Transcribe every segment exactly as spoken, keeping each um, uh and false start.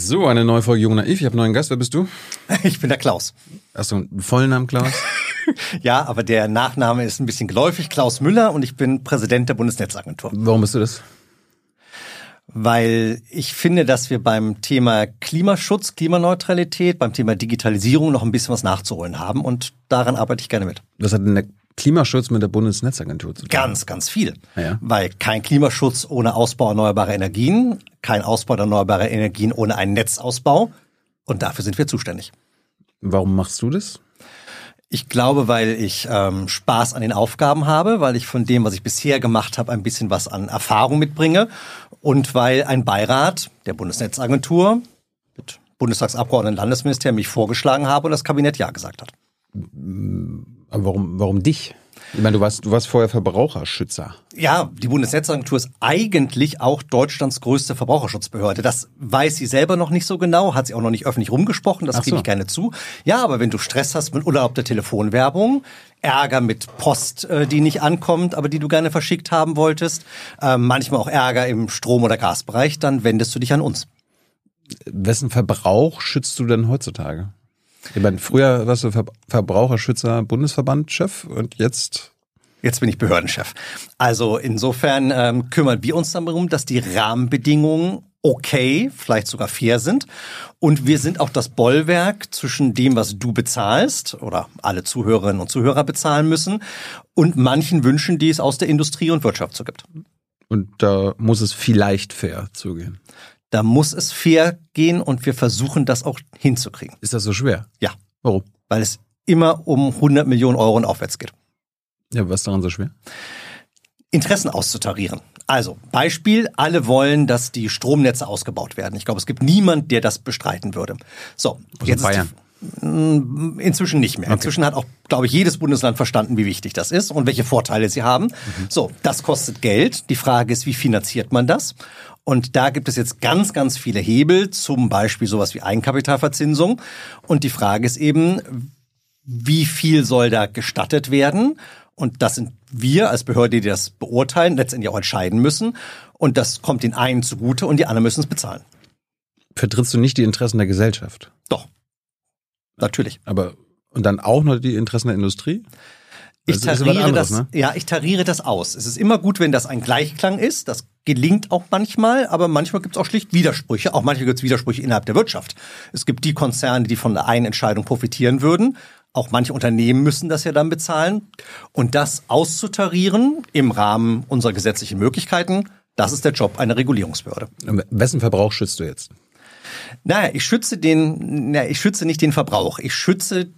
So, eine neue Folge Jung und Naiv. Ich habe einen neuen Gast. Wer bist du? Ich bin der Klaus. Hast du einen vollen Namen, Klaus? Ja, aber der Nachname ist ein bisschen geläufig. Klaus Müller, und ich bin Präsident der Bundesnetzagentur. Warum bist du das? Weil ich finde, dass wir beim Thema Klimaschutz, Klimaneutralität, beim Thema Digitalisierung noch ein bisschen was nachzuholen haben. Und daran arbeite ich gerne mit. Das hat in der Klimaschutz mit der Bundesnetzagentur zu tun? Ganz, ganz viel. Ja. Weil kein Klimaschutz ohne Ausbau erneuerbarer Energien, kein Ausbau erneuerbarer Energien ohne einen Netzausbau. Und dafür sind wir zuständig. Warum machst du das? Ich glaube, weil ich ähm, Spaß an den Aufgaben habe, weil ich von dem, was ich bisher gemacht habe, ein bisschen was an Erfahrung mitbringe und weil ein Beirat der Bundesnetzagentur mit Bundestagsabgeordneten und Landesministerium mich vorgeschlagen habe und das Kabinett Ja gesagt hat. Aber warum, warum dich? Ich meine, du warst, du warst vorher Verbraucherschützer. Ja, die Bundesnetzagentur ist eigentlich auch Deutschlands größte Verbraucherschutzbehörde. Das weiß sie selber noch nicht so genau, hat sie auch noch nicht öffentlich rumgesprochen, das gebe ich gerne zu. Ja, aber wenn du Stress hast mit unerlaubter Telefonwerbung, Ärger mit Post, die nicht ankommt, aber die du gerne verschickt haben wolltest, manchmal auch Ärger im Strom- oder Gasbereich, dann wendest du dich an uns. Wessen Verbrauch schützt du denn heutzutage? Ich meine, früher warst du Ver- Verbraucherschützer Bundesverband-Chef und jetzt? Jetzt bin ich Behördenchef. Also insofern ähm, kümmern wir uns darum, dass die Rahmenbedingungen okay, vielleicht sogar fair sind. Und wir sind auch das Bollwerk zwischen dem, was du bezahlst oder alle Zuhörerinnen und Zuhörer bezahlen müssen und manchen Wünschen, die es aus der Industrie und Wirtschaft so gibt. Und da muss es vielleicht fair zugehen. Da muss es fair gehen und wir versuchen, das auch hinzukriegen. Ist das so schwer? Ja. Warum? Weil es immer um hundert Millionen Euro und aufwärts geht. Ja, was ist daran so schwer? Interessen auszutarieren. Also, Beispiel, alle wollen, dass die Stromnetze ausgebaut werden. Ich glaube, es gibt niemanden, der das bestreiten würde. So, also jetzt Bayern. Inzwischen nicht mehr. Okay. Inzwischen hat auch, glaube ich, jedes Bundesland verstanden, wie wichtig das ist und welche Vorteile sie haben. Mhm. So, das kostet Geld. Die Frage ist, wie finanziert man das? Und da gibt es jetzt ganz, ganz viele Hebel, zum Beispiel sowas wie Eigenkapitalverzinsung. Und die Frage ist eben, wie viel soll da gestattet werden? Und das sind wir als Behörde, die das beurteilen, letztendlich auch entscheiden müssen. Und das kommt den einen zugute und die anderen müssen es bezahlen. Vertrittst du nicht die Interessen der Gesellschaft? Doch. Natürlich. Aber und dann auch noch die Interessen der Industrie? Ich tariere, anderes, das, ne? ja, ich tariere das aus. Es ist immer gut, wenn das ein Gleichklang ist. Das gelingt auch manchmal, aber manchmal gibt es auch schlicht Widersprüche. Auch manchmal gibt es Widersprüche innerhalb der Wirtschaft. Es gibt die Konzerne, die von der einen Entscheidung profitieren würden. Auch manche Unternehmen müssen das ja dann bezahlen. Und das auszutarieren im Rahmen unserer gesetzlichen Möglichkeiten, das ist der Job einer Regulierungsbehörde. Wessen Verbrauch schützt du jetzt? Naja, ich schütze den, na, ich schütze nicht den Verbrauch. Ich schütze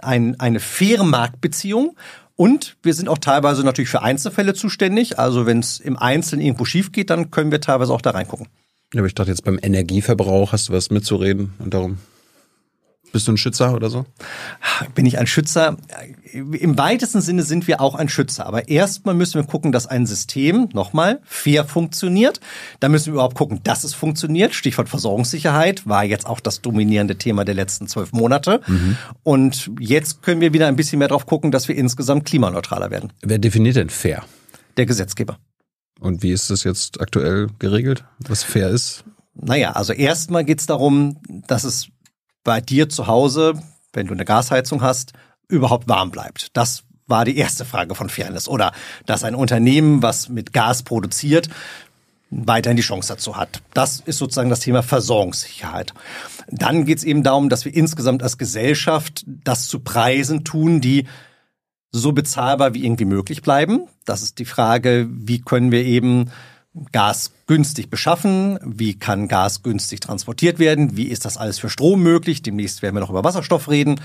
ein, eine faire Marktbeziehung. Und wir sind auch teilweise natürlich für Einzelfälle zuständig. Also wenn es im Einzelnen irgendwo schief geht, dann können wir teilweise auch da reingucken. Ja, aber ich dachte jetzt beim Energieverbrauch hast du was mitzureden und darum. Bist du ein Schützer oder so? Bin ich ein Schützer? Im weitesten Sinne sind wir auch ein Schützer. Aber erstmal müssen wir gucken, dass ein System, nochmal, fair funktioniert. Dann müssen wir überhaupt gucken, dass es funktioniert. Stichwort Versorgungssicherheit war jetzt auch das dominierende Thema der letzten zwölf Monate. Mhm. Und jetzt können wir wieder ein bisschen mehr drauf gucken, dass wir insgesamt klimaneutraler werden. Wer definiert denn fair? Der Gesetzgeber. Und wie ist das jetzt aktuell geregelt, was fair ist? Naja, also erstmal geht es darum, dass es bei dir zu Hause, wenn du eine Gasheizung hast, überhaupt warm bleibt. Das war die erste Frage von Fairness. Oder dass ein Unternehmen, was mit Gas produziert, weiterhin die Chance dazu hat. Das ist sozusagen das Thema Versorgungssicherheit. Dann geht es eben darum, dass wir insgesamt als Gesellschaft das zu Preisen tun, die so bezahlbar wie irgendwie möglich bleiben. Das ist die Frage, wie können wir eben Gas günstig beschaffen, wie kann Gas günstig transportiert werden, wie ist das alles für Strom möglich, demnächst werden wir noch über Wasserstoff reden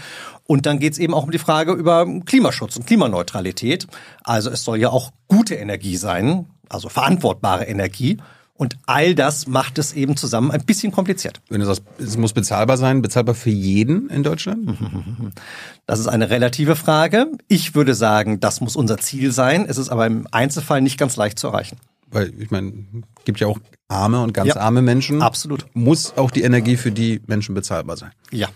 und dann geht es eben auch um die Frage über Klimaschutz und Klimaneutralität, also es soll ja auch gute Energie sein, also verantwortbare Energie und all das macht es eben zusammen ein bisschen kompliziert. Wenn du sagst, es muss bezahlbar sein, bezahlbar für jeden in Deutschland? Das ist eine relative Frage. Ich würde sagen, das muss unser Ziel sein, es ist aber im Einzelfall nicht ganz leicht zu erreichen. Weil, ich meine, es gibt ja auch arme und ganz ja, arme Menschen. Absolut. Muss auch die Energie für die Menschen bezahlbar sein. Ja.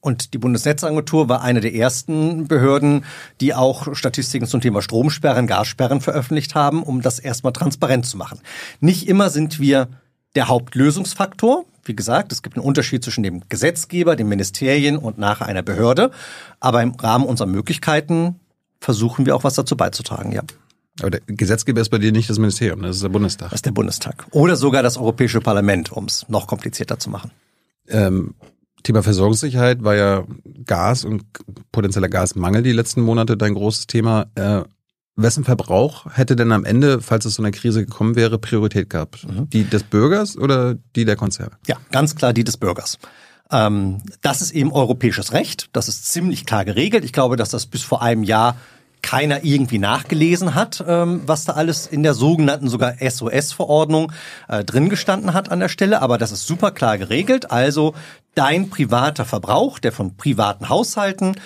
Und die Bundesnetzagentur war eine der ersten Behörden, die auch Statistiken zum Thema Stromsperren, Gassperren veröffentlicht haben, um das erstmal transparent zu machen. Nicht immer sind wir der Hauptlösungsfaktor. Wie gesagt, es gibt einen Unterschied zwischen dem Gesetzgeber, den Ministerien und nachher einer Behörde. Aber im Rahmen unserer Möglichkeiten versuchen wir auch was dazu beizutragen, ja. Aber der Gesetzgeber ist bei dir nicht das Ministerium, das ist der Bundestag. Das ist der Bundestag. Oder sogar das Europäische Parlament, um es noch komplizierter zu machen. Ähm, Thema Versorgungssicherheit war ja Gas und potenzieller Gasmangel die letzten Monate dein großes Thema. Äh, wessen Verbrauch hätte denn am Ende, falls es zu einer Krise gekommen wäre, Priorität gehabt? Mhm. Die des Bürgers oder die der Konzerne? Ja, ganz klar die des Bürgers. Ähm, das ist eben europäisches Recht. Das ist ziemlich klar geregelt. Ich glaube, dass das bis vor einem Jahr keiner irgendwie nachgelesen hat, was da alles in der sogenannten sogar S O S-Verordnung drin gestanden hat an der Stelle. Aber das ist super klar geregelt. Also dein privater Verbrauch, der von privaten Haushalten,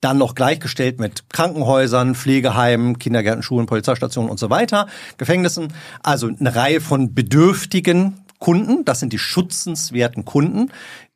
dann noch gleichgestellt mit Krankenhäusern, Pflegeheimen, Kindergärten, Schulen, Polizeistationen und so weiter, Gefängnissen. Also eine Reihe von bedürftigen Kunden, das sind die schützenswerten Kunden,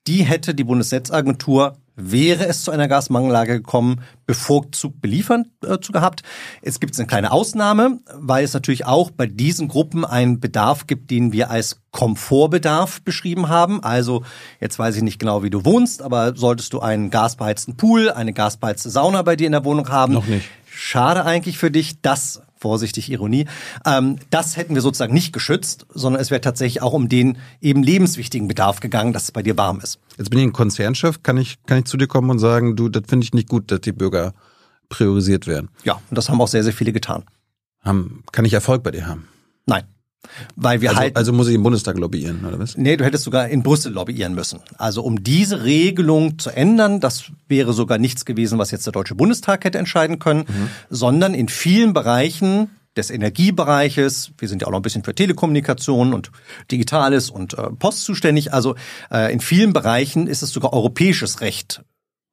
die hätte die Bundesnetzagentur, wäre es zu einer Gasmangellage gekommen, bevorzugt beliefern äh, zu gehabt. Jetzt gibt es eine kleine Ausnahme, weil es natürlich auch bei diesen Gruppen einen Bedarf gibt, den wir als Komfortbedarf beschrieben haben. Also jetzt weiß ich nicht genau, wie du wohnst, aber solltest du einen gasbeheizten Pool, eine gasbeheizte Sauna bei dir in der Wohnung haben? Noch nicht. Schade eigentlich für dich, dass, vorsichtig Ironie, ähm, das hätten wir sozusagen nicht geschützt, sondern es wäre tatsächlich auch um den eben lebenswichtigen Bedarf gegangen, dass es bei dir warm ist. Jetzt bin ich ein Konzernchef, kann ich, kann ich zu dir kommen und sagen, du, das finde ich nicht gut, dass die Bürger priorisiert werden. Ja, und das haben auch sehr, sehr viele getan. Haben, kann ich Erfolg bei dir haben? Nein. Weil wir also, halt, also muss ich im Bundestag lobbyieren, oder was? Nee, du hättest sogar in Brüssel lobbyieren müssen. Also um diese Regelung zu ändern, das wäre sogar nichts gewesen, was jetzt der Deutsche Bundestag hätte entscheiden können, mhm. sondern in vielen Bereichen des Energiebereiches, wir sind ja auch noch ein bisschen für Telekommunikation und Digitales und äh, Post zuständig, also äh, in vielen Bereichen ist es sogar europäisches Recht,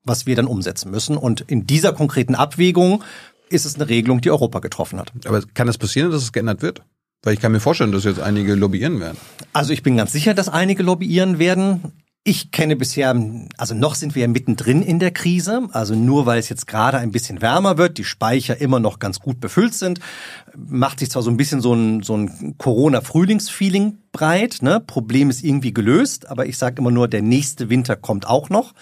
was wir dann umsetzen müssen. Und in dieser konkreten Abwägung ist es eine Regelung, die Europa getroffen hat. Aber kann es passieren, dass es geändert wird? Weil ich kann mir vorstellen, dass jetzt einige lobbyieren werden. Also ich bin ganz sicher, dass einige lobbyieren werden. Ich kenne bisher, also noch sind wir ja mittendrin in der Krise. Also nur weil es jetzt gerade ein bisschen wärmer wird, die Speicher immer noch ganz gut befüllt sind, macht sich zwar so ein bisschen so ein, so ein Corona-Frühlings-Feeling breit. Ne? Problem ist irgendwie gelöst, aber ich sage immer nur, der nächste Winter kommt auch noch.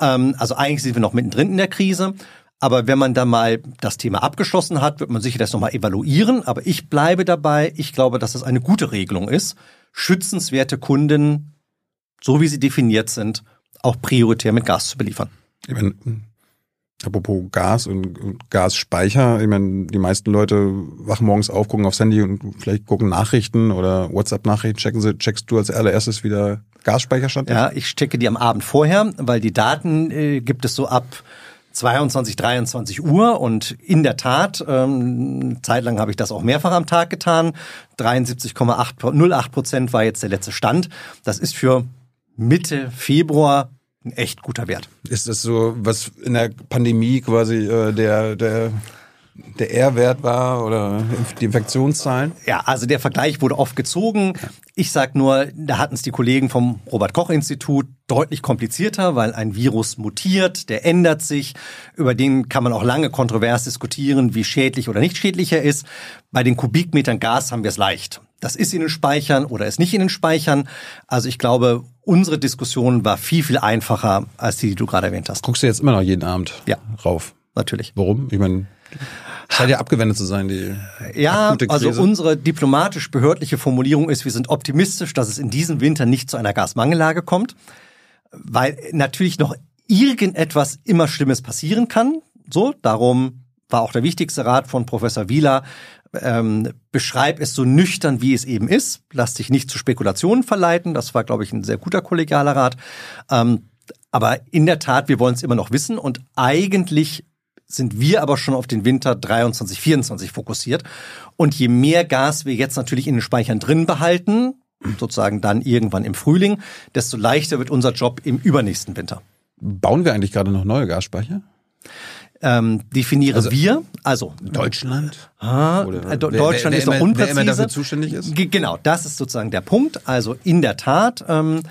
Ähm, also eigentlich sind wir noch mittendrin in der Krise. Aber wenn man da mal das Thema abgeschlossen hat, wird man sicher das nochmal evaluieren. Aber ich bleibe dabei. Ich glaube, dass das eine gute Regelung ist, schützenswerte Kunden, so wie sie definiert sind, auch prioritär mit Gas zu beliefern. Ich meine, apropos Gas und Gasspeicher. Ich meine, die meisten Leute wachen morgens auf, gucken aufs Handy und vielleicht gucken Nachrichten oder WhatsApp-Nachrichten. Checken sie, checkst du als allererstes wieder Gasspeicherstand? Ja, ich checke die am Abend vorher, weil die Daten äh, gibt es so ab zweiundzwanzig, dreiundzwanzig Uhr und in der Tat, ähm, zeitlang habe ich das auch mehrfach am Tag getan, dreiundsiebzig Komma null acht Prozent war jetzt der letzte Stand. Das ist für Mitte Februar ein echt guter Wert. Ist das so, was in der Pandemie quasi äh, der... der der R-Wert war oder die Infektionszahlen? Ja, also der Vergleich wurde oft gezogen. Ich sage nur, da hatten es die Kollegen vom Robert-Koch-Institut deutlich komplizierter, weil ein Virus mutiert, der ändert sich. Über den kann man auch lange kontrovers diskutieren, wie schädlich oder nicht schädlich er ist. Bei den Kubikmetern Gas haben wir es leicht. Das ist in den Speichern oder ist nicht in den Speichern. Also ich glaube, unsere Diskussion war viel, viel einfacher als die, die du gerade erwähnt hast. Guckst du jetzt immer noch jeden Abend ja. rauf? Natürlich. Warum? Ich meine, scheint ja abgewendet zu sein, die ja, akute Krise. Also unsere diplomatisch-behördliche Formulierung ist, wir sind optimistisch, dass es in diesem Winter nicht zu einer Gasmangellage kommt, weil natürlich noch irgendetwas immer Schlimmes passieren kann. So, darum war auch der wichtigste Rat von Professor Wieler, ähm, beschreib es so nüchtern, wie es eben ist. Lass dich nicht zu Spekulationen verleiten. Das war, glaube ich, ein sehr guter kollegialer Rat. Ähm, aber in der Tat, wir wollen es immer noch wissen und eigentlich sind wir aber schon auf den Winter dreiundzwanzig, vierundzwanzig fokussiert. Und je mehr Gas wir jetzt natürlich in den Speichern drin behalten, sozusagen dann irgendwann im Frühling, desto leichter wird unser Job im übernächsten Winter. Bauen wir eigentlich gerade noch neue Gasspeicher? Ähm, definiere also, wir, also Deutschland? Ah, Oder, Deutschland wer, wer ist noch immer, unpräzise. Wer immer dafür zuständig ist? Genau, das ist sozusagen der Punkt. Also in der Tat, ähm,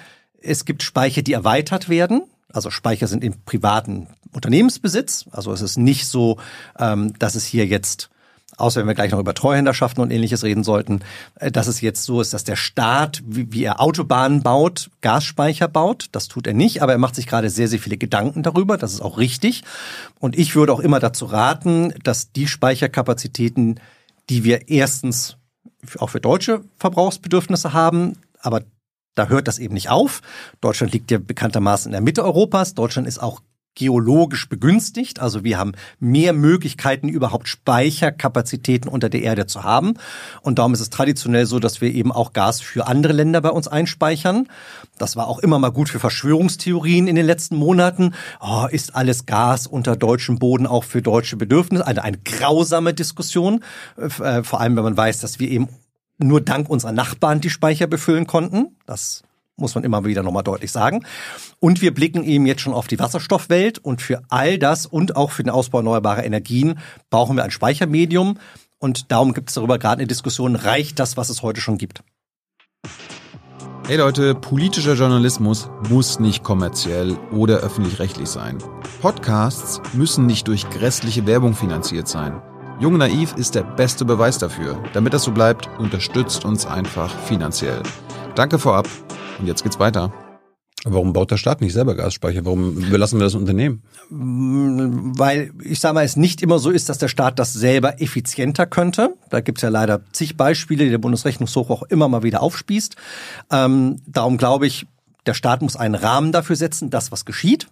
es gibt Speicher, die erweitert werden. Also Speicher sind im privaten Unternehmensbesitz. Also es ist nicht so, dass es hier jetzt außer wenn wir gleich noch über Treuhänderschaften und ähnliches reden sollten, dass es jetzt so ist, dass der Staat, wie, wie er Autobahnen baut, Gasspeicher baut. Das tut er nicht, aber er macht sich gerade sehr, sehr viele Gedanken darüber. Das ist auch richtig. Und ich würde auch immer dazu raten, dass die Speicherkapazitäten, die wir erstens auch für deutsche Verbrauchsbedürfnisse haben, aber da hört das eben nicht auf. Deutschland liegt ja bekanntermaßen in der Mitte Europas. Deutschland ist auch geologisch begünstigt. Also wir haben mehr Möglichkeiten, überhaupt Speicherkapazitäten unter der Erde zu haben. Und darum ist es traditionell so, dass wir eben auch Gas für andere Länder bei uns einspeichern. Das war auch immer mal gut für Verschwörungstheorien in den letzten Monaten. Oh, ist alles Gas unter deutschem Boden auch für deutsche Bedürfnisse? Eine, eine grausame Diskussion, äh, vor allem wenn man weiß, dass wir eben nur dank unserer Nachbarn die Speicher befüllen konnten. Das muss man immer wieder nochmal deutlich sagen. Und wir blicken eben jetzt schon auf die Wasserstoffwelt. Und für all das und auch für den Ausbau erneuerbarer Energien brauchen wir ein Speichermedium. Und darum gibt es darüber gerade eine Diskussion, reicht das, was es heute schon gibt? Hey Leute, politischer Journalismus muss nicht kommerziell oder öffentlich-rechtlich sein. Podcasts müssen nicht durch grässliche Werbung finanziert sein. Jung und Naiv ist der beste Beweis dafür. Damit das so bleibt, unterstützt uns einfach finanziell. Danke vorab. Und jetzt geht's weiter. Warum baut der Staat nicht selber Gasspeicher? Warum überlassen wir das Unternehmen? Weil, ich sage mal, es nicht immer so ist, dass der Staat das selber effizienter könnte. Da gibt's ja leider zig Beispiele, die der Bundesrechnungshof auch immer mal wieder aufspießt. Ähm, darum glaube ich, der Staat muss einen Rahmen dafür setzen, das was geschieht.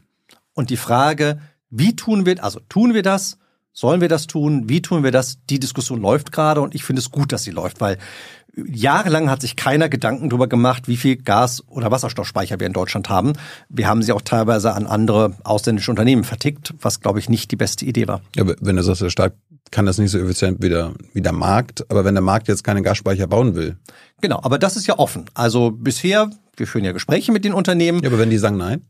Und die Frage, wie tun wir, also tun wir das? Sollen wir das tun? Wie tun wir das? Die Diskussion läuft gerade und ich finde es gut, dass sie läuft, weil jahrelang hat sich keiner Gedanken darüber gemacht, wie viel Gas- oder Wasserstoffspeicher wir in Deutschland haben. Wir haben sie auch teilweise an andere ausländische Unternehmen vertickt, was, glaube ich, nicht die beste Idee war. Ja, wenn du sagst, der Staat kann das nicht so effizient wie der, wie der Markt, aber wenn der Markt jetzt keinen Gasspeicher bauen will. Genau, aber das ist ja offen. Also bisher, wir führen ja Gespräche mit den Unternehmen. Ja, aber wenn die sagen nein?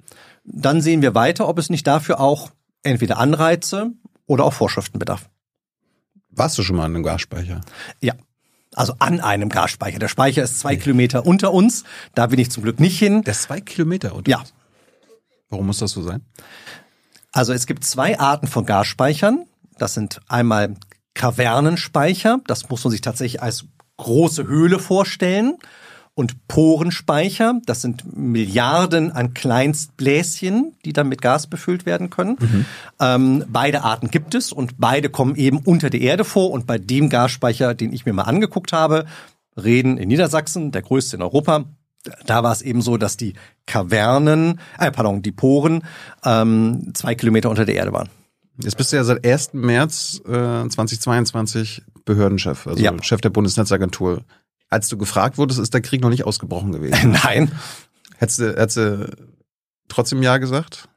Dann sehen wir weiter, ob es nicht dafür auch entweder Anreize oder auch Vorschriftenbedarf. Warst du schon mal an einem Gasspeicher? Ja, also an einem Gasspeicher. Der Speicher ist zwei nee. Kilometer unter uns. Da bin ich zum Glück nicht hin. Der ist zwei Kilometer unter ja. uns? Ja. Warum muss das so sein? Also es gibt zwei Arten von Gasspeichern. Das sind einmal Kavernenspeicher. Das muss man sich tatsächlich als große Höhle vorstellen. Und Porenspeicher, das sind Milliarden an Kleinstbläschen, die dann mit Gas befüllt werden können. Mhm. Ähm, beide Arten gibt es und beide kommen eben unter der Erde vor. Und bei dem Gasspeicher, den ich mir mal angeguckt habe, Reden in Niedersachsen, der größte in Europa, da war es eben so, dass die Kavernen, äh, pardon, die Poren ähm, zwei Kilometer unter der Erde waren. Jetzt bist du ja seit ersten März äh, zweitausendzweiundzwanzig Behördenchef, also ja. Chef der Bundesnetzagentur. Als du gefragt wurdest, ist der Krieg noch nicht ausgebrochen gewesen. Nein. Hättest du, hättest du trotzdem Ja gesagt?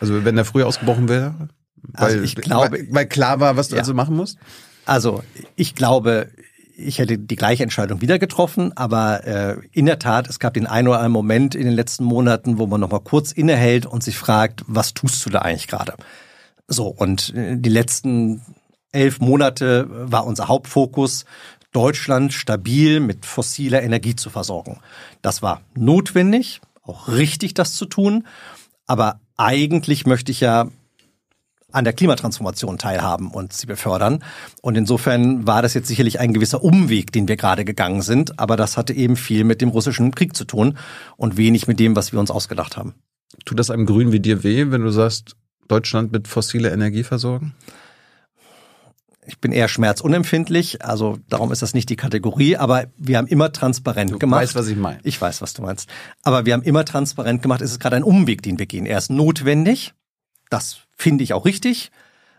Also wenn der früher ausgebrochen wäre? Weil, also ich glaube, weil, weil klar war, was du ja. also machen musst? Also ich glaube, ich hätte die gleiche Entscheidung wieder getroffen. Aber äh, in der Tat, es gab den einen oder anderen Moment in den letzten Monaten, wo man noch mal kurz innehält und sich fragt, was tust du da eigentlich gerade? So, und die letzten elf Monate war unser Hauptfokus, Deutschland stabil mit fossiler Energie zu versorgen. Das war notwendig, auch richtig, das zu tun. Aber eigentlich möchte ich ja an der Klimatransformation teilhaben und sie befördern. Und insofern war das jetzt sicherlich ein gewisser Umweg, den wir gerade gegangen sind. Aber das hatte eben viel mit dem russischen Krieg zu tun und wenig mit dem, was wir uns ausgedacht haben. Tut das einem Grünen wie dir weh, wenn du sagst, Deutschland mit fossiler Energie versorgen? Ich bin eher schmerzunempfindlich, also darum ist das nicht die Kategorie, aber wir haben immer transparent gemacht. Du weißt, was ich meine. Ich weiß, was du meinst. Aber wir haben immer transparent gemacht, es ist gerade ein Umweg, den wir gehen. Er ist notwendig, das finde ich auch richtig,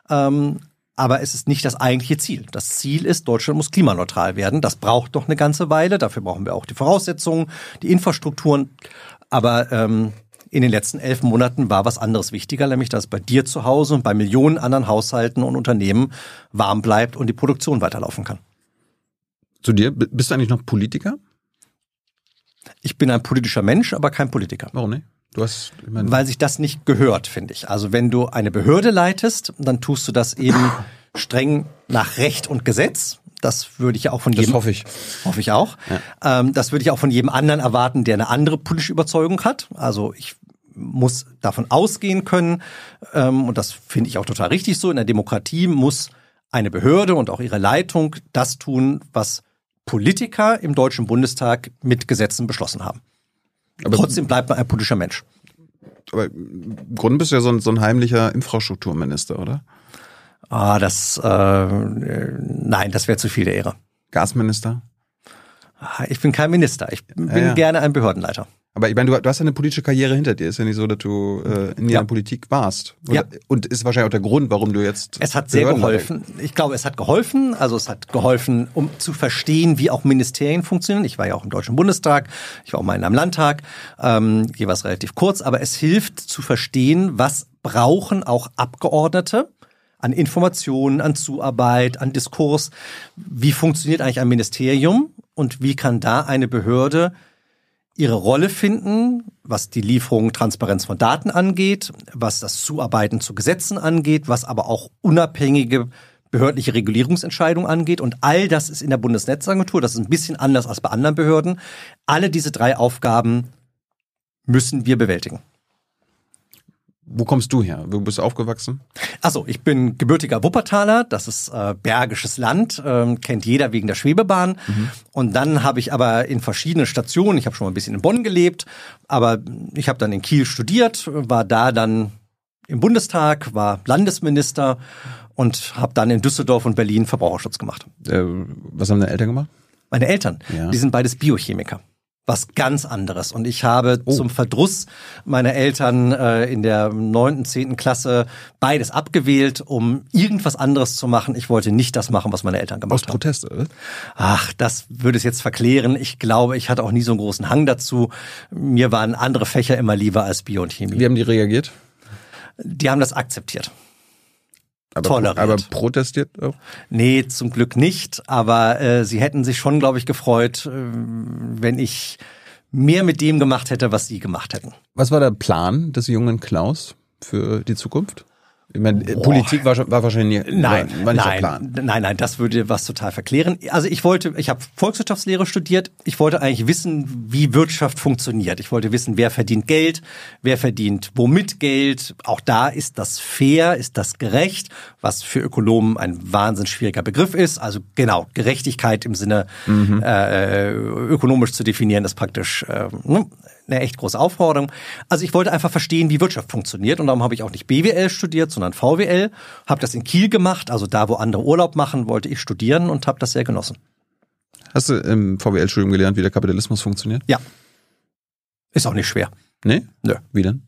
ähm, aber es ist nicht das eigentliche Ziel. Das Ziel ist, Deutschland muss klimaneutral werden. Das braucht noch eine ganze Weile, dafür brauchen wir auch die Voraussetzungen, die Infrastrukturen, aber ähm, in den letzten elf Monaten war was anderes wichtiger, nämlich dass bei dir zu Hause und bei Millionen anderen Haushalten und Unternehmen warm bleibt und die Produktion weiterlaufen kann. Zu dir? Bist du eigentlich noch Politiker? Ich bin ein politischer Mensch, aber kein Politiker. Warum nicht? Du hast, ich meine, weil sich das nicht gehört, finde ich. Also wenn du eine Behörde leitest, dann tust du das eben streng nach Recht und Gesetz. Das würde ich ja auch von jedem. Das hoffe ich. Hoffe ich auch. Ja. Ähm, das würde ich auch von jedem anderen erwarten, der eine andere politische Überzeugung hat. Also ich muss davon ausgehen können, ähm, und das finde ich auch total richtig so, in der Demokratie muss eine Behörde und auch ihre Leitung das tun, was Politiker im Deutschen Bundestag mit Gesetzen beschlossen haben. Aber trotzdem bleibt man ein politischer Mensch. Aber im Grunde bist du ja so ein, so ein heimlicher Infrastrukturminister, oder? Ah, das, äh, nein, das wäre zu viel der Ehre. Gasminister? Ich bin kein Minister. Ich bin ja, ja. gerne ein Behördenleiter. Aber ich meine, du, du hast ja eine politische Karriere hinter dir. Ist ja nicht so, dass du äh, in der ja. Politik warst. Oder? Ja. Und ist wahrscheinlich auch der Grund, warum du jetzt... Es hat sehr geholfen. Ich glaube, es hat geholfen. Also es hat geholfen, um zu verstehen, wie auch Ministerien funktionieren. Ich war ja auch im Deutschen Bundestag. Ich war auch mal in einem Landtag. Ähm, jeweils relativ kurz. Aber es hilft zu verstehen, was brauchen auch Abgeordnete an Informationen, an Zuarbeit, an Diskurs. Wie funktioniert eigentlich ein Ministerium? Und wie kann da eine Behörde ihre Rolle finden, was die Lieferung, Transparenz von Daten angeht, was das Zuarbeiten zu Gesetzen angeht, was aber auch unabhängige behördliche Regulierungsentscheidungen angeht. Und all das ist in der Bundesnetzagentur, das ist ein bisschen anders als bei anderen Behörden. Alle diese drei Aufgaben müssen wir bewältigen. Wo kommst du her? Wo bist du aufgewachsen? Achso, ich bin gebürtiger Wuppertaler. Das ist äh, bergisches Land, äh, kennt jeder wegen der Schwebebahn. Mhm. Und dann habe ich aber in verschiedenen Stationen, ich habe schon mal ein bisschen in Bonn gelebt, aber ich habe dann in Kiel studiert, war da dann im Bundestag, war Landesminister und habe dann in Düsseldorf und Berlin Verbraucherschutz gemacht. Äh, was haben deine Eltern gemacht? Meine Eltern, ja. Die sind beides Biochemiker. Was ganz anderes. Und ich habe oh. zum Verdruss meiner Eltern äh, in der neunten, zehnten Klasse beides abgewählt, um irgendwas anderes zu machen. Ich wollte nicht das machen, was meine Eltern gemacht haben. Aus Protest, oder? Ach, das würde es jetzt verklären. Ich glaube, ich hatte auch nie so einen großen Hang dazu. Mir waren andere Fächer immer lieber als Bio und Chemie. Wie haben die reagiert? Die haben das akzeptiert. Aber, toleriert. Aber protestiert auch? Nee, zum Glück nicht. Aber äh, sie hätten sich schon, glaube ich, gefreut, äh, wenn ich mehr mit dem gemacht hätte, was sie gemacht hätten. Was war der Plan des jungen Klaus für die Zukunft? Ich meine, Boah. Politik war, war wahrscheinlich nie, nein, war nicht nein, der Plan. Nein, nein, das würde was total verklären. Also ich wollte, ich habe Volkswirtschaftslehre studiert. Ich wollte eigentlich wissen, wie Wirtschaft funktioniert. Ich wollte wissen, wer verdient Geld, wer verdient womit Geld. Auch da ist das fair, ist das gerecht, was für Ökonomen ein wahnsinnig schwieriger Begriff ist. Also genau, Gerechtigkeit im Sinne mhm. äh, ökonomisch zu definieren, ist praktisch äh, ne? eine echt große Aufforderung. Also ich wollte einfach verstehen, wie Wirtschaft funktioniert und darum habe ich auch nicht B W L studiert, sondern V W L. Habe das in Kiel gemacht, also da, wo andere Urlaub machen, wollte ich studieren und habe das sehr genossen. Hast du im V W L-Studium gelernt, wie der Kapitalismus funktioniert? Ja. Ist auch nicht schwer. Nee? Nö. Wie denn?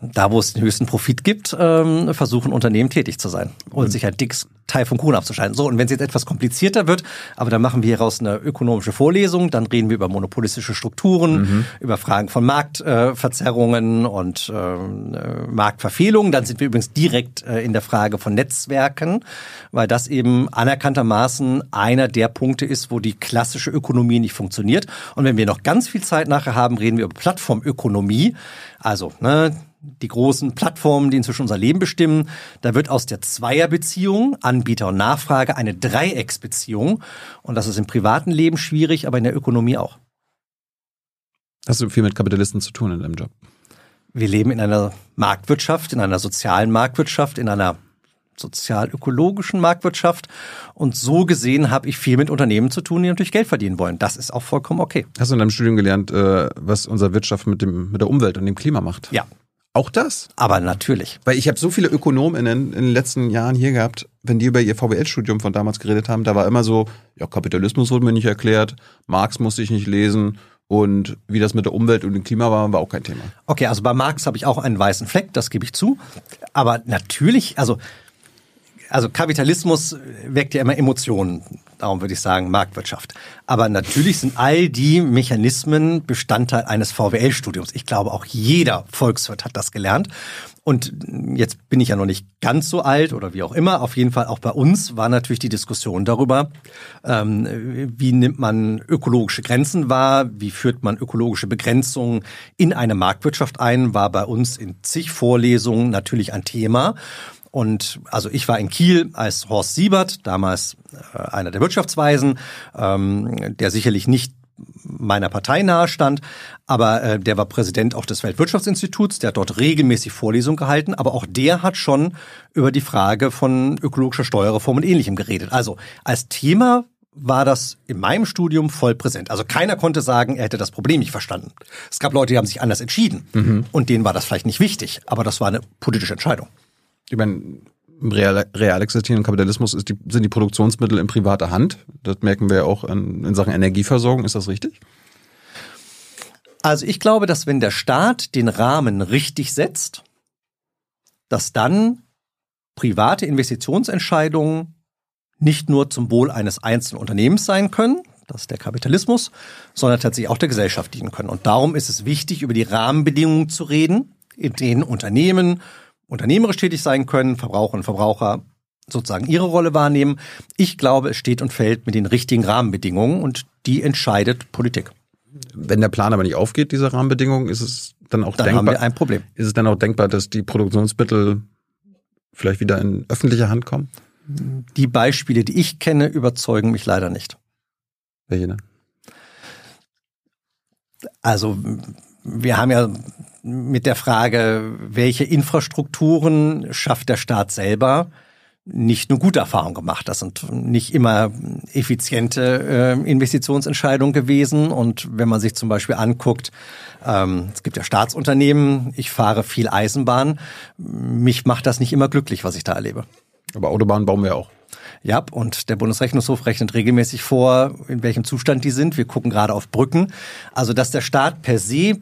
Da, wo es den höchsten Profit gibt, versuchen Unternehmen tätig zu sein und sich ein dickes Teil vom Kuchen abzuschneiden. So, und wenn es jetzt etwas komplizierter wird, aber dann machen wir hieraus eine ökonomische Vorlesung, dann reden wir über monopolistische Strukturen, mhm. über Fragen von Marktverzerrungen äh, und äh, Marktverfehlungen. Dann sind wir übrigens direkt äh, in der Frage von Netzwerken, weil das eben anerkanntermaßen einer der Punkte ist, wo die klassische Ökonomie nicht funktioniert. Und wenn wir noch ganz viel Zeit nachher haben, reden wir über Plattformökonomie, also ne, die großen Plattformen, die inzwischen unser Leben bestimmen, da wird aus der Zweierbeziehung, Anbieter und Nachfrage, eine Dreiecksbeziehung. Und das ist im privaten Leben schwierig, aber in der Ökonomie auch. Hast du viel mit Kapitalisten zu tun in deinem Job? Wir leben in einer Marktwirtschaft, in einer sozialen Marktwirtschaft, in einer sozial-ökologischen Marktwirtschaft. Und so gesehen habe ich viel mit Unternehmen zu tun, die natürlich Geld verdienen wollen. Das ist auch vollkommen okay. Hast du in deinem Studium gelernt, was unsere Wirtschaft mit dem, mit der Umwelt und dem Klima macht? Ja. Auch das? Aber natürlich. Weil ich habe so viele Ökonominnen in den letzten Jahren hier gehabt, wenn die über ihr V W L-Studium von damals geredet haben, da war immer so, ja, Kapitalismus wurde mir nicht erklärt, Marx musste ich nicht lesen und wie das mit der Umwelt und dem Klima war, war auch kein Thema. Okay, also bei Marx habe ich auch einen weißen Fleck, das gebe ich zu. Aber natürlich, also, also Kapitalismus weckt ja immer Emotionen, darum würde ich sagen Marktwirtschaft. Aber natürlich sind all die Mechanismen Bestandteil eines V W L-Studiums. Ich glaube, auch jeder Volkswirt hat das gelernt. Und jetzt bin ich ja noch nicht ganz so alt oder wie auch immer. Auf jeden Fall auch bei uns war natürlich die Diskussion darüber, ähm, wie nimmt man ökologische Grenzen wahr, wie führt man ökologische Begrenzungen in eine Marktwirtschaft ein, war bei uns in zig Vorlesungen natürlich ein Thema. Und also ich war in Kiel als Horst Siebert, damals einer der Wirtschaftsweisen, ähm, der sicherlich nicht meiner Partei nahe stand, aber äh, der war Präsident auch des Weltwirtschaftsinstituts, der hat dort regelmäßig Vorlesungen gehalten, aber auch der hat schon über die Frage von ökologischer Steuerreform und Ähnlichem geredet. Also als Thema war das in meinem Studium voll präsent. Also keiner konnte sagen, er hätte das Problem nicht verstanden. Es gab Leute, die haben sich anders entschieden, mhm. und denen war das vielleicht nicht wichtig, aber das war eine politische Entscheidung. Ich meine, im real, real existierenden Kapitalismus ist die, sind die Produktionsmittel in privater Hand. Das merken wir ja auch in, in Sachen Energieversorgung. Ist das richtig? Also ich glaube, dass wenn der Staat den Rahmen richtig setzt, dass dann private Investitionsentscheidungen nicht nur zum Wohl eines einzelnen Unternehmens sein können, das ist der Kapitalismus, sondern tatsächlich auch der Gesellschaft dienen können. Und darum ist es wichtig, über die Rahmenbedingungen zu reden, in denen Unternehmen unternehmerisch tätig sein können, Verbraucherinnen und Verbraucher sozusagen ihre Rolle wahrnehmen. Ich glaube, es steht und fällt mit den richtigen Rahmenbedingungen und die entscheidet Politik. Wenn der Plan aber nicht aufgeht, diese Rahmenbedingungen, ist es dann auch dann denkbar, haben wir ein Problem. Ist es dann auch denkbar, dass die Produktionsmittel vielleicht wieder in öffentliche Hand kommen? Die Beispiele, die ich kenne, überzeugen mich leider nicht. Welche denn? Also wir haben ja mit der Frage, welche Infrastrukturen schafft der Staat selber, nicht nur gute Erfahrungen gemacht. Das sind nicht immer effiziente äh, Investitionsentscheidungen gewesen. Und wenn man sich zum Beispiel anguckt, ähm, es gibt ja Staatsunternehmen, ich fahre viel Eisenbahn, mich macht das nicht immer glücklich, was ich da erlebe. Aber Autobahnen bauen wir auch. Ja, und der Bundesrechnungshof rechnet regelmäßig vor, in welchem Zustand die sind. Wir gucken gerade auf Brücken. Also, dass der Staat per se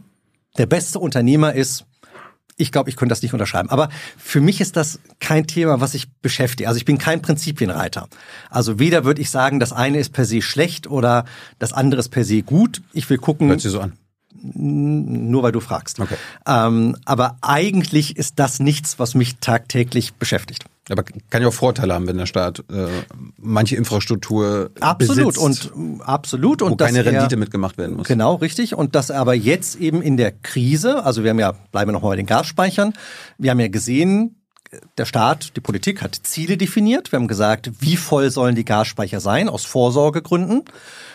der beste Unternehmer ist, ich glaube, ich könnte das nicht unterschreiben. Aber für mich ist das kein Thema, was ich beschäftige. Also ich bin kein Prinzipienreiter. Also weder würde ich sagen, das eine ist per se schlecht oder das andere ist per se gut. Ich will gucken. Hört sich so an. Nur weil du fragst. Okay. Ähm, aber eigentlich ist das nichts, was mich tagtäglich beschäftigt. Aber kann ja auch Vorteile haben, wenn der Staat äh, manche Infrastruktur absolut besitzt, und, absolut, und wo keine Rendite er, mitgemacht werden muss. Genau, richtig. Und dass er aber jetzt eben in der Krise, also wir haben ja, bleiben wir nochmal bei den Gasspeichern, wir haben ja gesehen, der Staat, die Politik hat Ziele definiert. Wir haben gesagt, wie voll sollen die Gasspeicher sein, aus Vorsorgegründen.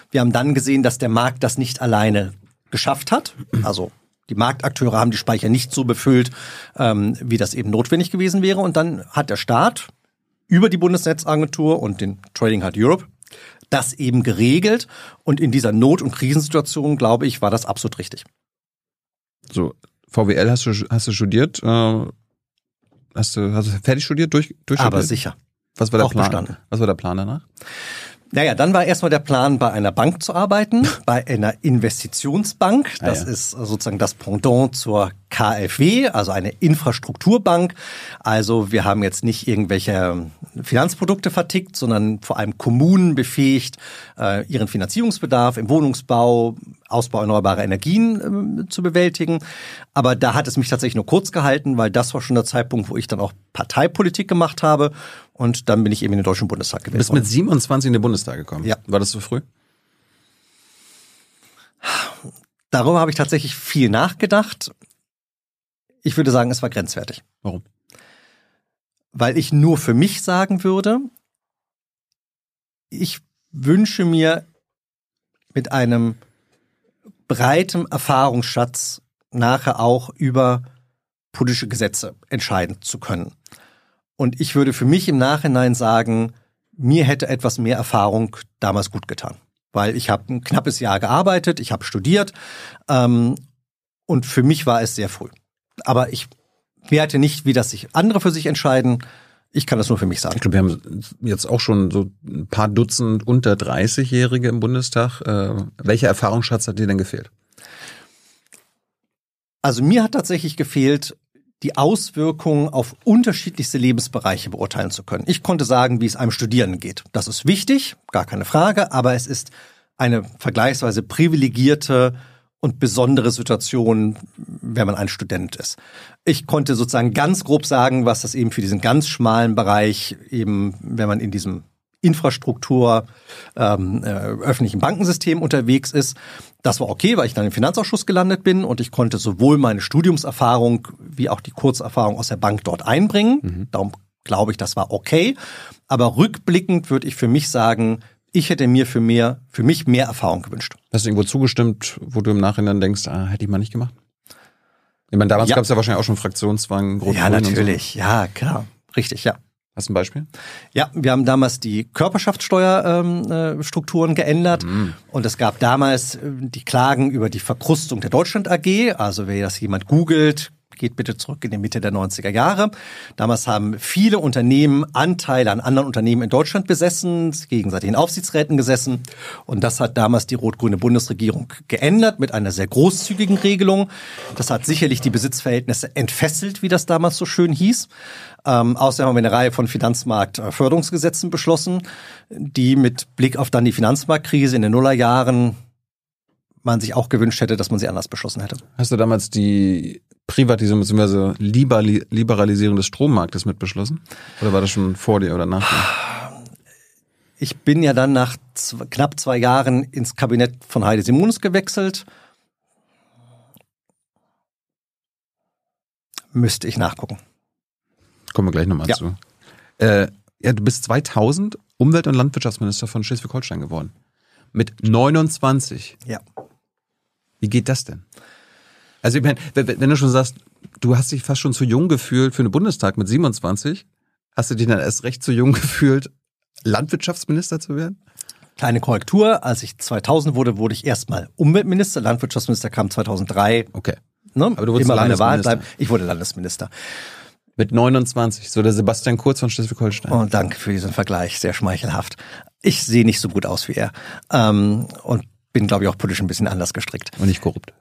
Wir haben dann gesehen, dass der Markt das nicht alleine geschafft hat, also die Marktakteure haben die Speicher nicht so befüllt, ähm, wie das eben notwendig gewesen wäre. Und dann hat der Staat über die Bundesnetzagentur und den Trading Hub Europe das eben geregelt. Und in dieser Not- und Krisensituation, glaube ich, war das absolut richtig. So, V W L hast du, hast du studiert? Äh, hast, du, hast du fertig studiert? Durch, durch Aber studiert? Sicher. Was war der Auch Plan? Bestanden. Was war der Plan danach? Naja, dann war erstmal der Plan, bei einer Bank zu arbeiten, bei einer Investitionsbank. Das ah, ja. ist sozusagen das Pendant zur K f W, also eine Infrastrukturbank. Also wir haben jetzt nicht irgendwelche Finanzprodukte vertickt, sondern vor allem Kommunen befähigt, ihren Finanzierungsbedarf im Wohnungsbau, Ausbau erneuerbarer Energien zu bewältigen. Aber da hat es mich tatsächlich nur kurz gehalten, weil das war schon der Zeitpunkt, wo ich dann auch Parteipolitik gemacht habe. Und dann bin ich eben in den Deutschen Bundestag gewählt worden. Du bist mit siebenundzwanzig in den Bundestag gekommen? Ja. War das so früh? Darüber habe ich tatsächlich viel nachgedacht. Ich würde sagen, es war grenzwertig. Warum? Weil ich nur für mich sagen würde, ich wünsche mir mit einem breitem Erfahrungsschatz nachher auch über politische Gesetze entscheiden zu können. Und ich würde für mich im Nachhinein sagen, mir hätte etwas mehr Erfahrung damals gut getan. Weil ich habe ein knappes Jahr gearbeitet, ich habe studiert, ähm, und für mich war es sehr früh. Aber ich werte nicht, wie das sich andere für sich entscheiden. Ich kann das nur für mich sagen. Ich glaube, wir haben jetzt auch schon so ein paar Dutzend unter dreißig-Jährige im Bundestag. Äh, welcher Erfahrungsschatz hat dir denn gefehlt? Also mir hat tatsächlich gefehlt, die Auswirkungen auf unterschiedlichste Lebensbereiche beurteilen zu können. Ich konnte sagen, wie es einem Studierenden geht. Das ist wichtig, gar keine Frage, aber es ist eine vergleichsweise privilegierte und besondere Situation, wenn man ein Student ist. Ich konnte sozusagen ganz grob sagen, was das eben für diesen ganz schmalen Bereich eben, wenn man in diesem Infrastruktur ähm, äh, öffentlichen Bankensystem unterwegs ist. Das war okay, weil ich dann im Finanzausschuss gelandet bin und ich konnte sowohl meine Studiumserfahrung wie auch die Kurzerfahrung aus der Bank dort einbringen. Mhm. Darum glaube ich, das war okay. Aber rückblickend würde ich für mich sagen, Ich hätte mir für mehr, für mich mehr Erfahrung gewünscht. Hast du irgendwo zugestimmt, wo du im Nachhinein denkst, ah, hätte ich mal nicht gemacht? Ich meine, damals ja. gab es ja wahrscheinlich auch schon Fraktionszwang. Rot, ja, natürlich. So. Ja, klar. Richtig, ja. Hast du ein Beispiel? Ja, wir haben damals die Körperschaftssteuerstrukturen ähm, äh, geändert mhm. und es gab damals äh, die Klagen über die Verkrustung der Deutschland A G. Also wenn das jemand googelt, geht bitte zurück in die Mitte der neunziger Jahre. Damals haben viele Unternehmen Anteile an anderen Unternehmen in Deutschland besessen, gegenseitig in Aufsichtsräten gesessen. Und das hat damals die rot-grüne Bundesregierung geändert mit einer sehr großzügigen Regelung. Das hat sicherlich die Besitzverhältnisse entfesselt, wie das damals so schön hieß. Ähm, außerdem haben wir eine Reihe von Finanzmarktförderungsgesetzen beschlossen, die mit Blick auf dann die Finanzmarktkrise in den Nullerjahren man sich auch gewünscht hätte, dass man sie anders beschlossen hätte. Hast du damals die Privatisierung bzw. Liberalisierung des Strommarktes mit beschlossen? Oder war das schon vor dir oder nach dir? Ich bin ja dann nach zwei, knapp zwei Jahren ins Kabinett von Heide Simonis gewechselt. Müsste ich nachgucken. Kommen wir gleich nochmal ja. zu. Äh, ja, du bist zweitausend Umwelt- und Landwirtschaftsminister von Schleswig-Holstein geworden. Mit neunundzwanzig. Ja. Wie geht das denn? Also ich meine, wenn du schon sagst, du hast dich fast schon zu jung gefühlt für den Bundestag mit siebenundzwanzig, hast du dich dann erst recht zu jung gefühlt, Landwirtschaftsminister zu werden? Kleine Korrektur, als ich zweitausend wurde, wurde ich erstmal Umweltminister, Landwirtschaftsminister kam zweitausenddrei. Okay. Ne? Aber du wurdest immer meine Wahl bleiben. Ich wurde Landesminister. Mit neunundzwanzig, so der Sebastian Kurz von Schleswig-Holstein. Oh, danke für diesen Vergleich, sehr schmeichelhaft. Ich sehe nicht so gut aus wie er ähm, und bin, glaube ich, auch politisch ein bisschen anders gestrickt. Und nicht korrupt.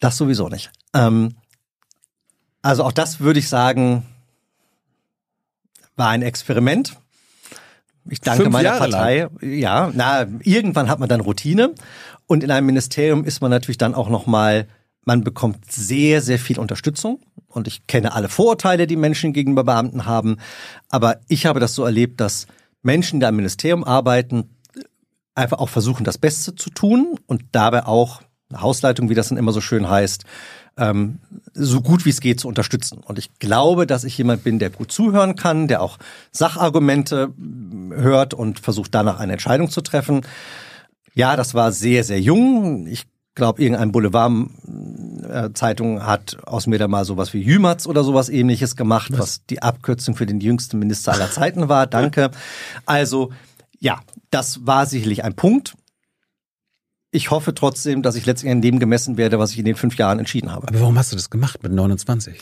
Das sowieso nicht. Ähm, also auch das würde ich sagen, war ein Experiment. Ich danke Fünf meiner Jahre Partei. Lang. Ja, na, irgendwann hat man dann Routine und in einem Ministerium ist man natürlich dann auch nochmal, man bekommt sehr, sehr viel Unterstützung und ich kenne alle Vorurteile, die Menschen gegenüber Beamten haben, aber ich habe das so erlebt, dass Menschen, die am Ministerium arbeiten, einfach auch versuchen, das Beste zu tun und dabei auch eine Hausleitung, wie das dann immer so schön heißt, ähm, so gut wie es geht zu unterstützen. Und ich glaube, dass ich jemand bin, der gut zuhören kann, der auch Sachargumente hört und versucht, danach eine Entscheidung zu treffen. Ja, das war sehr, sehr jung. Ich glaube, irgendein Boulevard-Zeitung hat aus mir da mal sowas wie Jümatz oder sowas ähnliches gemacht, was? was die Abkürzung für den jüngsten Minister aller Zeiten war. Danke. Also, ja, das war sicherlich ein Punkt. Ich hoffe trotzdem, dass ich letztendlich an dem gemessen werde, was ich in den fünf Jahren entschieden habe. Aber warum hast du das gemacht mit neunundzwanzig?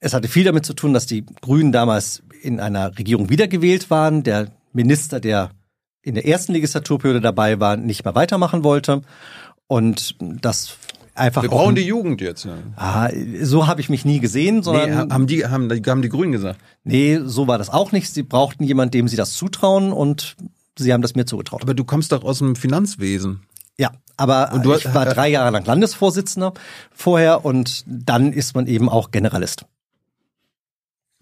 Es hatte viel damit zu tun, dass die Grünen damals in einer Regierung wiedergewählt waren. Der Minister, der in der ersten Legislaturperiode dabei war, nicht mehr weitermachen wollte. Und das einfach. Wir brauchen die Jugend jetzt. Ne? Ah, so habe ich mich nie gesehen. Sondern nee, haben, die, haben, haben die Grünen gesagt? Nee, so war das auch nicht. Sie brauchten jemanden, dem sie das zutrauen und sie haben das mir zugetraut. Aber du kommst doch aus dem Finanzwesen. Ja, aber du, ich war drei Jahre lang Landesvorsitzender vorher und dann ist man eben auch Generalist.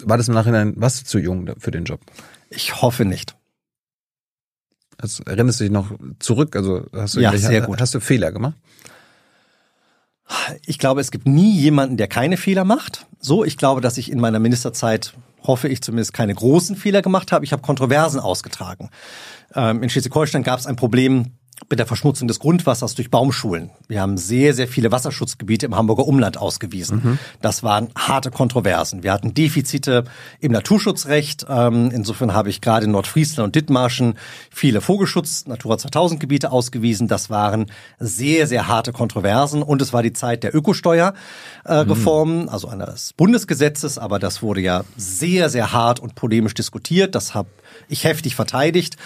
War das im Nachhinein, warst du zu jung für den Job? Ich hoffe nicht. Also, erinnerst du dich noch zurück? Also hast du ja, sehr gut. Hast du Fehler gemacht? Ich glaube, es gibt nie jemanden, der keine Fehler macht. So, ich glaube, dass ich in meiner Ministerzeit, hoffe ich zumindest, keine großen Fehler gemacht habe. Ich habe Kontroversen ausgetragen. Ähm, in Schleswig-Holstein gab es ein Problem mit der Verschmutzung des Grundwassers durch Baumschulen. Wir haben sehr, sehr viele Wasserschutzgebiete im Hamburger Umland ausgewiesen. Mhm. Das waren harte Kontroversen. Wir hatten Defizite im Naturschutzrecht. Insofern habe ich gerade in Nordfriesland und Dithmarschen viele Vogelschutz-, Natura zweitausend Gebiete ausgewiesen. Das waren sehr, sehr harte Kontroversen. Und es war die Zeit der Ökosteuerreformen, mhm. also eines Bundesgesetzes. Aber das wurde ja sehr, sehr hart und polemisch diskutiert. Das habe ich heftig verteidigt.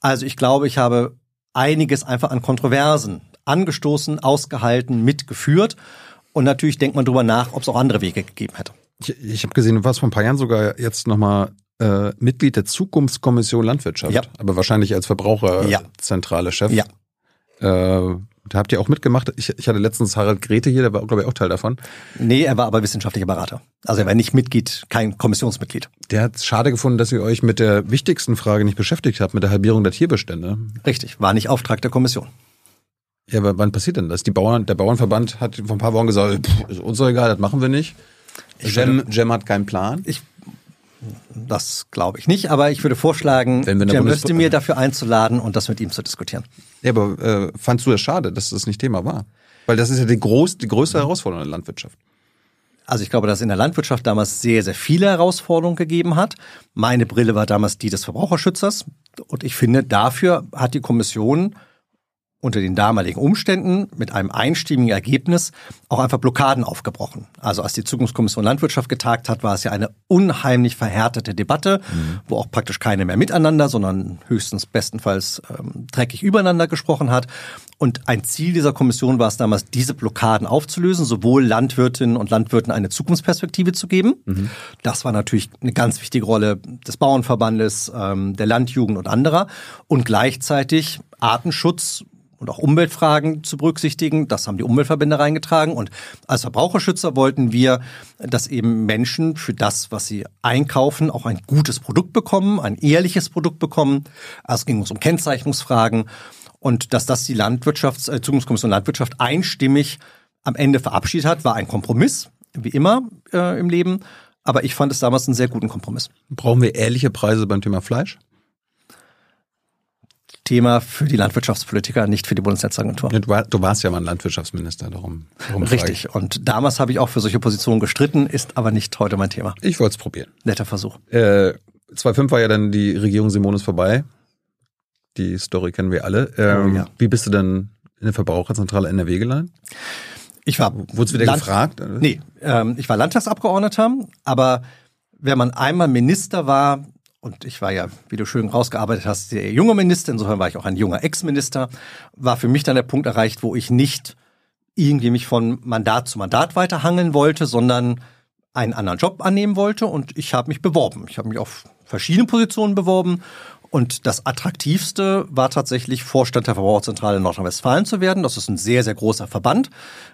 Also ich glaube, ich habe einiges einfach an Kontroversen angestoßen, ausgehalten, mitgeführt. Und natürlich denkt man drüber nach, ob es auch andere Wege gegeben hätte. Ich, ich habe gesehen, du warst vor ein paar Jahren sogar jetzt nochmal äh, Mitglied der Zukunftskommission Landwirtschaft. Ja. Aber wahrscheinlich als Verbraucherzentrale Chef. Ja. Äh, da habt ihr auch mitgemacht. Ich, ich hatte letztens Harald Grete hier, der war, glaube ich, auch Teil davon. Nee, er war aber wissenschaftlicher Berater. Also er war nicht Mitglied, kein Kommissionsmitglied. Der hat es schade gefunden, dass ihr euch mit der wichtigsten Frage nicht beschäftigt habt, mit der Halbierung der Tierbestände. Richtig, war nicht Auftrag der Kommission. Ja, aber wann passiert denn das? Die Bauern, der Bauernverband hat vor ein paar Wochen gesagt, pff, ist uns doch egal, das machen wir nicht. Jem, Jem hat keinen Plan. Ich Das glaube ich nicht, aber ich würde vorschlagen, Cem Özdemir dafür einzuladen und das mit ihm zu diskutieren. Ja, aber äh, fandst du es schade, dass das nicht Thema war? Weil das ist ja die, groß, die größte Herausforderung in der Landwirtschaft. Also ich glaube, dass es in der Landwirtschaft damals sehr, sehr viele Herausforderungen gegeben hat. Meine Brille war damals die des Verbraucherschützers. Und ich finde, dafür hat die Kommission unter den damaligen Umständen mit einem einstimmigen Ergebnis auch einfach Blockaden aufgebrochen. Also als die Zukunftskommission Landwirtschaft getagt hat, war es ja eine unheimlich verhärtete Debatte, mhm. wo auch praktisch keine mehr miteinander, sondern höchstens bestenfalls ähm, dreckig übereinander gesprochen hat. Und ein Ziel dieser Kommission war es damals, diese Blockaden aufzulösen, sowohl Landwirtinnen und Landwirten eine Zukunftsperspektive zu geben. Mhm. Das war natürlich eine ganz wichtige Rolle des Bauernverbandes, ähm, der Landjugend und anderer. Und gleichzeitig Artenschutz und auch Umweltfragen zu berücksichtigen. Das haben die Umweltverbände reingetragen. Und als Verbraucherschützer wollten wir, dass eben Menschen für das, was sie einkaufen, auch ein gutes Produkt bekommen, ein ehrliches Produkt bekommen. Also es ging uns um Kennzeichnungsfragen. Und dass das die Landwirtschafts-, äh, Zukunftskommission Landwirtschaft einstimmig am Ende verabschiedet hat, war ein Kompromiss, wie immer äh, im Leben. Aber ich fand es damals einen sehr guten Kompromiss. Brauchen wir ehrliche Preise beim Thema Fleisch? Thema für die Landwirtschaftspolitiker, nicht für die Bundesnetzagentur. Du warst ja mal ein Landwirtschaftsminister, darum. darum Richtig. Und damals habe ich auch für solche Positionen gestritten, ist aber nicht heute mein Thema. Ich wollte es probieren. Netter Versuch. Äh, zweitausendfünf war ja dann die Regierung Simonis vorbei. Die Story kennen wir alle. Ähm, oh, ja. Wie bist du dann in der Verbraucherzentrale N R W gelandet? Ich war... Wurdest du wieder Land- gefragt? Nee, ähm, ich war Landtagsabgeordneter, aber wenn man einmal Minister war... Und ich war ja, wie du schön rausgearbeitet hast, sehr junger Minister. Insofern war ich auch ein junger Ex-Minister. War für mich dann der Punkt erreicht, wo ich nicht irgendwie mich von Mandat zu Mandat weiterhangeln wollte, sondern einen anderen Job annehmen wollte. Und ich habe mich beworben. Ich habe mich auf verschiedene Positionen beworben. Und das Attraktivste war tatsächlich, Vorstand der Verbraucherzentrale Nordrhein-Westfalen zu werden. Das ist ein sehr, sehr großer Verband,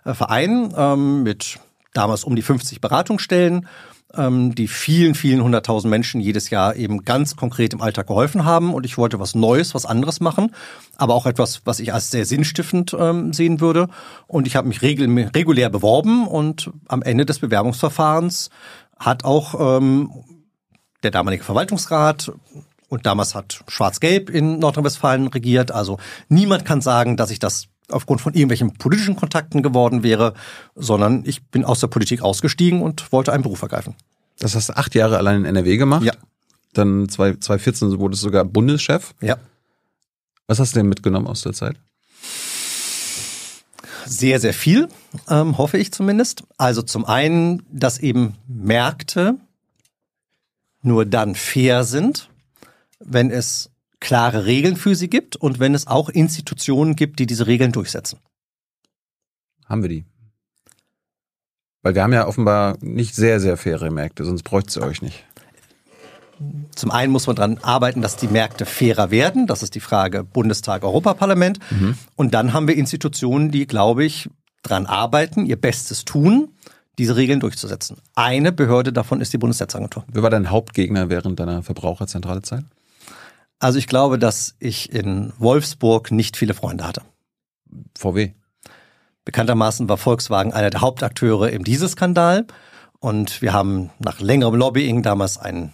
äh, Verein ähm, mit damals um die fünfzig Beratungsstellen, die vielen, vielen hunderttausend Menschen jedes Jahr eben ganz konkret im Alltag geholfen haben. Und ich wollte was Neues, was anderes machen, aber auch etwas, was ich als sehr sinnstiftend ähm, sehen würde. Und ich habe mich regel- regulär beworben und am Ende des Bewerbungsverfahrens hat auch ähm, der damalige Verwaltungsrat, und damals hat Schwarz-Gelb in Nordrhein-Westfalen regiert, also niemand kann sagen, dass ich das aufgrund von irgendwelchen politischen Kontakten geworden wäre, sondern ich bin aus der Politik ausgestiegen und wollte einen Beruf ergreifen. Das hast du acht Jahre allein in N R W gemacht? Ja. Dann zwanzig vierzehn wurdest du sogar Bundeschef? Ja. Was hast du denn mitgenommen aus der Zeit? Sehr, sehr viel, ähm, hoffe ich zumindest. Also zum einen, dass eben Märkte nur dann fair sind, wenn es klare Regeln für sie gibt und wenn es auch Institutionen gibt, die diese Regeln durchsetzen. Haben wir die? Weil wir haben ja offenbar nicht sehr, sehr faire Märkte, sonst bräuchte es euch nicht. Zum einen muss man daran arbeiten, dass die Märkte fairer werden. Das ist die Frage Bundestag, Europaparlament. Mhm. Und dann haben wir Institutionen, die, glaube ich, daran arbeiten, ihr Bestes tun, diese Regeln durchzusetzen. Eine Behörde davon ist die Bundesnetzagentur. Wer war dein Hauptgegner während deiner Verbraucherzentrale Zeit? Also ich glaube, dass ich in Wolfsburg nicht viele Freunde hatte. V W? Bekanntermaßen war Volkswagen einer der Hauptakteure im Dieselskandal. Und wir haben nach längerem Lobbying damals ein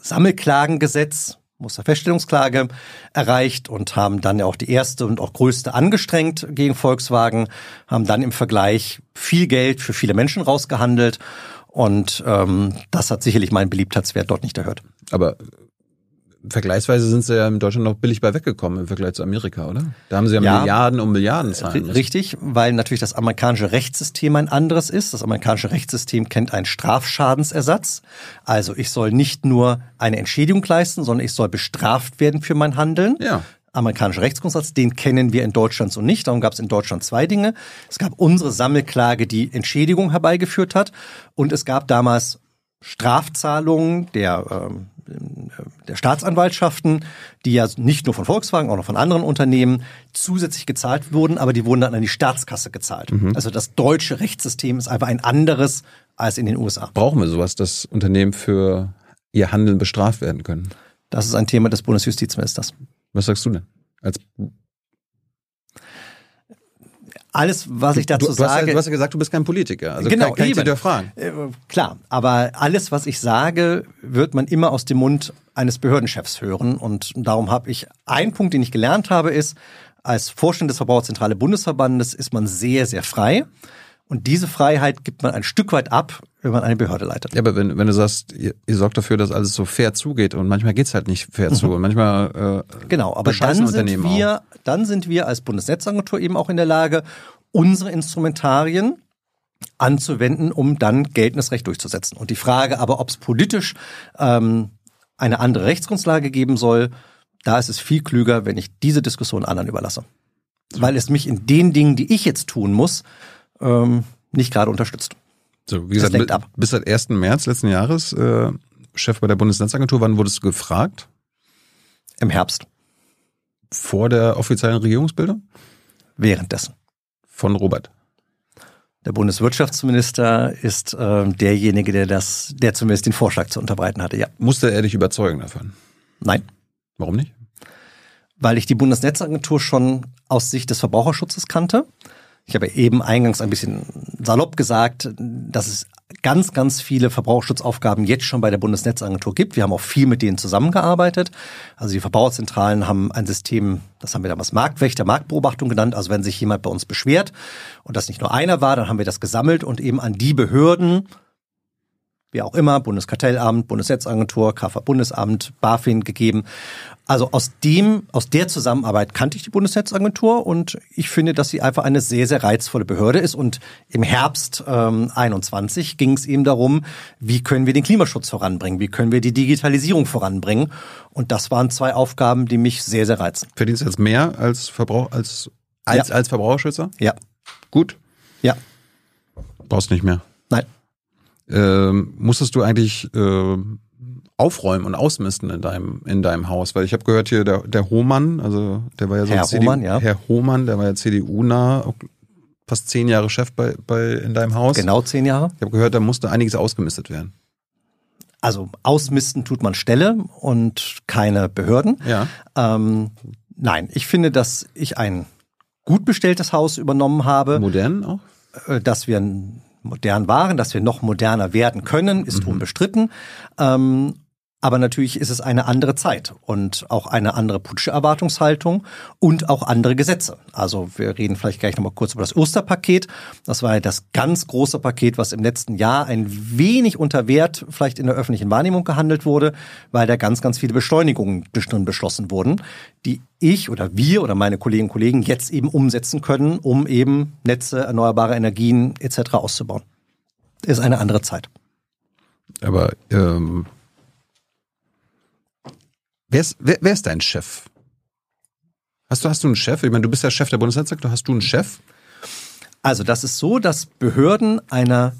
Sammelklagengesetz, Musterfeststellungsklage, erreicht und haben dann ja auch die erste und auch größte angestrengt gegen Volkswagen, haben dann im Vergleich viel Geld für viele Menschen rausgehandelt. Und ähm, das hat sicherlich meinen Beliebtheitswert dort nicht erhöht. Aber... Vergleichsweise sind sie ja in Deutschland noch billig bei weggekommen im Vergleich zu Amerika, oder? Da haben sie ja, ja Milliarden um Milliarden zahlen müssen. Richtig, weil natürlich das amerikanische Rechtssystem ein anderes ist. Das amerikanische Rechtssystem kennt einen Strafschadensersatz. Also ich soll nicht nur eine Entschädigung leisten, sondern ich soll bestraft werden für mein Handeln. Ja. Amerikanischer Rechtsgrundsatz, den kennen wir in Deutschland so nicht. Darum gab es in Deutschland zwei Dinge. Es gab unsere Sammelklage, die Entschädigung herbeigeführt hat. Und es gab damals Strafzahlungen der... Ähm, der Staatsanwaltschaften, die ja nicht nur von Volkswagen, auch noch von anderen Unternehmen zusätzlich gezahlt wurden, aber die wurden dann an die Staatskasse gezahlt. Mhm. Also das deutsche Rechtssystem ist einfach ein anderes als in den U S A. Brauchen wir sowas, dass Unternehmen für ihr Handeln bestraft werden können? Das ist ein Thema des Bundesjustizministers. Was sagst du denn? Als Alles, was ich dazu du, du hast, sage... Du hast ja gesagt, du bist kein Politiker. Also genau, kann, kann ich dich da fragen. Äh, klar, aber alles, was ich sage, wird man immer aus dem Mund eines Behördenchefs hören. Und darum habe ich... Ein Punkt, den ich gelernt habe, ist, als Vorstand des Verbraucherzentrale Bundesverbandes ist man sehr, sehr frei. Und diese Freiheit gibt man ein Stück weit ab, wenn man eine Behörde leitet. Ja, aber wenn, wenn du sagst, ihr, ihr sorgt dafür, dass alles so fair zugeht und manchmal geht es halt nicht fair mhm. zu und manchmal äh, genau, aber dann sind wir, dann sind wir als Bundesnetzagentur eben auch in der Lage, unsere Instrumentarien anzuwenden, um dann geltendes Recht durchzusetzen. Und die Frage aber, ob es politisch ähm, eine andere Rechtsgrundlage geben soll, da ist es viel klüger, wenn ich diese Diskussion anderen überlasse. So. Weil es mich in den Dingen, die ich jetzt tun muss, ähm, nicht gerade unterstützt. So, wie gesagt, ab. bis seit ersten März letzten Jahres äh, Chef bei der Bundesnetzagentur. Wann wurdest du gefragt? Im Herbst. Vor der offiziellen Regierungsbildung? Währenddessen. Von Robert. Der Bundeswirtschaftsminister ist äh, derjenige, der das, der zumindest den Vorschlag zu unterbreiten hatte, ja. Musste er dich überzeugen davon? Nein. Warum nicht? Weil ich die Bundesnetzagentur schon aus Sicht des Verbraucherschutzes kannte. Ich habe eben eingangs ein bisschen salopp gesagt, dass es ganz, ganz viele Verbraucherschutzaufgaben jetzt schon bei der Bundesnetzagentur gibt. Wir haben auch viel mit denen zusammengearbeitet. Also die Verbraucherzentralen haben ein System, das haben wir damals Marktwächter, Marktbeobachtung genannt. Also wenn sich jemand bei uns beschwert und das nicht nur einer war, dann haben wir das gesammelt und eben an die Behörden, wie auch immer, Bundeskartellamt, Bundesnetzagentur, K f W-Bundesamt, BaFin gegeben. Also aus dem, aus der Zusammenarbeit kannte ich die Bundesnetzagentur und ich finde, dass sie einfach eine sehr, sehr reizvolle Behörde ist. Und im Herbst ähm, einundzwanzig ging es eben darum, wie können wir den Klimaschutz voranbringen, wie können wir die Digitalisierung voranbringen. Und das waren zwei Aufgaben, die mich sehr, sehr reizen. Verdienst du jetzt mehr als Verbrauch, als, als, ja. als Verbraucherschützer? Ja. Gut? Ja. Brauchst nicht mehr? Nein. Ähm, musstest du eigentlich äh, aufräumen und ausmisten in deinem in deinem Haus? Weil ich habe gehört hier, der, der Hohmann, also der war ja so Herr C D U, Hohmann, ja. Herr Hohmann, der war ja C D U-nah, fast zehn Jahre Chef bei, bei in deinem Haus. Genau zehn Jahre. Ich habe gehört, da musste einiges ausgemistet werden. Also ausmisten tut man Ställe und keine Behörden. Ja. Ähm, nein, ich finde, dass ich ein gut bestelltes Haus übernommen habe. Modern auch? Dass wir ein modern waren, dass wir noch moderner werden können, ist mhm. unbestritten. Ähm, aber natürlich ist es eine andere Zeit und auch eine andere politische Erwartungshaltung und auch andere Gesetze. Also wir reden vielleicht gleich nochmal kurz über das Osterpaket. Das war ja das ganz große Paket, was im letzten Jahr ein wenig unter Wert vielleicht in der öffentlichen Wahrnehmung gehandelt wurde, weil da ganz, ganz viele Beschleunigungen drin beschlossen wurden, die ich oder wir oder meine Kolleginnen und Kollegen jetzt eben umsetzen können, um eben Netze, erneuerbare Energien et cetera auszubauen. Ist eine andere Zeit. Aber ähm, wer, ist, wer, wer ist dein Chef? Hast du, hast du einen Chef? Ich meine, du bist ja Chef der Bundesnetzagentur. Hast du einen Chef? Also das ist so, dass Behörden einer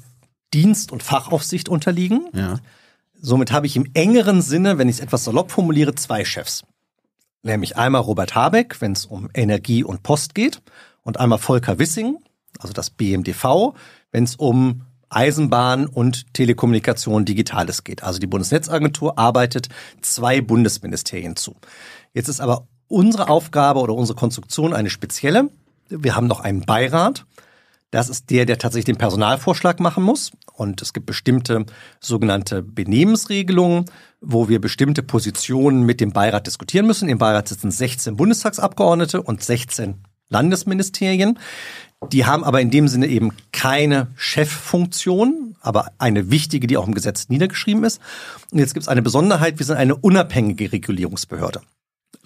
Dienst- und Fachaufsicht unterliegen. Ja. Somit habe ich im engeren Sinne, wenn ich es etwas salopp formuliere, zwei Chefs. Nämlich einmal Robert Habeck, wenn es um Energie und Post geht, und einmal Volker Wissing, also das B M D V, wenn es um Eisenbahn und Telekommunikation Digitales geht. Also die Bundesnetzagentur arbeitet zwei Bundesministerien zu. Jetzt ist aber unsere Aufgabe oder unsere Konstruktion eine spezielle. Wir haben noch einen Beirat. Das ist der, der tatsächlich den Personalvorschlag machen muss. Und es gibt bestimmte sogenannte Benehmensregelungen, wo wir bestimmte Positionen mit dem Beirat diskutieren müssen. Im Beirat sitzen sechzehn Bundestagsabgeordnete und sechzehn Landesministerien. Die haben aber in dem Sinne eben keine Cheffunktion, aber eine wichtige, die auch im Gesetz niedergeschrieben ist. Und jetzt gibt es eine Besonderheit, wir sind eine unabhängige Regulierungsbehörde.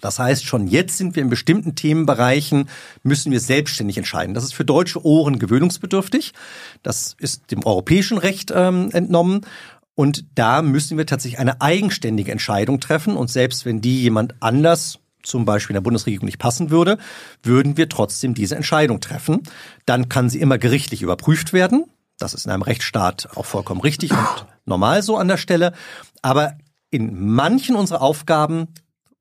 Das heißt, schon jetzt sind wir in bestimmten Themenbereichen, müssen wir selbstständig entscheiden. Das ist für deutsche Ohren gewöhnungsbedürftig. Das ist dem europäischen Recht ähm, entnommen. Und da müssen wir tatsächlich eine eigenständige Entscheidung treffen. Und selbst wenn die jemand anders, zum Beispiel in der Bundesregierung, nicht passen würde, würden wir trotzdem diese Entscheidung treffen. Dann kann sie immer gerichtlich überprüft werden. Das ist in einem Rechtsstaat auch vollkommen richtig und normal so an der Stelle. Aber in manchen unserer Aufgaben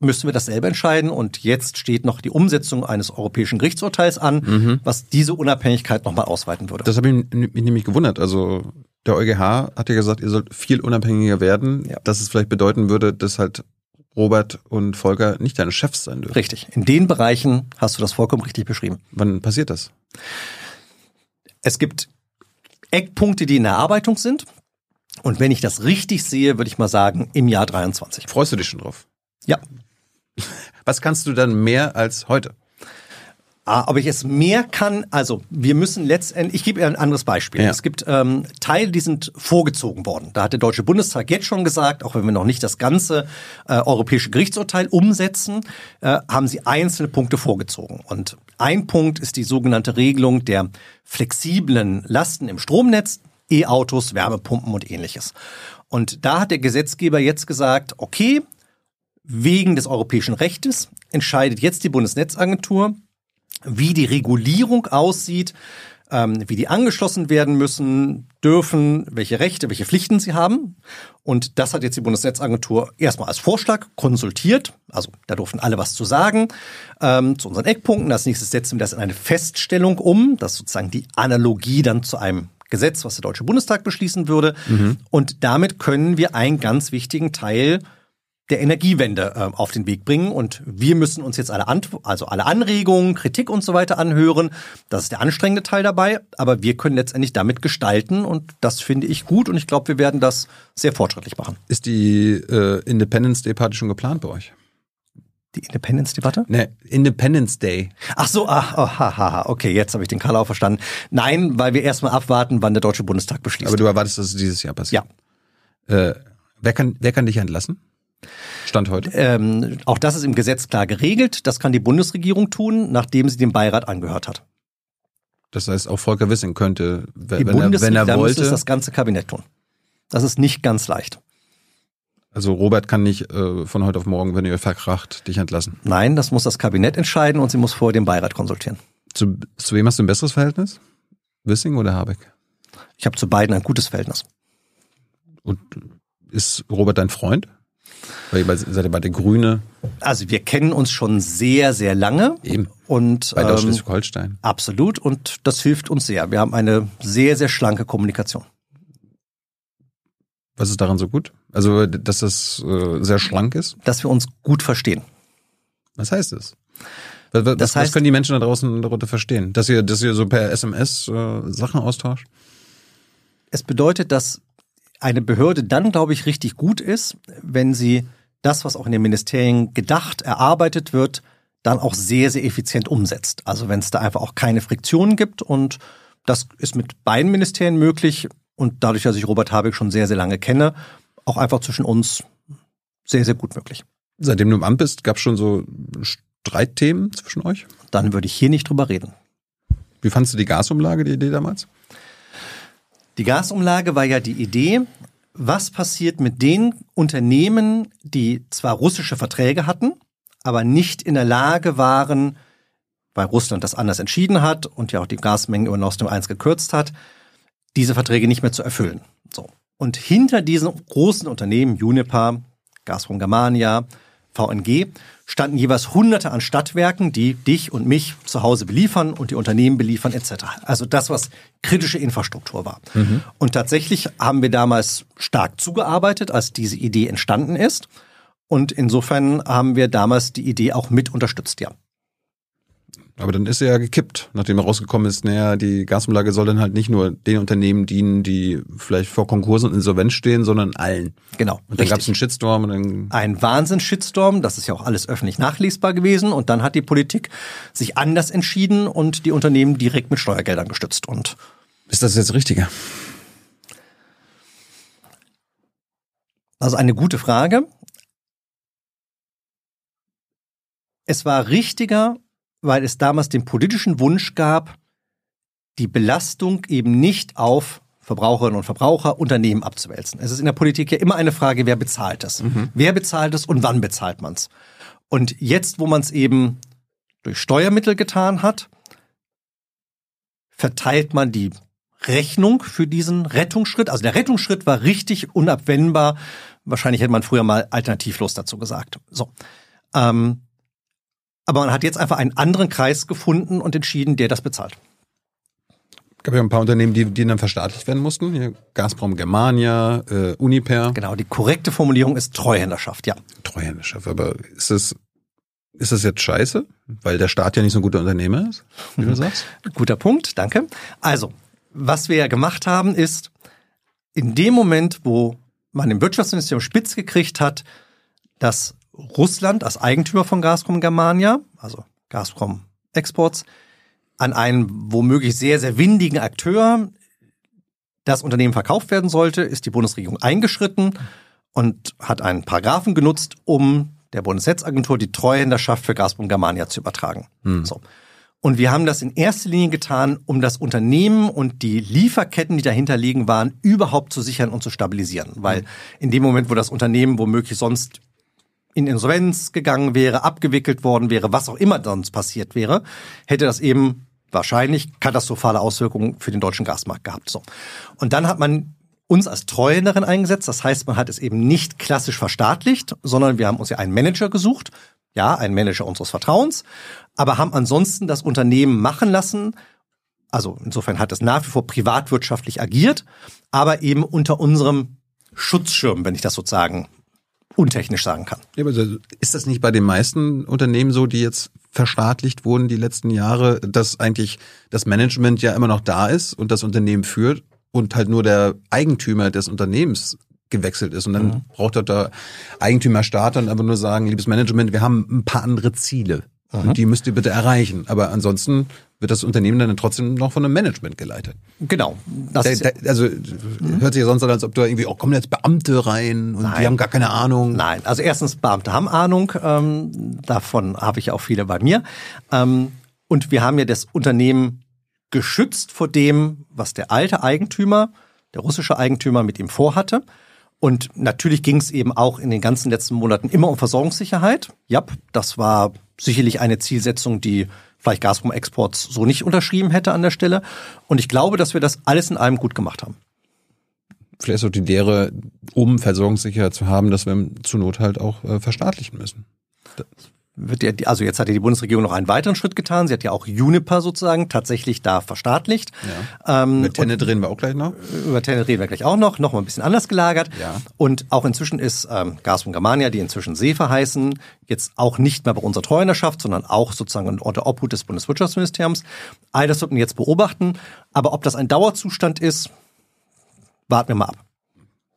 müssen wir das selber entscheiden. Und jetzt steht noch die Umsetzung eines europäischen Gerichtsurteils an, mhm. was diese Unabhängigkeit nochmal ausweiten würde. Das habe ich mich nämlich gewundert. Also der EuGH hat ja gesagt, ihr sollt viel unabhängiger werden. Ja. Dass es vielleicht bedeuten würde, dass halt Robert und Volker nicht deine Chefs sein dürfen. Richtig. In den Bereichen hast du das vollkommen richtig beschrieben. Wann passiert das? Es gibt Eckpunkte, die in der Erarbeitung sind. Und wenn ich das richtig sehe, würde ich mal sagen, im Jahr dreiundzwanzig. Freust du dich schon drauf? Ja. Was kannst du dann mehr als heute? Ob ich es mehr kann, also wir müssen letztendlich, ich gebe ein anderes Beispiel. Ja. Es gibt ähm, Teile, die sind vorgezogen worden. Da hat der Deutsche Bundestag jetzt schon gesagt, auch wenn wir noch nicht das ganze äh, europäische Gerichtsurteil umsetzen, äh, haben sie einzelne Punkte vorgezogen. Und ein Punkt ist die sogenannte Regelung der flexiblen Lasten im Stromnetz, E-Autos, Wärmepumpen und ähnliches. Und da hat der Gesetzgeber jetzt gesagt, okay, wegen des europäischen Rechtes entscheidet jetzt die Bundesnetzagentur, wie die Regulierung aussieht, ähm, wie die angeschlossen werden müssen, dürfen, welche Rechte, welche Pflichten sie haben. Und das hat jetzt die Bundesnetzagentur erstmal als Vorschlag konsultiert. Also da durften alle was zu sagen ähm, zu unseren Eckpunkten. Als nächstes setzen wir das in eine Feststellung um. Das ist sozusagen die Analogie dann zu einem Gesetz, was der Deutsche Bundestag beschließen würde. Mhm. Und damit können wir einen ganz wichtigen Teil der Energiewende äh, auf den Weg bringen. Und wir müssen uns jetzt alle, Antw- also alle Anregungen, Kritik und so weiter anhören. Das ist der anstrengende Teil dabei. Aber wir können letztendlich damit gestalten. Und das finde ich gut. Und ich glaube, wir werden das sehr fortschrittlich machen. Ist die äh, Independence Day Party schon geplant bei euch? Die Independence-Debatte? Ne, Independence Day. Ach so, ah, oh, ha, ha, okay, jetzt habe ich den Karlau verstanden. Nein, weil wir erstmal abwarten, wann der Deutsche Bundestag beschließt. Aber du erwartest, dass es dieses Jahr passiert? Ja. Äh, wer kann, wer kann dich entlassen? Stand heute. Ähm, auch das ist im Gesetz klar geregelt. Das kann die Bundesregierung tun, nachdem sie den Beirat angehört hat. Das heißt, auch Volker Wissing könnte, wenn, wenn, er, wenn er wollte... Die Bundesregierung das ganze Kabinett tun. Das ist nicht ganz leicht. Also Robert kann nicht äh, von heute auf morgen, wenn ihr verkracht, dich entlassen. Nein, das muss das Kabinett entscheiden und sie muss vorher den Beirat konsultieren. Zu, zu wem hast du ein besseres Verhältnis? Wissing oder Habeck? Ich habe zu beiden ein gutes Verhältnis. Und ist Robert dein Freund? Weil ihr seid ihr beide Grüne? Also wir kennen uns schon sehr, sehr lange. Eben. Und, bei ähm, Schleswig-Holstein. Absolut. Und das hilft uns sehr. Wir haben eine sehr, sehr schlanke Kommunikation. Was ist daran so gut? Also, dass das äh, sehr schlank ist? Dass wir uns gut verstehen. Was heißt das? Was, was, das heißt, was können die Menschen da draußen darunter verstehen? Dass ihr, dass ihr so per S M S äh, Sachen austauscht? Es bedeutet, dass eine Behörde dann, glaube ich, richtig gut ist, wenn sie das, was auch in den Ministerien gedacht, erarbeitet wird, dann auch sehr, sehr effizient umsetzt. Also, wenn es da einfach auch keine Friktionen gibt. Und das ist mit beiden Ministerien möglich. Und dadurch, dass ich Robert Habeck schon sehr, sehr lange kenne, auch einfach zwischen uns sehr, sehr gut möglich. Seitdem du im Amt bist, gab es schon so Streitthemen zwischen euch? Dann würde ich hier nicht drüber reden. Wie fandst du die Gasumlage, die Idee damals? Die Gasumlage war ja die Idee, was passiert mit den Unternehmen, die zwar russische Verträge hatten, aber nicht in der Lage waren, weil Russland das anders entschieden hat und ja auch die Gasmengen über Nord Stream eins gekürzt hat, diese Verträge nicht mehr zu erfüllen. So. Und hinter diesen großen Unternehmen, Uniper, Gazprom Germania, V N G, standen jeweils Hunderte an Stadtwerken, die dich und mich zu Hause beliefern und die Unternehmen beliefern et cetera. Also das, was kritische Infrastruktur war. Mhm. Und tatsächlich haben wir damals stark zugearbeitet, als diese Idee entstanden ist. Und insofern haben wir damals die Idee auch mit unterstützt, ja. Aber dann ist er ja gekippt, nachdem herausgekommen ist, naja, die Gasumlage soll dann halt nicht nur den Unternehmen dienen, die vielleicht vor Konkurs und Insolvenz stehen, sondern allen. Genau. Und dann gab es einen Shitstorm. Und dann ein Wahnsinns-Shitstorm, das ist ja auch alles öffentlich nachlesbar gewesen. Und dann hat die Politik sich anders entschieden und die Unternehmen direkt mit Steuergeldern gestützt. Und ist das jetzt richtiger? Also eine gute Frage. Es war richtiger, weil es damals den politischen Wunsch gab, die Belastung eben nicht auf Verbraucherinnen und Verbraucher, Unternehmen abzuwälzen. Es ist in der Politik ja immer eine Frage, wer bezahlt es? Mhm. Wer bezahlt es und wann bezahlt man es? Und jetzt, wo man es eben durch Steuermittel getan hat, verteilt man die Rechnung für diesen Rettungsschritt. Also der Rettungsschritt war richtig unabwendbar. Wahrscheinlich hätte man früher mal alternativlos dazu gesagt. So. Ähm, Aber man hat jetzt einfach einen anderen Kreis gefunden und entschieden, der das bezahlt. Es gab ja ein paar Unternehmen, die, die dann verstaatlicht werden mussten. Hier Gazprom Germania, äh, Uniper. Genau, die korrekte Formulierung ist Treuhänderschaft, ja. Treuhänderschaft, aber ist es... Ist das jetzt scheiße? Weil der Staat ja nicht so ein guter Unternehmer ist, wie du sagst. Guter Punkt, danke. Also, was wir ja gemacht haben, ist, in dem Moment, wo man im Wirtschaftsministerium spitz gekriegt hat, dass Russland als Eigentümer von Gazprom Germania, also Gazprom Exports, an einen womöglich sehr, sehr windigen Akteur das Unternehmen verkauft werden sollte, ist die Bundesregierung eingeschritten und hat einen Paragraphen genutzt, um der Bundesnetzagentur die Treuhänderschaft für Gazprom Germania zu übertragen. Hm. So. Und wir haben das in erster Linie getan, um das Unternehmen und die Lieferketten, die dahinter liegen waren, überhaupt zu sichern und zu stabilisieren. Weil in dem Moment, wo das Unternehmen womöglich sonst in Insolvenz gegangen wäre, abgewickelt worden wäre, was auch immer sonst passiert wäre, hätte das eben wahrscheinlich katastrophale Auswirkungen für den deutschen Gasmarkt gehabt. So. Und dann hat man uns als Treuhänderin eingesetzt. Das heißt, man hat es eben nicht klassisch verstaatlicht, sondern wir haben uns ja einen Manager gesucht. Ja, einen Manager unseres Vertrauens. Aber haben ansonsten das Unternehmen machen lassen. Also insofern hat es nach wie vor privatwirtschaftlich agiert, aber eben unter unserem Schutzschirm, wenn ich das sozusagen untechnisch sagen kann. Ja, aber ist das nicht bei den meisten Unternehmen so, die jetzt verstaatlicht wurden die letzten Jahre, dass eigentlich das Management ja immer noch da ist und das Unternehmen führt? Und halt nur der Eigentümer des Unternehmens gewechselt ist. Und dann mhm. braucht halt der Eigentümerstaat dann aber nur sagen, liebes Management, wir haben ein paar andere Ziele. Mhm. Und die müsst ihr bitte erreichen. Aber ansonsten wird das Unternehmen dann trotzdem noch von einem Management geleitet. Genau. Das da, da, also mhm. hört sich ja sonst an, als ob da irgendwie, oh, kommen jetzt Beamte rein und Nein. die haben gar keine Ahnung. Nein, also erstens, Beamte haben Ahnung. Ähm, davon habe ich auch viele bei mir. Ähm, und wir haben ja das Unternehmen geschützt vor dem, was der alte Eigentümer, der russische Eigentümer mit ihm vorhatte. Und natürlich ging es eben auch in den ganzen letzten Monaten immer um Versorgungssicherheit. Ja, das war sicherlich eine Zielsetzung, die vielleicht Gazprom Exports so nicht unterschrieben hätte an der Stelle. Und ich glaube, dass wir das alles in allem gut gemacht haben. Vielleicht so die Lehre, um Versorgungssicherheit zu haben, dass wir zur Not halt auch äh, verstaatlichen müssen. Das Also jetzt hat ja die Bundesregierung noch einen weiteren Schritt getan. Sie hat ja auch Uniper sozusagen tatsächlich da verstaatlicht. Ja. Ähm, über Tennet reden wir auch gleich noch. Über Tennet reden wir gleich auch noch. Noch mal ein bisschen anders gelagert. Ja. Und auch inzwischen ist ähm, Gazprom Germania, die inzwischen SEFA heißen, jetzt auch nicht mehr bei unserer Treuhänderschaft, sondern auch sozusagen unter Obhut des Bundeswirtschaftsministeriums. All das wird man jetzt beobachten. Aber ob das ein Dauerzustand ist, warten wir mal ab.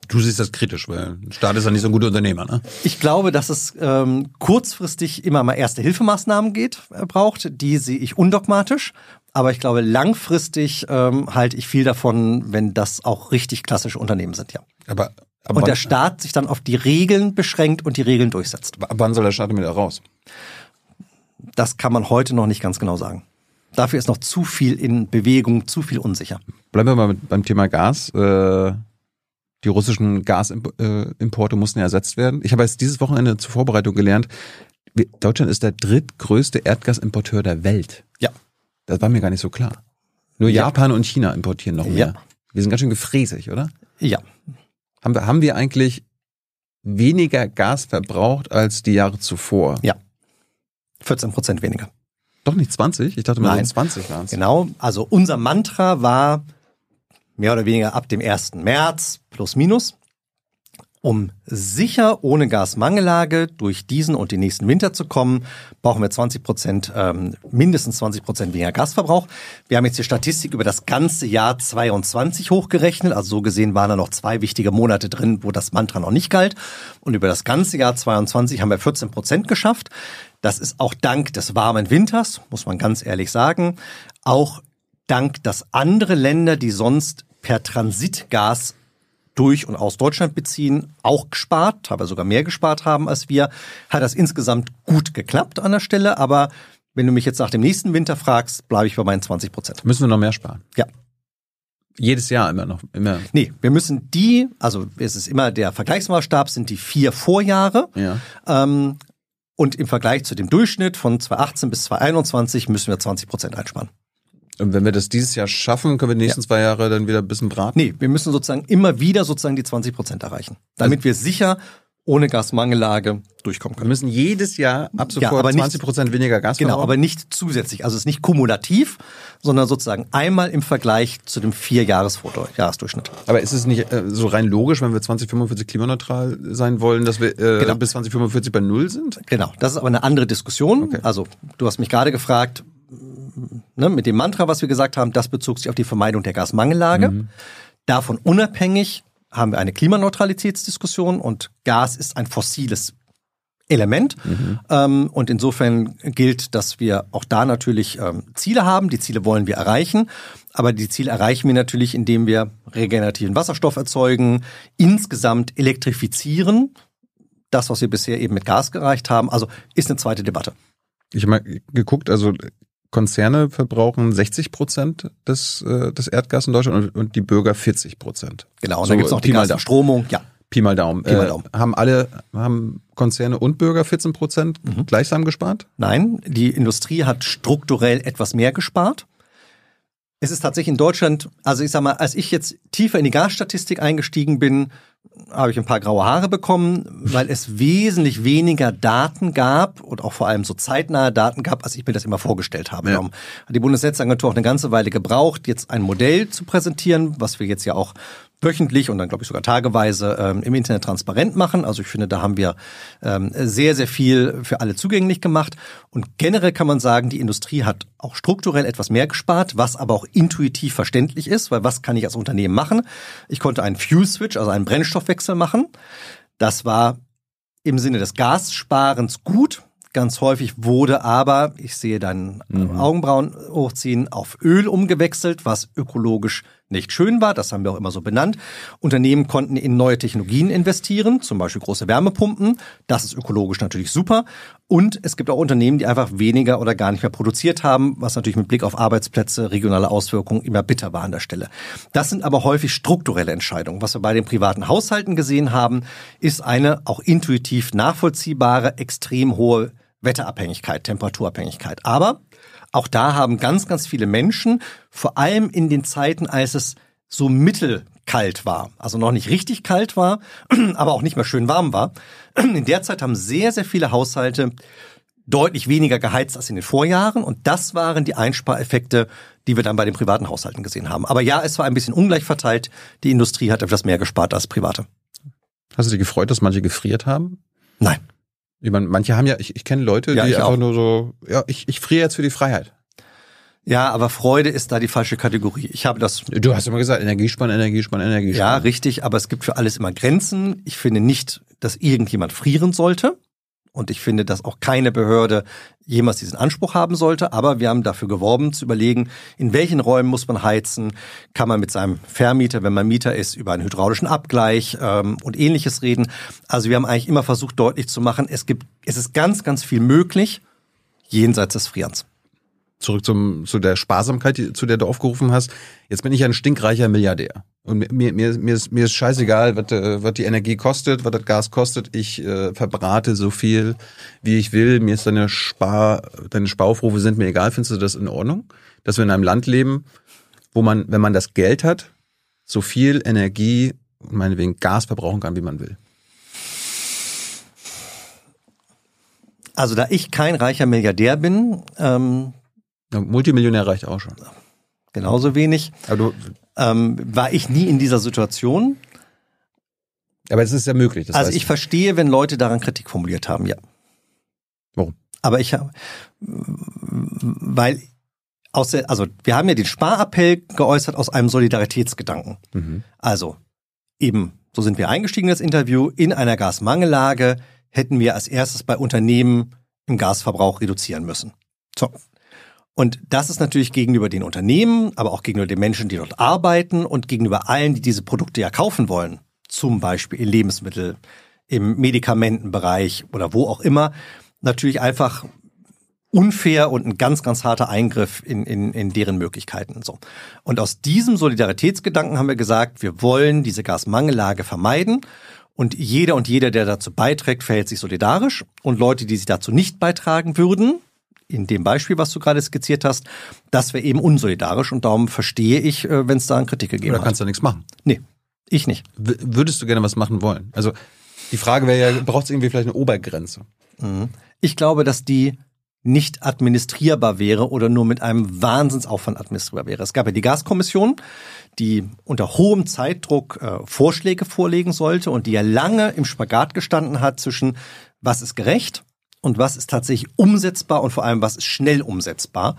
Du siehst das kritisch, weil der Staat ist ja nicht so ein guter Unternehmer, ne? Ich glaube, dass es ähm, kurzfristig immer mal Erste-Hilfe-Maßnahmen geht, äh, braucht. Die sehe ich undogmatisch. Aber ich glaube, langfristig ähm, halte ich viel davon, wenn das auch richtig klassische Unternehmen sind, ja. Aber, aber und der Staat sich dann auf die Regeln beschränkt und die Regeln durchsetzt. Aber wann soll der Staat damit raus? Das kann man heute noch nicht ganz genau sagen. Dafür ist noch zu viel in Bewegung, zu viel unsicher. Bleiben wir mal mit, beim Thema Gas. Äh Die russischen Gasimporte mussten ja ersetzt werden. Ich habe jetzt dieses Wochenende zur Vorbereitung gelernt, Deutschland ist der drittgrößte Erdgasimporteur der Welt. Ja. Das war mir gar nicht so klar. Nur ja. Japan und China importieren noch mehr. Ja. Wir sind ganz schön gefräßig, oder? Ja. Haben wir, haben wir eigentlich weniger Gas verbraucht als die Jahre zuvor? Ja. vierzehn Prozent weniger. Doch nicht zwanzig? Ich dachte mal, so zwanzig waren es. Genau. Also unser Mantra war mehr oder weniger ab dem ersten März, plus minus, um sicher ohne Gasmangellage durch diesen und den nächsten Winter zu kommen, brauchen wir zwanzig Prozent, ähm, mindestens zwanzig Prozent weniger Gasverbrauch. Wir haben jetzt die Statistik über das ganze Jahr zweiundzwanzig hochgerechnet. Also so gesehen waren da noch zwei wichtige Monate drin, wo das Mantra noch nicht galt. Und über das ganze Jahr zweiundzwanzig haben wir vierzehn Prozent geschafft. Das ist auch dank des warmen Winters, muss man ganz ehrlich sagen, auch dank, dass andere Länder, die sonst per Transitgas durch und aus Deutschland beziehen, auch gespart, teilweise sogar mehr gespart haben als wir, hat das insgesamt gut geklappt an der Stelle. Aber wenn du mich jetzt nach dem nächsten Winter fragst, bleibe ich bei meinen zwanzig Prozent. Müssen wir noch mehr sparen? Ja. Jedes Jahr immer noch? Immer. Nee, wir müssen die, also es ist immer der Vergleichsmaßstab, sind die vier Vorjahre. Ja. Ähm, und im Vergleich zu dem Durchschnitt von zweitausendachtzehn bis zweitausendeinundzwanzig müssen wir zwanzig Prozent einsparen. Und wenn wir das dieses Jahr schaffen, können wir die nächsten ja. zwei Jahre dann wieder ein bisschen braten? Nee, wir müssen sozusagen immer wieder sozusagen die zwanzig Prozent erreichen, damit also wir sicher ohne Gasmangellage durchkommen können. Wir müssen jedes Jahr ab sofort ja, aber nicht, zwanzig Prozent weniger Gas verbrauchen. Genau, aber nicht zusätzlich. Also es ist nicht kumulativ, sondern sozusagen einmal im Vergleich zu dem Vier-Jahres-Jahresdurchschnitt. Aber ist es nicht äh, so rein logisch, wenn wir zwanzig fünfundvierzig klimaneutral sein wollen, dass wir äh, genau. bis zwanzig fünfundvierzig bei Null sind? Genau, das ist aber eine andere Diskussion. Okay. Also du hast mich gerade gefragt, ne, mit dem Mantra, was wir gesagt haben, das bezog sich auf die Vermeidung der Gasmangellage. Mhm. Davon unabhängig haben wir eine Klimaneutralitätsdiskussion und Gas ist ein fossiles Element. Mhm. Ähm, und insofern gilt, dass wir auch da natürlich ähm, Ziele haben. Die Ziele wollen wir erreichen. Aber die Ziele erreichen wir natürlich, indem wir regenerativen Wasserstoff erzeugen, insgesamt elektrifizieren. Das, was wir bisher eben mit Gas erreicht haben, also ist eine zweite Debatte. Ich habe mal geguckt, also Konzerne verbrauchen sechzig Prozent des, äh, des Erdgas in Deutschland und, und die Bürger vierzig Prozent. Genau, und so, dann gibt es noch die Gasverstromung. Ja. Pi mal Daumen. Pi mal Daumen. Äh, haben alle, haben Konzerne und Bürger vierzehn Prozent mhm. gleichsam gespart? Nein, die Industrie hat strukturell etwas mehr gespart. Es ist tatsächlich in Deutschland, also ich sag mal, als ich jetzt tiefer in die Gasstatistik eingestiegen bin, habe ich ein paar graue Haare bekommen, weil es wesentlich weniger Daten gab und auch vor allem so zeitnahe Daten gab, als ich mir das immer vorgestellt habe. Ja. Darum hat die Bundesnetzagentur auch eine ganze Weile gebraucht, jetzt ein Modell zu präsentieren, was wir jetzt ja auch wöchentlich und dann glaube ich sogar tageweise ähm, im Internet transparent machen. Also ich finde, da haben wir ähm, sehr, sehr viel für alle zugänglich gemacht. Und generell kann man sagen, die Industrie hat auch strukturell etwas mehr gespart, was aber auch intuitiv verständlich ist, weil was kann ich als Unternehmen machen? Ich konnte einen Fuel-Switch, also einen Brennstoff Stoffwechsel machen. Das war im Sinne des Gassparens gut. Ganz häufig wurde aber, ich sehe deinen mhm. Augenbrauen hochziehen, auf Öl umgewechselt, was ökologisch nicht schön war. Das haben wir auch immer so benannt. Unternehmen konnten in neue Technologien investieren, zum Beispiel große Wärmepumpen. Das ist ökologisch natürlich super. Und es gibt auch Unternehmen, die einfach weniger oder gar nicht mehr produziert haben, was natürlich mit Blick auf Arbeitsplätze, regionale Auswirkungen immer bitter war an der Stelle. Das sind aber häufig strukturelle Entscheidungen. Was wir bei den privaten Haushalten gesehen haben, ist eine auch intuitiv nachvollziehbare, extrem hohe Wetterabhängigkeit, Temperaturabhängigkeit. Aber auch da haben ganz, ganz viele Menschen, vor allem in den Zeiten, als es so mittelkalt war, also noch nicht richtig kalt war, aber auch nicht mehr schön warm war, in der Zeit haben sehr, sehr viele Haushalte deutlich weniger geheizt als in den Vorjahren. Und das waren die Einspareffekte, die wir dann bei den privaten Haushalten gesehen haben. Aber ja, es war ein bisschen ungleich verteilt. Die Industrie hat etwas mehr gespart als Private. Hast du dich gefreut, dass manche gefriert haben? Nein. Ich meine, manche haben ja, ich, ich kenne Leute, ja, die einfach auch. nur so, ja, ich, ich friere jetzt für die Freiheit. Ja, aber Freude ist da die falsche Kategorie. Ich habe das. Du hast immer gesagt, Energiesparen, Energiesparen, Energiesparen. Ja, richtig, aber es gibt für alles immer Grenzen. Ich finde nicht, dass irgendjemand frieren sollte. Und ich finde, dass auch keine Behörde jemals diesen Anspruch haben sollte. Aber wir haben dafür geworben, zu überlegen, in welchen Räumen muss man heizen? Kann man mit seinem Vermieter, wenn man Mieter ist, über einen hydraulischen Abgleich ähm, und Ähnliches reden? Also wir haben eigentlich immer versucht, deutlich zu machen, es gibt, es ist ganz, ganz viel möglich jenseits des Frierens. Zurück zum, zu der Sparsamkeit, die, zu der du aufgerufen hast. Jetzt bin ich ein stinkreicher Milliardär. Und mir, mir, mir, ist, mir ist scheißegal, was, was die Energie kostet, was das Gas kostet. Ich äh, verbrate so viel, wie ich will. Mir ist deine, Spar, deine Sparaufrufe sind mir egal. Findest du das in Ordnung? Dass wir in einem Land leben, wo man, wenn man das Geld hat, so viel Energie und meinetwegen Gas verbrauchen kann, wie man will. Also da ich kein reicher Milliardär bin, ähm Ja, Multimillionär reicht auch schon. Genauso wenig. Also, ähm, war ich nie in dieser Situation. Aber es ist ja möglich. Das also heißt, ich verstehe, wenn Leute daran Kritik formuliert haben, ja. Warum? Aber ich habe, weil, aus der, also wir haben ja den Sparappell geäußert aus einem Solidaritätsgedanken. Mhm. Also eben, so sind wir eingestiegen in das Interview, in einer Gasmangellage hätten wir als erstes bei Unternehmen im Gasverbrauch reduzieren müssen. So. Und das ist natürlich gegenüber den Unternehmen, aber auch gegenüber den Menschen, die dort arbeiten und gegenüber allen, die diese Produkte ja kaufen wollen, zum Beispiel in Lebensmittel, im Medikamentenbereich oder wo auch immer, natürlich einfach unfair und ein ganz, ganz harter Eingriff in, in, in deren Möglichkeiten. Und so. Und aus diesem Solidaritätsgedanken haben wir gesagt, wir wollen diese Gasmangellage vermeiden. Und jeder und jeder, der dazu beiträgt, verhält sich solidarisch. Und Leute, die sich dazu nicht beitragen würden, in dem Beispiel, was du gerade skizziert hast, das wäre eben unsolidarisch und darum verstehe ich, wenn es da eine Kritik gegeben hat. Da kannst du nichts machen. Nee, ich nicht. W- würdest du gerne was machen wollen? Also Die Frage wäre ja, braucht es irgendwie vielleicht eine Obergrenze? Ich glaube, dass die nicht administrierbar wäre oder nur mit einem Wahnsinnsaufwand administrierbar wäre. Es gab ja die Gaskommission, die unter hohem Zeitdruck äh, Vorschläge vorlegen sollte und die ja lange im Spagat gestanden hat zwischen was ist gerecht und was ist tatsächlich umsetzbar und vor allem was ist schnell umsetzbar.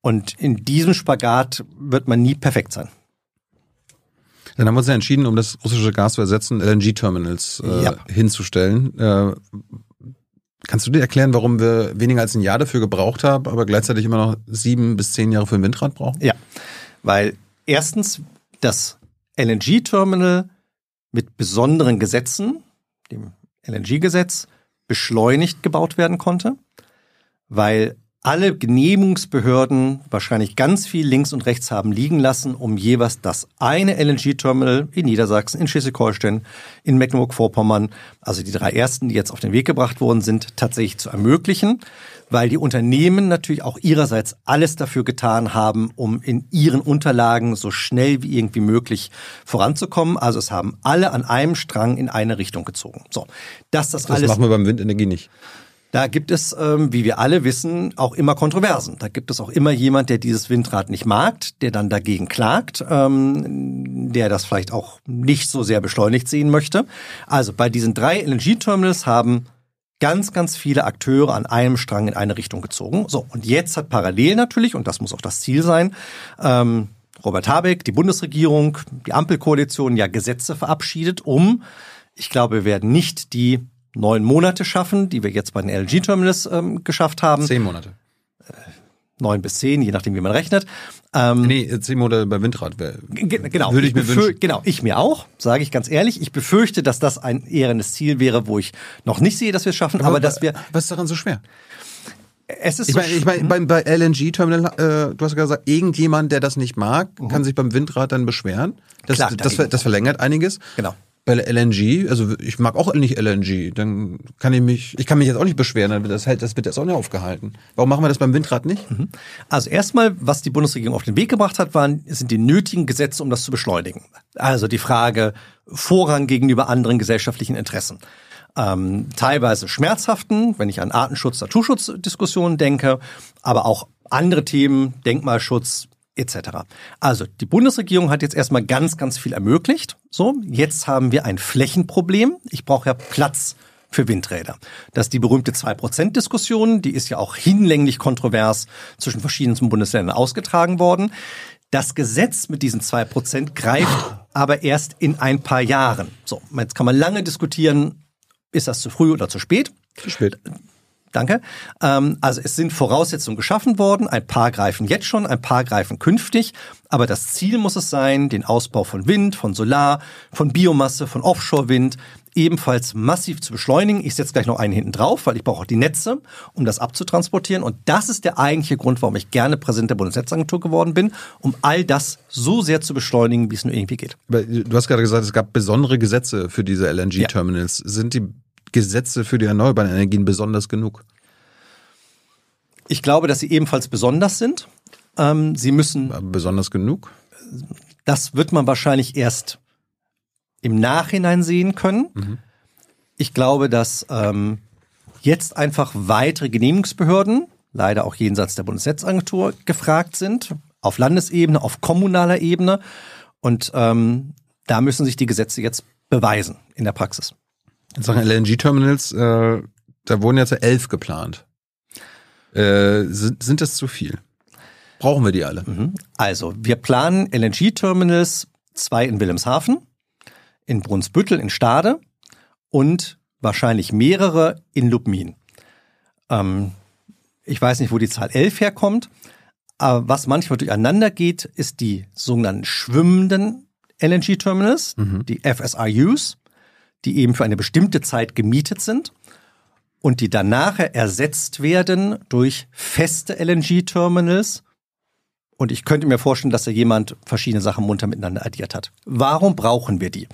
Und in diesem Spagat wird man nie perfekt sein. Dann haben wir uns ja entschieden, um das russische Gas zu ersetzen, L N G-Terminals äh, ja. hinzustellen. Äh, Kannst du dir erklären, warum wir weniger als ein Jahr dafür gebraucht haben, aber gleichzeitig immer noch sieben bis zehn Jahre für ein Windrad brauchen? Ja, weil erstens das L N G-Terminal mit besonderen Gesetzen, dem L N G-Gesetz, beschleunigt gebaut werden konnte, weil alle Genehmigungsbehörden wahrscheinlich ganz viel links und rechts haben liegen lassen, um jeweils das eine L N G-Terminal in Niedersachsen, in Schleswig-Holstein, in Mecklenburg-Vorpommern, also die drei ersten, die jetzt auf den Weg gebracht worden sind, tatsächlich zu ermöglichen, weil die Unternehmen natürlich auch ihrerseits alles dafür getan haben, um in ihren Unterlagen so schnell wie irgendwie möglich voranzukommen. Also es haben alle an einem Strang in eine Richtung gezogen. So, dass das, das alles machen wir beim Windenergie nicht. Da gibt es, wie wir alle wissen, auch immer Kontroversen. Da gibt es auch immer jemand, der dieses Windrad nicht mag, der dann dagegen klagt, der das vielleicht auch nicht so sehr beschleunigt sehen möchte. Also bei diesen drei L N G-Terminals haben ganz, ganz viele Akteure an einem Strang in eine Richtung gezogen. So, und jetzt hat parallel natürlich, und das muss auch das Ziel sein, Robert Habeck, die Bundesregierung, die Ampelkoalition ja Gesetze verabschiedet, um, ich glaube, wir werden nicht die neun Monate schaffen, die wir jetzt bei den L N G-Terminals ähm, geschafft haben. Zehn Monate. Äh, neun bis zehn, je nachdem, wie man rechnet. Ähm, nee, zehn Monate bei Windrad. Wär, ge- genau, würde ich, ich mir wünschen. Genau, ich mir auch, sage ich ganz ehrlich. Ich befürchte, dass das ein ehrenes Ziel wäre, wo ich noch nicht sehe, dass wir es schaffen, aber, aber dass wir... Was ist daran so schwer? Es ist ich meine, so ich mein, bei, bei L N G-Terminal, äh, du hast ja gesagt, irgendjemand, der das nicht mag, mhm. kann sich beim Windrad dann beschweren. Das, Klar, das, das, das verlängert einiges. Genau. Bei L N G, also ich mag auch nicht L N G, dann kann ich mich, ich kann mich jetzt auch nicht beschweren, das wird jetzt auch nicht aufgehalten. Warum machen wir das beim Windrad nicht? Also erstmal, was die Bundesregierung auf den Weg gebracht hat, waren, sind die nötigen Gesetze, um das zu beschleunigen. Also die Frage Vorrang gegenüber anderen gesellschaftlichen Interessen. Ähm, teilweise schmerzhaften, wenn ich an Artenschutz, Naturschutzdiskussionen denke, aber auch andere Themen, Denkmalschutz, et cetera. Also die Bundesregierung hat jetzt erstmal ganz, ganz viel ermöglicht. So, jetzt haben wir ein Flächenproblem. Ich brauche ja Platz für Windräder. Das ist die berühmte zwei Prozent Diskussion, die ist ja auch hinlänglich kontrovers zwischen verschiedensten Bundesländern ausgetragen worden. Das Gesetz mit diesen zwei Prozent greift aber erst in ein paar Jahren. So, jetzt kann man lange diskutieren, ist das zu früh oder zu spät? Zu spät. Danke. Also es sind Voraussetzungen geschaffen worden. Ein paar greifen jetzt schon, ein paar greifen künftig. Aber das Ziel muss es sein, den Ausbau von Wind, von Solar, von Biomasse, von Offshore-Wind ebenfalls massiv zu beschleunigen. Ich setze gleich noch einen hinten drauf, weil ich brauche auch die Netze, um das abzutransportieren. Und das ist der eigentliche Grund, warum ich gerne Präsident der Bundesnetzagentur geworden bin, um all das so sehr zu beschleunigen, wie es nur irgendwie geht. Aber du hast gerade gesagt, es gab besondere Gesetze für diese L N G-Terminals. Ja. Sind die Gesetze für die erneuerbaren Energien besonders genug? Ich glaube, dass sie ebenfalls besonders sind. Ähm, sie müssen... Aber besonders genug? Das wird man wahrscheinlich erst im Nachhinein sehen können. Mhm. Ich glaube, dass ähm, jetzt einfach weitere Genehmigungsbehörden, leider auch jenseits der Bundesnetzagentur, gefragt sind. Auf Landesebene, auf kommunaler Ebene. Und ähm, da müssen sich die Gesetze jetzt beweisen in der Praxis. In Sachen L N G-Terminals, äh, da wurden jetzt elf geplant. Äh, sind, sind das zu viel? Brauchen wir die alle? Mhm. Also, wir planen L N G-Terminals, zwei in Wilhelmshaven, in Brunsbüttel, in Stade und wahrscheinlich mehrere in Lubmin. Ähm, ich weiß nicht, wo die Zahl elf herkommt, aber was manchmal durcheinander geht, ist die sogenannten schwimmenden L N G-Terminals, mhm. die F S R Us, die eben für eine bestimmte Zeit gemietet sind und die danach ersetzt werden durch feste L N G-Terminals. Und ich könnte mir vorstellen, dass da jemand verschiedene Sachen munter miteinander addiert hat. Warum brauchen wir die?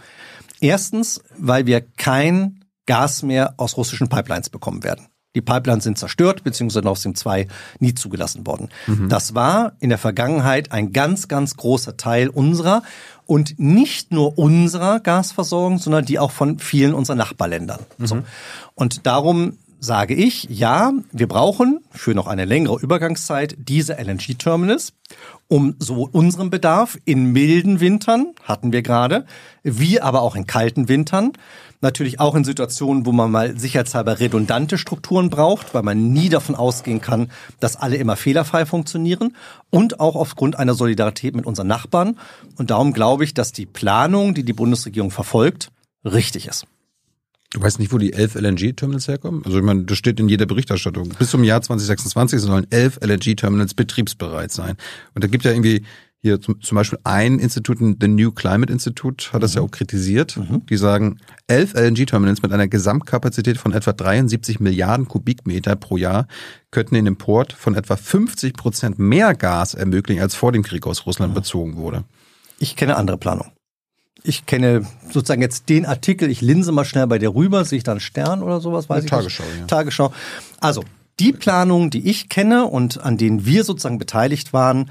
Erstens, weil wir kein Gas mehr aus russischen Pipelines bekommen werden. Die Pipelines sind zerstört, beziehungsweise Nord Stream zwei nie zugelassen worden. Mhm. Das war in der Vergangenheit ein ganz, ganz großer Teil unserer und nicht nur unserer Gasversorgung, sondern die auch von vielen unserer Nachbarländern. Mhm. So. Und darum sage ich, ja, wir brauchen für noch eine längere Übergangszeit diese L N G-Terminals, um sowohl unseren Bedarf in milden Wintern, hatten wir gerade, wie aber auch in kalten Wintern, natürlich auch in Situationen, wo man mal sicherheitshalber redundante Strukturen braucht, weil man nie davon ausgehen kann, dass alle immer fehlerfrei funktionieren, und auch aufgrund einer Solidarität mit unseren Nachbarn. Und darum glaube ich, dass die Planung, die die Bundesregierung verfolgt, richtig ist. Du weißt nicht, wo die elf L N G-Terminals herkommen? Also ich meine, das steht in jeder Berichterstattung. Bis zum Jahr zwanzig sechsundzwanzig sollen elf L N G-Terminals betriebsbereit sein. Und da gibt ja irgendwie hier zum, zum Beispiel ein Institut, The New Climate Institute, hat das mhm. ja auch kritisiert. Mhm. Die sagen, elf L N G-Terminals mit einer Gesamtkapazität von etwa dreiundsiebzig Milliarden Kubikmeter pro Jahr könnten den Import von etwa fünfzig Prozent mehr Gas ermöglichen, als vor dem Krieg aus Russland mhm. bezogen wurde. Ich kenne andere Planung. Ich kenne sozusagen jetzt den Artikel, ich linse mal schnell bei dir rüber, sehe ich da einen Stern oder sowas, weiß ich nicht. Tagesschau, ja. Tagesschau. Also die Planungen, die ich kenne und an denen wir sozusagen beteiligt waren,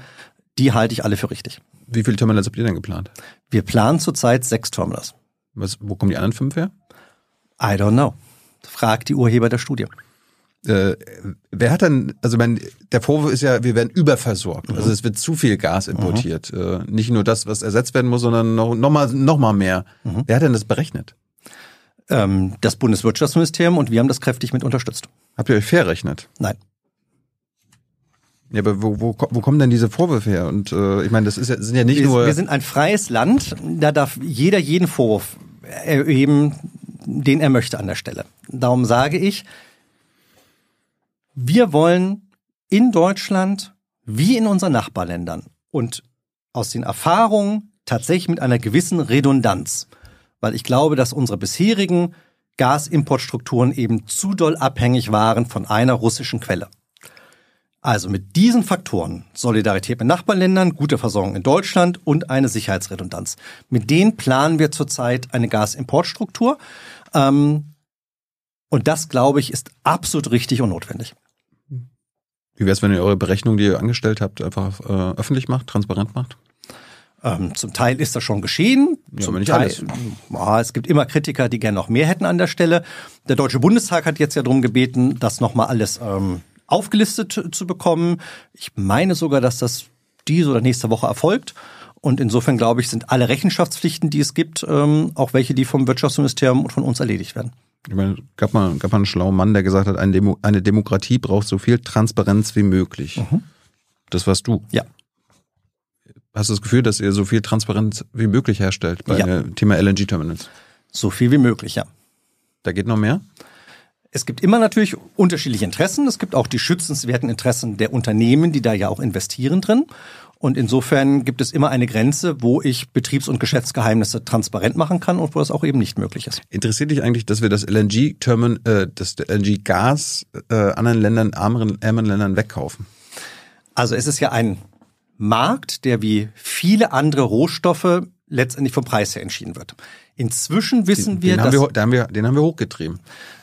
die halte ich alle für richtig. Wie viele Terminals habt ihr denn geplant? Wir planen zurzeit sechs Terminals. Was, wo kommen die anderen fünf her? I don't know. Fragt die Urheber der Studie. Äh, wer hat dann, also mein, der Vorwurf ist ja, wir werden überversorgt. Mhm. Also es wird zu viel Gas importiert. Mhm. Äh, nicht nur das, was ersetzt werden muss, sondern noch, noch mal, noch mal mehr. Mhm. Wer hat denn das berechnet? Ähm, das Bundeswirtschaftsministerium, und wir haben das kräftig mit unterstützt. Habt ihr euch verrechnet? Nein. Ja, aber wo, wo, wo kommen denn diese Vorwürfe her? Und äh, ich meine, das ist ja, sind ja nicht wir, nur... Wir sind ein freies Land, da darf jeder jeden Vorwurf erheben, den er möchte an der Stelle. Darum sage ich, wir wollen in Deutschland wie in unseren Nachbarländern und aus den Erfahrungen tatsächlich mit einer gewissen Redundanz, weil ich glaube, dass unsere bisherigen Gasimportstrukturen eben zu doll abhängig waren von einer russischen Quelle. Also mit diesen Faktoren, Solidarität mit Nachbarländern, gute Versorgung in Deutschland und eine Sicherheitsredundanz, mit denen planen wir zurzeit eine Gasimportstruktur. Ähm, und das, glaube ich, ist absolut richtig und notwendig. Wie wäre es, wenn ihr eure Berechnung, die ihr angestellt habt, einfach äh, öffentlich macht, transparent macht? Ähm, zum Teil ist das schon geschehen. Ja, zum aber nicht Teil, alles. Oh, es gibt immer Kritiker, die gerne noch mehr hätten an der Stelle. Der Deutsche Bundestag hat jetzt ja darum gebeten, dass nochmal alles ähm, aufgelistet zu bekommen. Ich meine sogar, dass das diese oder nächste Woche erfolgt. Und insofern, glaube ich, sind alle Rechenschaftspflichten, die es gibt, ähm, auch welche, die vom Wirtschaftsministerium und von uns erledigt werden. Ich meine, gab mal, gab mal einen schlauen Mann, der gesagt hat, eine, Demo, eine Demokratie braucht so viel Transparenz wie möglich. Mhm. Das warst du. Ja. Hast du das Gefühl, dass ihr so viel Transparenz wie möglich herstellt bei ja. Thema L N G-Terminals? So viel wie möglich, ja. Da geht noch mehr? Es gibt immer natürlich unterschiedliche Interessen. Es gibt auch die schützenswerten Interessen der Unternehmen, die da ja auch investieren drin. Und insofern gibt es immer eine Grenze, wo ich Betriebs- und Geschäftsgeheimnisse transparent machen kann und wo das auch eben nicht möglich ist. Interessiert dich eigentlich, dass wir das L N G-Termin, äh, das L N G-Gas äh, anderen Ländern, ärmeren, ärmeren Ländern wegkaufen? Also es ist ja ein Markt, der wie viele andere Rohstoffe letztendlich vom Preis her entschieden wird. Inzwischen wissen den, wir, den dass... Haben wir, den, haben wir, den haben wir hochgetrieben.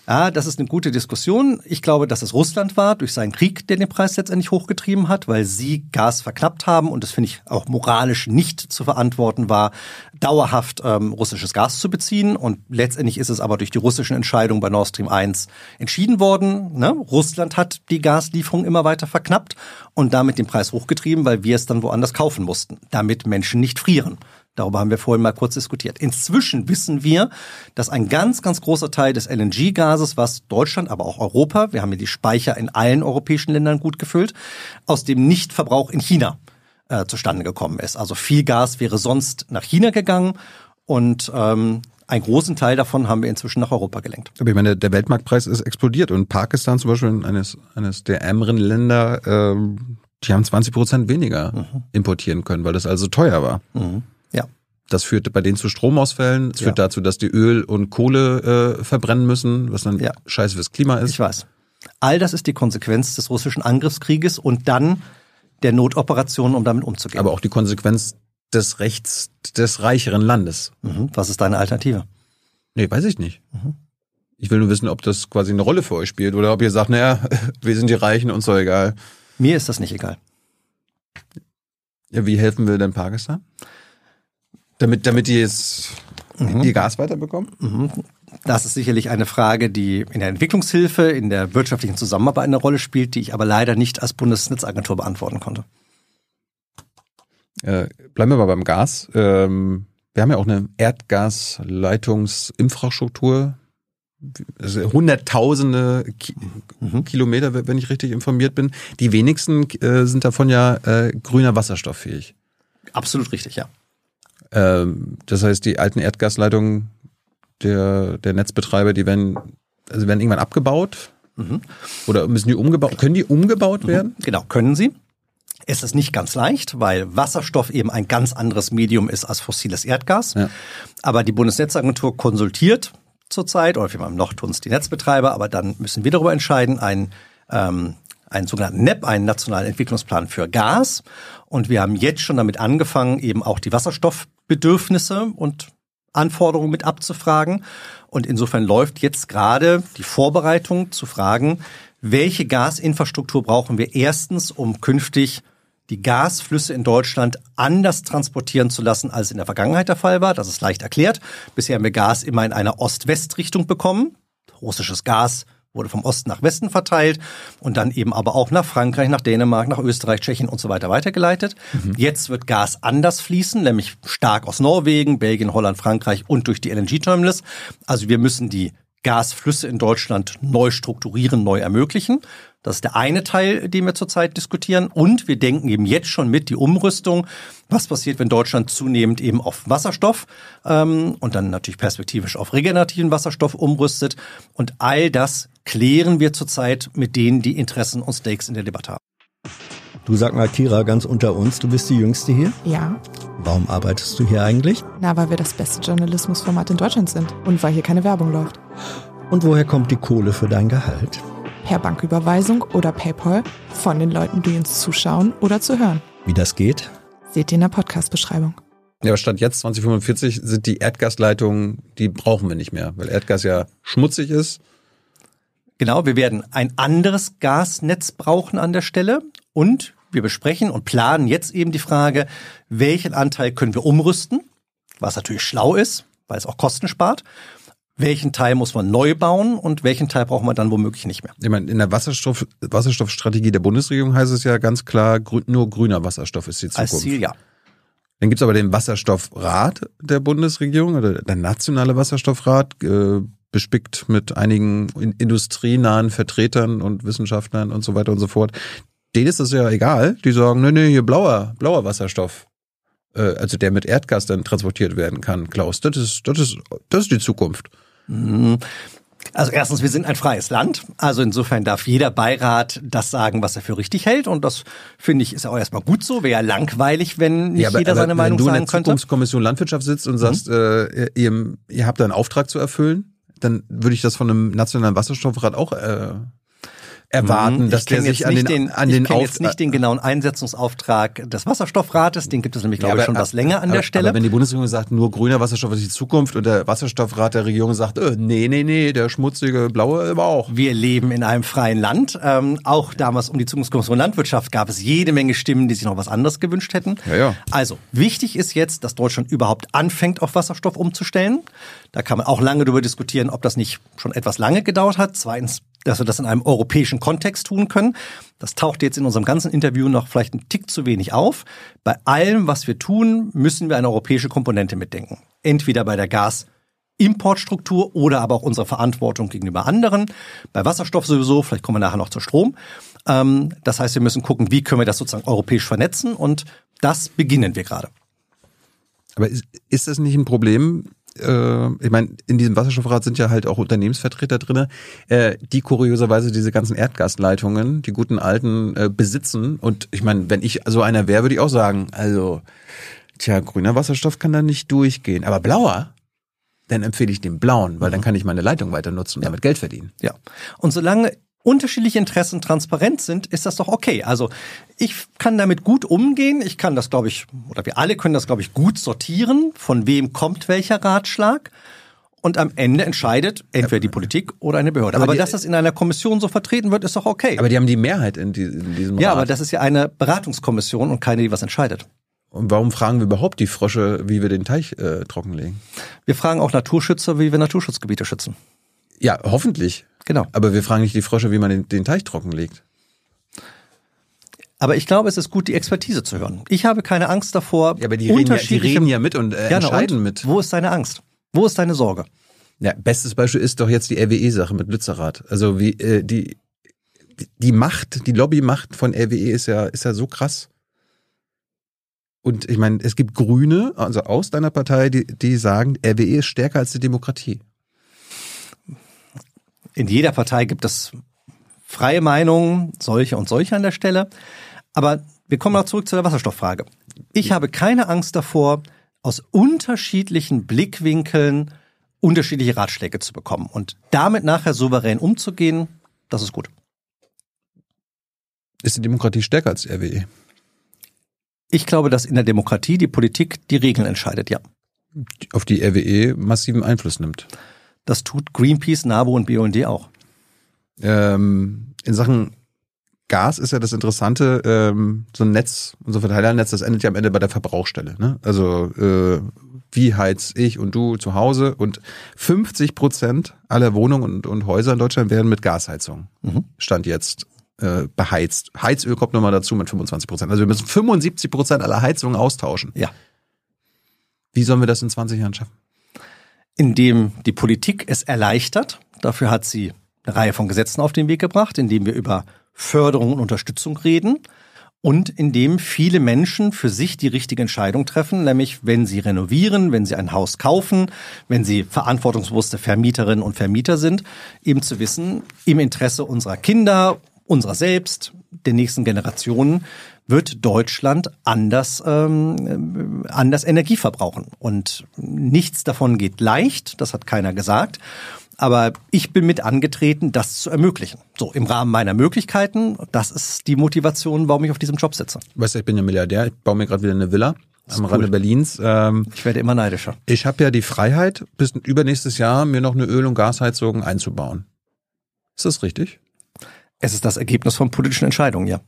Ah, das ist eine gute Diskussion. Ich glaube, dass es Russland war, durch seinen Krieg, der den Preis letztendlich hochgetrieben hat, weil sie Gas verknappt haben. Und das finde ich auch moralisch nicht zu verantworten war, dauerhaft ähm, russisches Gas zu beziehen. Und letztendlich ist es aber durch die russischen Entscheidungen bei Nord Stream eins entschieden worden. Ne? Russland hat die Gaslieferung immer weiter verknappt und damit den Preis hochgetrieben, weil wir es dann woanders kaufen mussten, damit Menschen nicht frieren. Darüber haben wir vorhin mal kurz diskutiert. Inzwischen wissen wir, dass ein ganz, ganz großer Teil des L N G-Gases, was Deutschland, aber auch Europa, wir haben ja die Speicher in allen europäischen Ländern gut gefüllt, aus dem Nichtverbrauch in China äh, zustande gekommen ist. Also viel Gas wäre sonst nach China gegangen und ähm, einen großen Teil davon haben wir inzwischen nach Europa gelenkt. Aber ich meine, der Weltmarktpreis ist explodiert und Pakistan zum Beispiel, eines, eines der ärmeren Länder, ähm, die haben zwanzig Prozent weniger mhm. importieren können, weil das also teuer war. Mhm. Ja. Das führt bei denen zu Stromausfällen, es führt ja. dazu, dass die Öl und Kohle äh, verbrennen müssen, was dann ja. scheiße fürs Klima ist. Ich weiß. All das ist die Konsequenz des russischen Angriffskrieges und dann der Notoperation, um damit umzugehen. Aber auch die Konsequenz des Rechts des reicheren Landes. Mhm. Was ist deine Alternative? Nee, weiß ich nicht. Mhm. Ich will nur wissen, ob das quasi eine Rolle für euch spielt oder ob ihr sagt, naja, wir sind die Reichen, uns doch egal. Mir ist das nicht egal. Ja, wie helfen wir denn Pakistan? Damit, damit die jetzt mhm. ihr Gas weiterbekommen? Mhm. Das ist sicherlich eine Frage, die in der Entwicklungshilfe, in der wirtschaftlichen Zusammenarbeit eine Rolle spielt, die ich aber leider nicht als Bundesnetzagentur beantworten konnte. Äh, bleiben wir mal beim Gas. Ähm, wir haben ja auch eine Erdgasleitungsinfrastruktur. Also hunderttausende Ki- mhm. Kilometer, wenn ich richtig informiert bin. Die wenigsten äh, sind davon ja äh, grüner wasserstofffähig. Absolut richtig, ja. Ähm, das heißt, die alten Erdgasleitungen der, der Netzbetreiber, die werden, also werden irgendwann abgebaut? Mhm. Oder müssen die umgebaut, können die umgebaut werden? Mhm. Genau, können sie. Es ist nicht ganz leicht, weil Wasserstoff eben ein ganz anderes Medium ist als fossiles Erdgas. Ja. Aber die Bundesnetzagentur konsultiert zurzeit, oder wie man noch tun es die Netzbetreiber, aber dann müssen wir darüber entscheiden, einen, ähm, einen sogenannten N E P, einen nationalen Entwicklungsplan für Gas. Und wir haben jetzt schon damit angefangen, eben auch die Wasserstoffbedürfnisse und Anforderungen mit abzufragen. Und insofern läuft jetzt gerade die Vorbereitung zu fragen, welche Gasinfrastruktur brauchen wir erstens, um künftig die Gasflüsse in Deutschland anders transportieren zu lassen, als in der Vergangenheit der Fall war. Das ist leicht erklärt. Bisher haben wir Gas immer in einer Ost-West-Richtung bekommen. Russisches Gas wurde vom Osten nach Westen verteilt und dann eben aber auch nach Frankreich, nach Dänemark, nach Österreich, Tschechien und so weiter weitergeleitet. Mhm. Jetzt wird Gas anders fließen, nämlich stark aus Norwegen, Belgien, Holland, Frankreich und durch die L N G-Terminals. Also wir müssen die Gasflüsse in Deutschland neu strukturieren, neu ermöglichen. Das ist der eine Teil, den wir zurzeit diskutieren. Und wir denken eben jetzt schon mit die Umrüstung. Was passiert, wenn Deutschland zunehmend eben auf Wasserstoff ähm, und dann natürlich perspektivisch auf regenerativen Wasserstoff umrüstet? Und all das klären wir zurzeit mit denen, die Interessen und Stakes in der Debatte haben. Du, sag mal, Kira, ganz unter uns, du bist die Jüngste hier? Ja. Warum arbeitest du hier eigentlich? Na, weil wir das beste Journalismusformat in Deutschland sind und weil hier keine Werbung läuft. Und woher kommt die Kohle für dein Gehalt? Per Banküberweisung oder PayPal von den Leuten, die uns zuschauen oder zu hören. Wie das geht? Seht ihr in der Podcast-Beschreibung. Ja, aber Stand jetzt zwanzig fünfundvierzig sind die Erdgasleitungen, die brauchen wir nicht mehr, weil Erdgas ja schmutzig ist. Genau, wir werden ein anderes Gasnetz brauchen an der Stelle und wir besprechen und planen jetzt eben die Frage, welchen Anteil können wir umrüsten, was natürlich schlau ist, weil es auch Kosten spart. Welchen Teil muss man neu bauen und welchen Teil braucht man dann womöglich nicht mehr? Ich meine, in der Wasserstoff, Wasserstoffstrategie der Bundesregierung heißt es ja ganz klar, grün, nur grüner Wasserstoff ist die Zukunft. Als Ziel, ja. Dann gibt es aber den Wasserstoffrat der Bundesregierung oder der nationale Wasserstoffrat, äh, bespickt mit einigen in, industrienahen Vertretern und Wissenschaftlern und so weiter und so fort. Denen ist das ja egal. Die sagen, nee, nee, hier blauer, blauer Wasserstoff. Äh, also der mit Erdgas dann transportiert werden kann, Klaus. Das ist, das ist, das ist die Zukunft. Also erstens, wir sind ein freies Land. Also insofern darf jeder Beirat das sagen, was er für richtig hält. Und das, finde ich, ist auch erstmal gut so. Wäre ja langweilig, wenn nicht ja, aber, jeder aber seine Meinung sagen könnte. Wenn du in der Zukunftskommission Landwirtschaft sitzt und sagst, mhm. äh, ihr, ihr habt da einen Auftrag zu erfüllen, dann würde ich das von einem nationalen Wasserstoffrat auch äh, erwarten, dass der sich an den, den, an den Ich kenne jetzt nicht den genauen Einsetzungsauftrag des Wasserstoffrates, den gibt es nämlich, glaube ja, ich, schon etwas länger an aber, der Stelle. Aber wenn die Bundesregierung sagt, nur grüner Wasserstoff ist die Zukunft und der Wasserstoffrat der Regierung sagt, äh, nee, nee, nee, der schmutzige blaue aber auch. Wir leben in einem freien Land. Ähm, auch damals um die Zukunftskommission Landwirtschaft gab es jede Menge Stimmen, die sich noch was anderes gewünscht hätten. Ja, ja. Also, wichtig ist jetzt, dass Deutschland überhaupt anfängt, auf Wasserstoff umzustellen. Da kann man auch lange darüber diskutieren, ob das nicht schon etwas lange gedauert hat. Zweitens, dass wir das in einem europäischen Kontext tun können. Das taucht jetzt in unserem ganzen Interview noch vielleicht einen Tick zu wenig auf. Bei allem, was wir tun, müssen wir eine europäische Komponente mitdenken. Entweder bei der Gasimportstruktur oder aber auch unserer Verantwortung gegenüber anderen. Bei Wasserstoff sowieso, vielleicht kommen wir nachher noch zu Strom. Das heißt, wir müssen gucken, wie können wir das sozusagen europäisch vernetzen und das beginnen wir gerade. Aber ist, ist das nicht ein Problem? Ich meine, in diesem Wasserstoffrat sind ja halt auch Unternehmensvertreter drin, die kurioserweise diese ganzen Erdgasleitungen, die guten alten, besitzen. Und ich meine, wenn ich so einer wäre, würde ich auch sagen, also, tja, grüner Wasserstoff kann da nicht durchgehen. Aber blauer, dann empfehle ich den blauen, weil dann kann ich meine Leitung weiter nutzen und ja. damit Geld verdienen. Ja, und solange unterschiedliche Interessen transparent sind, ist das doch okay. Also ich kann damit gut umgehen. Ich kann das, glaube ich, oder wir alle können das, glaube ich, gut sortieren. Von wem kommt welcher Ratschlag? und am Ende entscheidet entweder die Politik oder eine Behörde. Aber, aber die, dass das in einer Kommission so vertreten wird, ist doch okay. Aber die haben die Mehrheit in, die, in diesem Rat. Ja, aber das ist ja eine Beratungskommission und keine, die was entscheidet. Und warum fragen wir überhaupt die Frösche, wie wir den Teich äh, trockenlegen? Wir fragen auch Naturschützer, wie wir Naturschutzgebiete schützen. Ja, hoffentlich. Genau. Aber wir fragen nicht die Frösche, wie man den, den Teich trockenlegt. Aber ich glaube, es ist gut, die Expertise zu hören. Ich habe keine Angst davor. Ja, aber die reden ja, die reden ja mit und äh, ja, entscheiden und? mit. Wo ist deine Angst? Wo ist deine Sorge? Ja, bestes Beispiel ist doch jetzt die R W E-Sache mit Lützerath. Also wie äh, die, die Macht, die Lobbymacht von R W E ist ja, ist ja so krass. Und ich meine, es gibt Grüne, also aus deiner Partei, die, die sagen, R W E ist stärker als die Demokratie. In jeder Partei gibt es freie Meinungen, solche und solche an der Stelle. Aber wir kommen noch zurück zu der Wasserstofffrage. Ich habe keine Angst davor, aus unterschiedlichen Blickwinkeln unterschiedliche Ratschläge zu bekommen. Und damit nachher souverän umzugehen, das ist gut. Ist die Demokratie stärker als die R W E? Ich glaube, dass in der Demokratie die Politik die Regeln entscheidet, ja. Auf die R W E massiven Einfluss nimmt. Das tut Greenpeace, NABU und B U N D auch. Ähm, in Sachen Gas ist ja das Interessante, ähm, so ein Netz, unser Verteilernetz, das endet ja am Ende bei der Verbrauchsstelle. Ne? Also äh, wie heiz ich und du zu Hause? Und fünfzig Prozent aller Wohnungen und, und Häuser in Deutschland werden mit Gasheizung, mhm. Stand jetzt, beheizt. Heizöl kommt nochmal dazu mit fünfundzwanzig Prozent. Also wir müssen fünfundsiebzig Prozent aller Heizungen austauschen. Ja. Wie sollen wir das in zwanzig Jahren schaffen? Indem die Politik es erleichtert. Dafür hat sie eine Reihe von Gesetzen auf den Weg gebracht, indem wir über Förderung und Unterstützung reden und indem viele Menschen für sich die richtige Entscheidung treffen, nämlich wenn sie renovieren, wenn sie ein Haus kaufen, wenn sie verantwortungsbewusste Vermieterinnen und Vermieter sind, eben zu wissen, im Interesse unserer Kinder, unserer selbst, der nächsten Generationen, wird Deutschland anders, ähm, anders Energie verbrauchen. Und nichts davon geht leicht, das hat keiner gesagt. Aber ich bin mit angetreten, das zu ermöglichen. So, im Rahmen meiner Möglichkeiten, das ist die Motivation, warum ich auf diesem Job sitze. Weißt du, ich bin ja Milliardär, ich baue mir gerade wieder eine Villa am cool. Rande Berlins. Ähm, ich werde immer neidischer. Ich habe ja die Freiheit, bis übernächstes Jahr mir noch eine Öl- und Gasheizung einzubauen. Ist das richtig? Es ist das Ergebnis von politischen Entscheidungen, ja.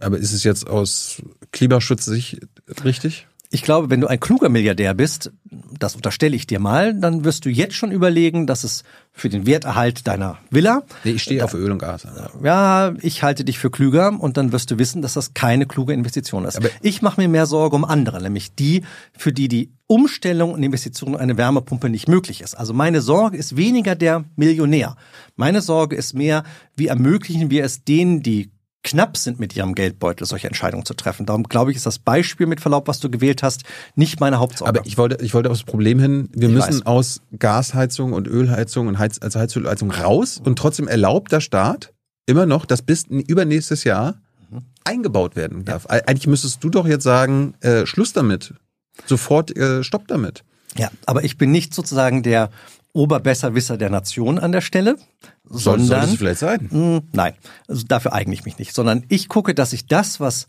Aber ist es jetzt aus Klimaschutzsicht richtig? Ich glaube, wenn du ein kluger Milliardär bist, das unterstelle ich dir mal, dann wirst du jetzt schon überlegen, dass es für den Werterhalt deiner Villa... Nee, ich stehe da auf Öl und Gas. Ja, ich halte dich für klüger und dann wirst du wissen, dass das keine kluge Investition ist. Aber ich mache mir mehr Sorge um andere, nämlich die, für die die Umstellung und Investition in eine Wärmepumpe nicht möglich ist. Also meine Sorge ist weniger der Millionär. Meine Sorge ist mehr, wie ermöglichen wir es denen, die knapp sind mit ihrem Geldbeutel, solche Entscheidungen zu treffen. Darum glaube ich, ist das Beispiel mit Verlaub, was du gewählt hast, nicht meine Hauptsorge. Aber ich wollte, ich wollte auf das Problem hin, wir ich müssen weiß. aus Gasheizung und Ölheizung und Heiz, also Heizölheizung raus und trotzdem erlaubt der Staat immer noch, dass bis übernächstes Jahr mhm. eingebaut werden darf. Ja. Eigentlich müsstest du doch jetzt sagen, äh, Schluss damit, sofort äh, Stopp damit. Ja, aber ich bin nicht sozusagen der Oberbesserwisser der Nation an der Stelle. Soll, sondern, soll es vielleicht sein? Mh, nein, also dafür eigne ich mich nicht. Sondern ich gucke, dass ich das, was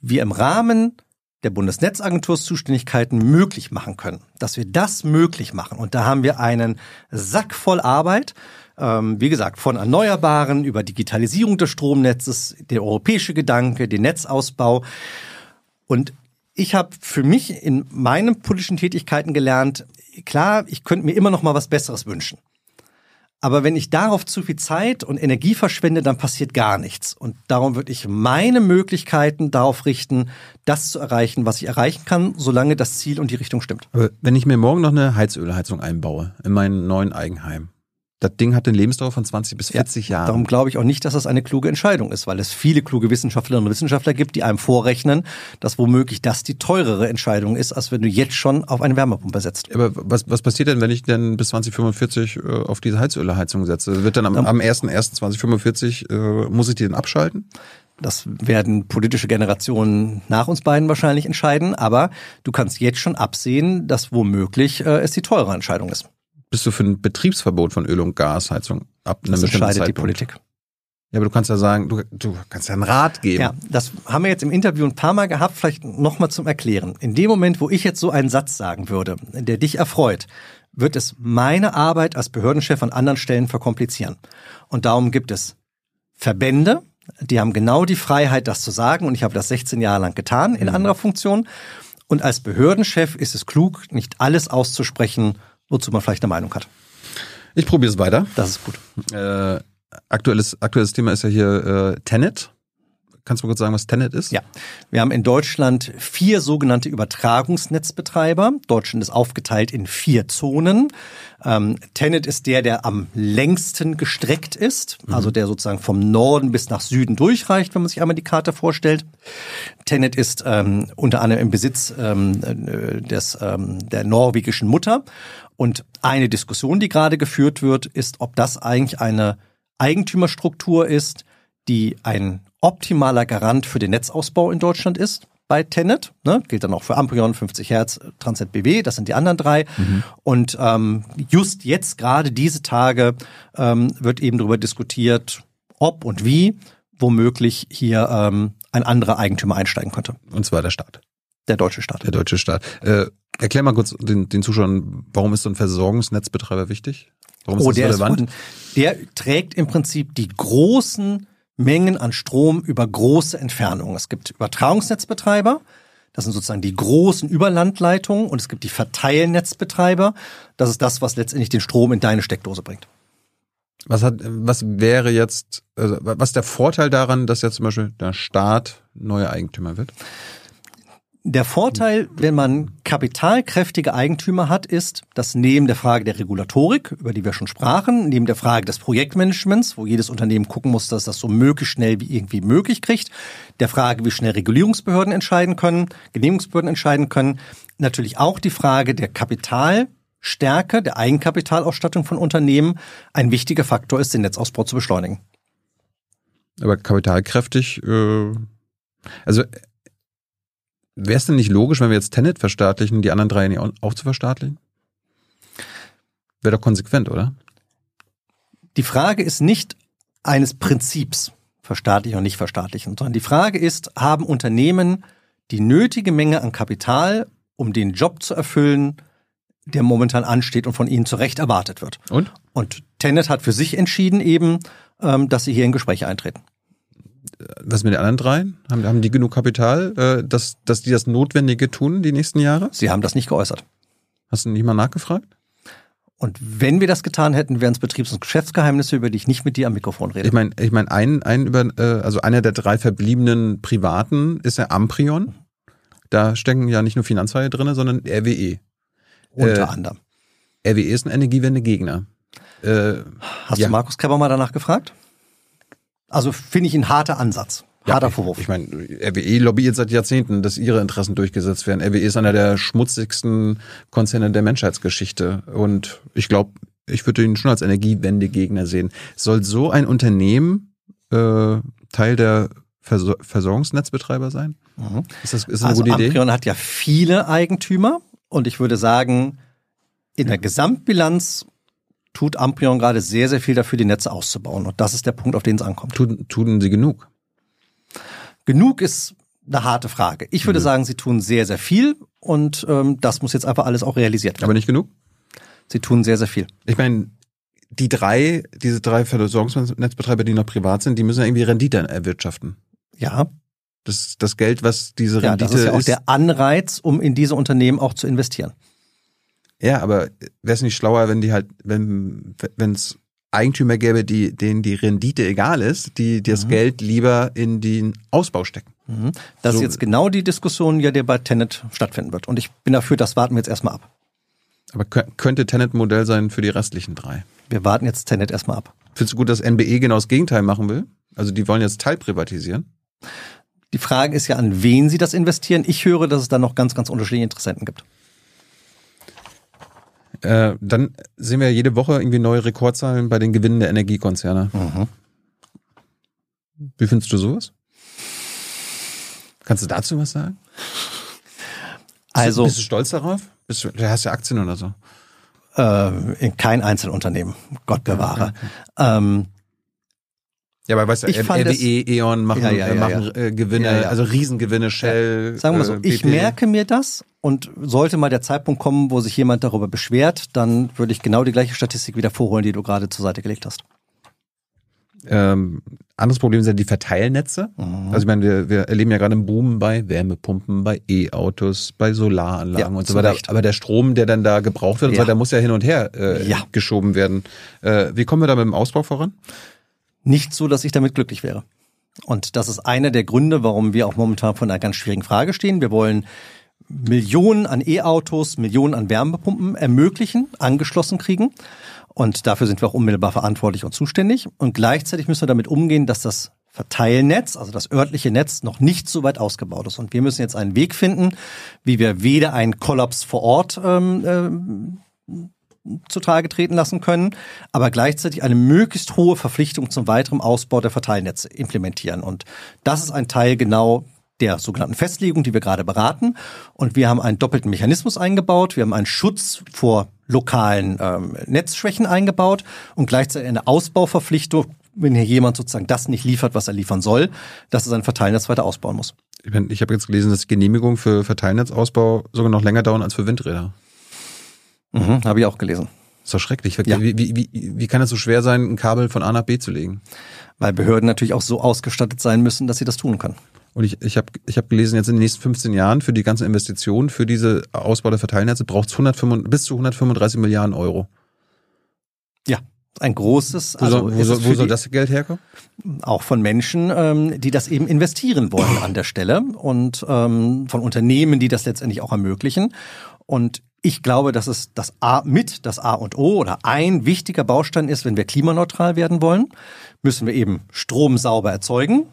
wir im Rahmen der Bundesnetzagentur Zuständigkeiten möglich machen können, dass wir das möglich machen. Und da haben wir einen Sack voll Arbeit. Ähm, wie gesagt, von Erneuerbaren über Digitalisierung des Stromnetzes, der europäische Gedanke, den Netzausbau. Und ich habe für mich in meinen politischen Tätigkeiten gelernt, klar, ich könnte mir immer noch mal was Besseres wünschen. Aber wenn ich darauf zu viel Zeit und Energie verschwende, dann passiert gar nichts. Und darum würde ich meine Möglichkeiten darauf richten, das zu erreichen, was ich erreichen kann, solange das Ziel und die Richtung stimmt. Aber wenn ich mir morgen noch eine Heizölheizung einbaue in meinem neuen Eigenheim, das Ding hat eine Lebensdauer von zwanzig bis vierzig ja, Jahren. Darum glaube ich auch nicht, dass das eine kluge Entscheidung ist, weil es viele kluge Wissenschaftlerinnen und Wissenschaftler gibt, die einem vorrechnen, dass womöglich das die teurere Entscheidung ist, als wenn du jetzt schon auf eine Wärmepumpe setzt. Aber was, was passiert denn, wenn ich denn bis zwanzig fünfundvierzig äh, auf diese Heizölheizung setze? Wird dann am, am ersten ersten zweitausendfünfundvierzig äh, muss ich die denn abschalten? Das werden politische Generationen nach uns beiden wahrscheinlich entscheiden, aber du kannst jetzt schon absehen, dass womöglich äh, es die teurere Entscheidung ist. Bist du für ein Betriebsverbot von Öl- und Gasheizung ab einem bestimmten Zeitpunkt? Das entscheidet die Politik. Ja, aber du kannst ja sagen, du, du kannst ja einen Rat geben. Ja, das haben wir jetzt im Interview ein paar Mal gehabt, vielleicht nochmal zum Erklären. In dem Moment, wo ich jetzt so einen Satz sagen würde, der dich erfreut, wird es meine Arbeit als Behördenchef an anderen Stellen verkomplizieren. Und darum gibt es Verbände, die haben genau die Freiheit, das zu sagen. Und ich habe das sechzehn Jahre lang getan in mhm. anderer Funktion. Und als Behördenchef ist es klug, nicht alles auszusprechen, wozu man vielleicht eine Meinung hat. Ich probiere es weiter. Das ist gut. Äh, aktuelles, aktuelles Thema ist ja hier äh, Tennet. Kannst du mal kurz sagen, was Tennet ist? Ja, wir haben in Deutschland vier sogenannte Übertragungsnetzbetreiber. Deutschland ist aufgeteilt in vier Zonen. Ähm, Tennet ist der, der am längsten gestreckt ist, mhm. also der sozusagen vom Norden bis nach Süden durchreicht, wenn man sich einmal die Karte vorstellt. Tennet ist ähm, unter anderem im Besitz ähm, des, ähm, der norwegischen Mutter. Und eine Diskussion, die gerade geführt wird, ist, ob das eigentlich eine Eigentümerstruktur ist, die ein optimaler Garant für den Netzausbau in Deutschland ist bei Tennet. Ne? Gilt dann auch für Amprion, fünfzig Hertz, Transnet B W, das sind die anderen drei. Mhm. Und ähm, just jetzt, gerade diese Tage, ähm, wird eben darüber diskutiert, ob und wie womöglich hier ähm, ein anderer Eigentümer einsteigen könnte. Und zwar der Staat. Der deutsche Staat. Der deutsche Staat. Äh, erklär mal kurz den, den Zuschauern, warum ist so ein Versorgungsnetzbetreiber wichtig? Warum ist oh, das der relevant? Ist, der trägt im Prinzip die großen Mengen an Strom über große Entfernungen. Es gibt Übertragungsnetzbetreiber, das sind sozusagen die großen Überlandleitungen, und es gibt die Verteilnetzbetreiber, das ist das, was letztendlich den Strom in deine Steckdose bringt. Was hat, was wäre jetzt, also was ist der Vorteil daran, dass jetzt zum Beispiel der Staat neuer Eigentümer wird? Der Vorteil, wenn man kapitalkräftige Eigentümer hat, ist, dass neben der Frage der Regulatorik, über die wir schon sprachen, neben der Frage des Projektmanagements, wo jedes Unternehmen gucken muss, dass das so möglichst schnell wie irgendwie möglich kriegt, der Frage, wie schnell Regulierungsbehörden entscheiden können, Genehmigungsbehörden entscheiden können, natürlich auch die Frage der Kapitalstärke, der Eigenkapitalausstattung von Unternehmen ein wichtiger Faktor ist, den Netzausbau zu beschleunigen. Aber kapitalkräftig, äh, also... Wäre es denn nicht logisch, wenn wir jetzt Tennet verstaatlichen, die anderen drei auch zu verstaatlichen? Wäre doch konsequent, oder? Die Frage ist nicht eines Prinzips, verstaatlichen und nicht verstaatlichen, sondern die Frage ist, haben Unternehmen die nötige Menge an Kapital, um den Job zu erfüllen, der momentan ansteht und von ihnen zu Recht erwartet wird? Und? Und Tennet hat für sich entschieden eben, dass sie hier in Gespräche eintreten. Was mit den anderen dreien? Haben, haben die genug Kapital, dass, dass die das Notwendige tun die nächsten Jahre? Sie haben das nicht geäußert. Hast du nicht mal nachgefragt? Und wenn wir das getan hätten, wären es Betriebs- und Geschäftsgeheimnisse, über die ich nicht mit dir am Mikrofon rede. Ich meine, ich mein, ein, ein über, also einer der drei verbliebenen Privaten ist ja Amprion. Da stecken ja nicht nur Finanzhaie drin, sondern R W E. Unter äh, anderem. R W E ist ein Energiewende-Gegner. Äh, Hast ja. du Markus Kreber mal danach gefragt? Also finde ich ein harter Ansatz, harter ja, Vorwurf. Ich meine, R W E lobbyiert seit Jahrzehnten, dass ihre Interessen durchgesetzt werden. R W E ist einer der schmutzigsten Konzerne der Menschheitsgeschichte. Und ich glaube, ich würde ihn schon als Energiewendegegner sehen. Soll so ein Unternehmen äh, Teil der Versor- Versorgungsnetzbetreiber sein? Mhm. Ist das, ist das eine also gute Amprion Idee? Amprion hat ja viele Eigentümer. Und ich würde sagen, in der Gesamtbilanz tut Amprion gerade sehr, sehr viel dafür, die Netze auszubauen. Und das ist der Punkt, auf den es ankommt. Tun, tun sie genug? Genug ist eine harte Frage. Ich würde mhm. sagen, sie tun sehr, sehr viel. Und ähm, das muss jetzt einfach alles auch realisiert werden. Aber nicht genug? Sie tun sehr, sehr viel. Ich meine, die drei, diese drei Versorgungsnetzbetreiber, die noch privat sind, die müssen ja irgendwie Rendite erwirtschaften. Ja. Das, das Geld, was diese Rendite ist. Ja, das ist ja auch ist, der Anreiz, um in diese Unternehmen auch zu investieren. Ja, aber wäre es nicht schlauer, wenn die halt, wenn es Eigentümer gäbe, die, denen die Rendite egal ist, die, die das mhm. Geld lieber in den Ausbau stecken? Mhm. Das so. Ist jetzt genau die Diskussion, ja, die bei Tennet stattfinden wird. Und ich bin dafür, das warten wir jetzt erstmal ab. Aber könnte Tennet ein Modell sein für die restlichen drei? Wir warten jetzt Tennet erstmal ab. Findest du gut, dass N B E genau das Gegenteil machen will? Also die wollen jetzt teilprivatisieren? Die Frage ist ja, an wen sie das investieren. Ich höre, dass es da noch ganz, ganz unterschiedliche Interessenten gibt. Äh, dann sehen wir jede Woche irgendwie neue Rekordzahlen bei den Gewinnen der Energiekonzerne. Mhm. Wie findest du sowas? Kannst du dazu was sagen? Also, bist du stolz darauf? Bist du, du hast ja Aktien oder so. Äh, in kein Einzelunternehmen, Gott bewahre. Okay. Ähm, Ja, aber weißt du, R W E, E.ON machen, ja, ja, ja, machen ja. Äh, Gewinne, ja, ja. also Riesengewinne, Shell, ja. Sagen wir mal so, äh, ich merke mir das und sollte mal der Zeitpunkt kommen, wo sich jemand darüber beschwert, dann würde ich genau die gleiche Statistik wieder vorholen, die du gerade zur Seite gelegt hast. Ähm, anderes Problem sind die Verteilnetze. Mhm. Also ich meine, wir, wir erleben ja gerade einen Boom bei Wärmepumpen, bei E-Autos, bei Solaranlagen ja, und so weiter. Recht. Aber der Strom, der dann da gebraucht wird und ja. so weiter, der muss ja hin und her äh, ja. geschoben werden. Äh, wie kommen wir da mit dem Ausbau voran? Nicht so, dass ich damit glücklich wäre. Und das ist einer der Gründe, warum wir auch momentan vor einer ganz schwierigen Frage stehen. Wir wollen Millionen an E-Autos, Millionen an Wärmepumpen ermöglichen, angeschlossen kriegen. Und dafür sind wir auch unmittelbar verantwortlich und zuständig. Und gleichzeitig müssen wir damit umgehen, dass das Verteilnetz, also das örtliche Netz, noch nicht so weit ausgebaut ist. Und wir müssen jetzt einen Weg finden, wie wir weder einen Kollaps vor Ort ähm, äh, zutage treten lassen können, aber gleichzeitig eine möglichst hohe Verpflichtung zum weiteren Ausbau der Verteilnetze implementieren. Und das ist ein Teil genau der sogenannten Festlegung, die wir gerade beraten. Und wir haben einen doppelten Mechanismus eingebaut. Wir haben einen Schutz vor lokalen ähm, Netzschwächen eingebaut und gleichzeitig eine Ausbauverpflichtung, wenn hier jemand sozusagen das nicht liefert, was er liefern soll, dass er sein Verteilnetz weiter ausbauen muss. Ich, ich habe jetzt gelesen, dass Genehmigungen für Verteilnetzausbau sogar noch länger dauern als für Windräder. Mhm, habe ich auch gelesen. Das ist doch schrecklich. Ja. Wie, wie, wie, wie kann es so schwer sein, ein Kabel von A nach B zu legen? Weil Behörden natürlich auch so ausgestattet sein müssen, dass sie das tun können. Und ich, ich habe ich hab gelesen, jetzt in den nächsten fünfzehn Jahren für die ganzen Investitionen, für diese Ausbau der Verteilnetze braucht es bis zu hundertfünfunddreißig Milliarden Euro. Ja, ein großes... Also wo soll, wo soll, wo soll das Geld herkommen? Auch von Menschen, ähm, die das eben investieren wollen an der Stelle und ähm, von Unternehmen, die das letztendlich auch ermöglichen. Und ich glaube, dass es das A mit, das A und O oder ein wichtiger Baustein ist, wenn wir klimaneutral werden wollen, müssen wir eben Strom sauber erzeugen,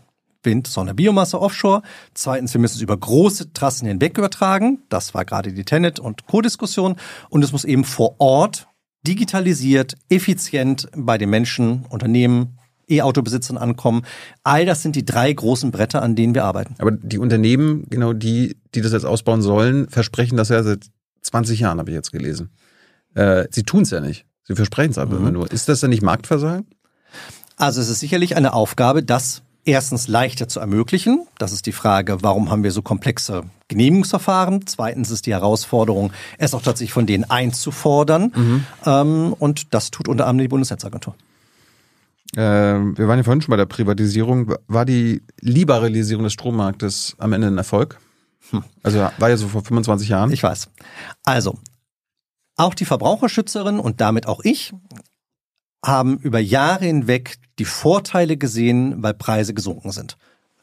Wind, Sonne, Biomasse, Offshore. Zweitens, wir müssen es über große Trassen hinweg übertragen. Das war gerade die Tennet- und Co-Diskussion. Und es muss eben vor Ort digitalisiert, effizient bei den Menschen, Unternehmen, E-Auto-Besitzern ankommen. All das sind die drei großen Bretter, an denen wir arbeiten. Aber die Unternehmen, genau die, die das jetzt ausbauen sollen, versprechen das ja seit zwanzig Jahren, habe ich jetzt gelesen. Äh, sie tun es ja nicht. Sie versprechen es aber mhm. immer nur. Ist das denn nicht Marktversagen? Also es ist sicherlich eine Aufgabe, das erstens leichter zu ermöglichen. Das ist die Frage, warum haben wir so komplexe Genehmigungsverfahren? Zweitens ist die Herausforderung, es auch tatsächlich von denen einzufordern. Mhm. Ähm, und das tut unter anderem die Bundesnetzagentur. Ähm, wir waren ja vorhin schon bei der Privatisierung. War die Liberalisierung des Strommarktes am Ende ein Erfolg? Hm. Also war ja so vor fünfundzwanzig Jahren. Ich weiß. Also, auch die Verbraucherschützerin und damit auch ich haben über Jahre hinweg die Vorteile gesehen, weil Preise gesunken sind.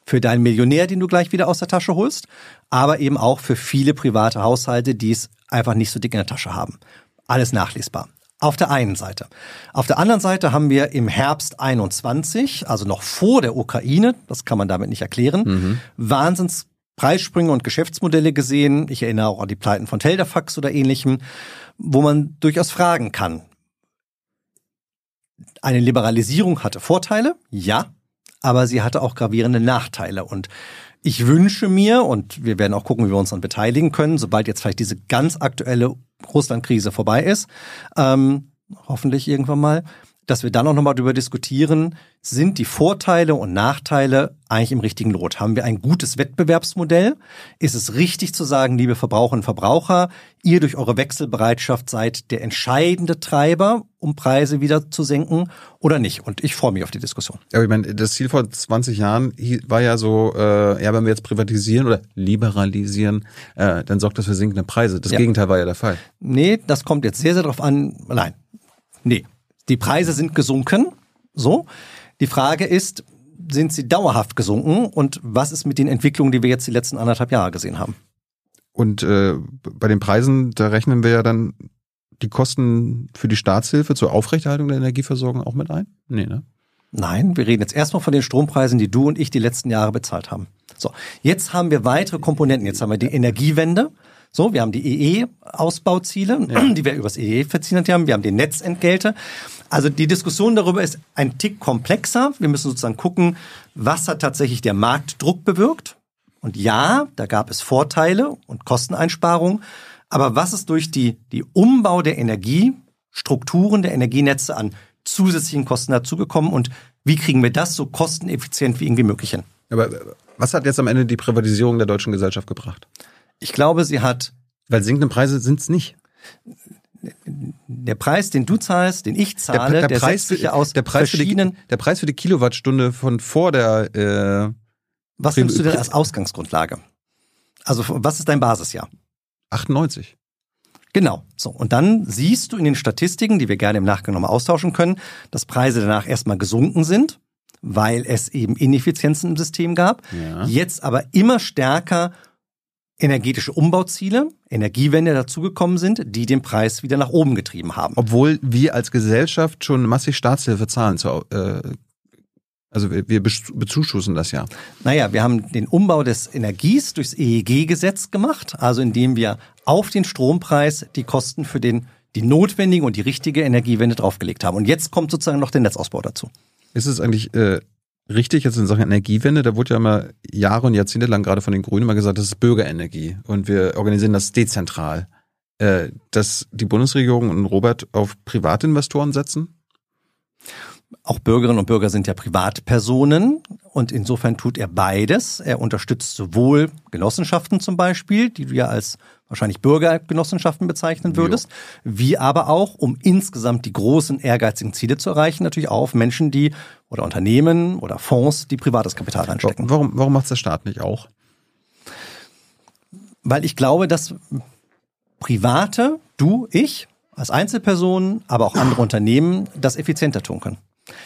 Für deinen Millionär, den du gleich wieder aus der Tasche holst, aber eben auch für viele private Haushalte, die es einfach nicht so dick in der Tasche haben. Alles nachlesbar. Auf der einen Seite. Auf der anderen Seite haben wir im Herbst einundzwanzig, also noch vor der Ukraine, das kann man damit nicht erklären, mhm. Wahnsinns Preissprünge und Geschäftsmodelle gesehen. Ich erinnere auch an die Pleiten von Teldafax oder ähnlichem, wo man durchaus fragen kann. Eine Liberalisierung hatte Vorteile, ja, aber sie hatte auch gravierende Nachteile. Und ich wünsche mir, und wir werden auch gucken, wie wir uns daran beteiligen können, sobald jetzt vielleicht diese ganz aktuelle Russland-Krise vorbei ist, ähm, hoffentlich irgendwann mal, dass wir dann auch nochmal darüber diskutieren, sind die Vorteile und Nachteile eigentlich im richtigen Lot? Haben wir ein gutes Wettbewerbsmodell? Ist es richtig zu sagen, liebe Verbraucherinnen und Verbraucher, ihr durch eure Wechselbereitschaft seid der entscheidende Treiber, um Preise wieder zu senken oder nicht? Und ich freue mich auf die Diskussion. Aber ich meine, das Ziel vor zwanzig Jahren war ja so, äh, ja, wenn wir jetzt privatisieren oder liberalisieren, äh, dann sorgt das für sinkende Preise. Das ja. Gegenteil war ja der Fall. Nee, das kommt jetzt sehr, sehr drauf an. Nein, nee. Die Preise sind gesunken, so. Die Frage ist, sind sie dauerhaft gesunken und was ist mit den Entwicklungen, die wir jetzt die letzten anderthalb Jahre gesehen haben? Und äh, bei den Preisen, da rechnen wir ja dann die Kosten für die Staatshilfe zur Aufrechterhaltung der Energieversorgung auch mit ein? Nee, ne? Nein, wir reden jetzt erstmal von den Strompreisen, die du und ich die letzten Jahre bezahlt haben. So, jetzt haben wir weitere Komponenten. Jetzt haben wir die Energiewende. So, wir haben die E E-Ausbauziele, ja. die wir übers E E verzichtet haben. Wir haben die Netzentgelte. Also die Diskussion darüber ist ein Tick komplexer. Wir müssen sozusagen gucken, was hat tatsächlich der Marktdruck bewirkt. Und ja, da gab es Vorteile und Kosteneinsparungen. Aber was ist durch die, die Umbau der Energiestrukturen, der Energienetze an zusätzlichen Kosten dazugekommen. Und wie kriegen wir das so kosteneffizient wie irgendwie möglich hin? Aber was hat jetzt am Ende die Privatisierung der deutschen Gesellschaft gebracht? Ich glaube, sie hat... Weil sinkende Preise sind es nicht. Der Preis, den du zahlst, den ich zahle, der, der, der Preis setzt sich ja aus der Preis verschiedenen... Für die, der Preis für die Kilowattstunde von vor der... Äh, was Prim- nimmst du denn als Ausgangsgrundlage? Also was ist dein Basisjahr? achtundneunzig. Genau. So. Und dann siehst du in den Statistiken, die wir gerne im Nachgang nochmal austauschen können, dass Preise danach erstmal gesunken sind, weil es eben Ineffizienzen im System gab. Ja. Jetzt aber immer stärker energetische Umbauziele, Energiewende dazugekommen sind, die den Preis wieder nach oben getrieben haben. Obwohl wir als Gesellschaft schon massiv Staatshilfe zahlen zu äh Also wir bezuschussen das ja. Naja, wir haben den Umbau des Energies durchs E E G-Gesetz gemacht, also indem wir auf den Strompreis die Kosten für den, die notwendige und die richtige Energiewende draufgelegt haben. Und jetzt kommt sozusagen noch der Netzausbau dazu. Ist es eigentlich äh, richtig jetzt in Sachen Energiewende? Da wurde ja immer Jahre und Jahrzehnte lang gerade von den Grünen mal gesagt, das ist Bürgerenergie und wir organisieren das dezentral. Äh, dass die Bundesregierung und Robert auf Privatinvestoren setzen? Auch Bürgerinnen und Bürger sind ja Privatpersonen und insofern tut er beides. Er unterstützt sowohl Genossenschaften zum Beispiel, die du ja als wahrscheinlich Bürgergenossenschaften bezeichnen würdest, jo. wie aber auch, um insgesamt die großen ehrgeizigen Ziele zu erreichen, natürlich auch auf Menschen, die oder Unternehmen oder Fonds, die privates Kapital reinstecken. Warum, warum macht es der Staat nicht auch? Weil ich glaube, dass Private, du, ich, als Einzelpersonen, aber auch andere Unternehmen, das effizienter tun können.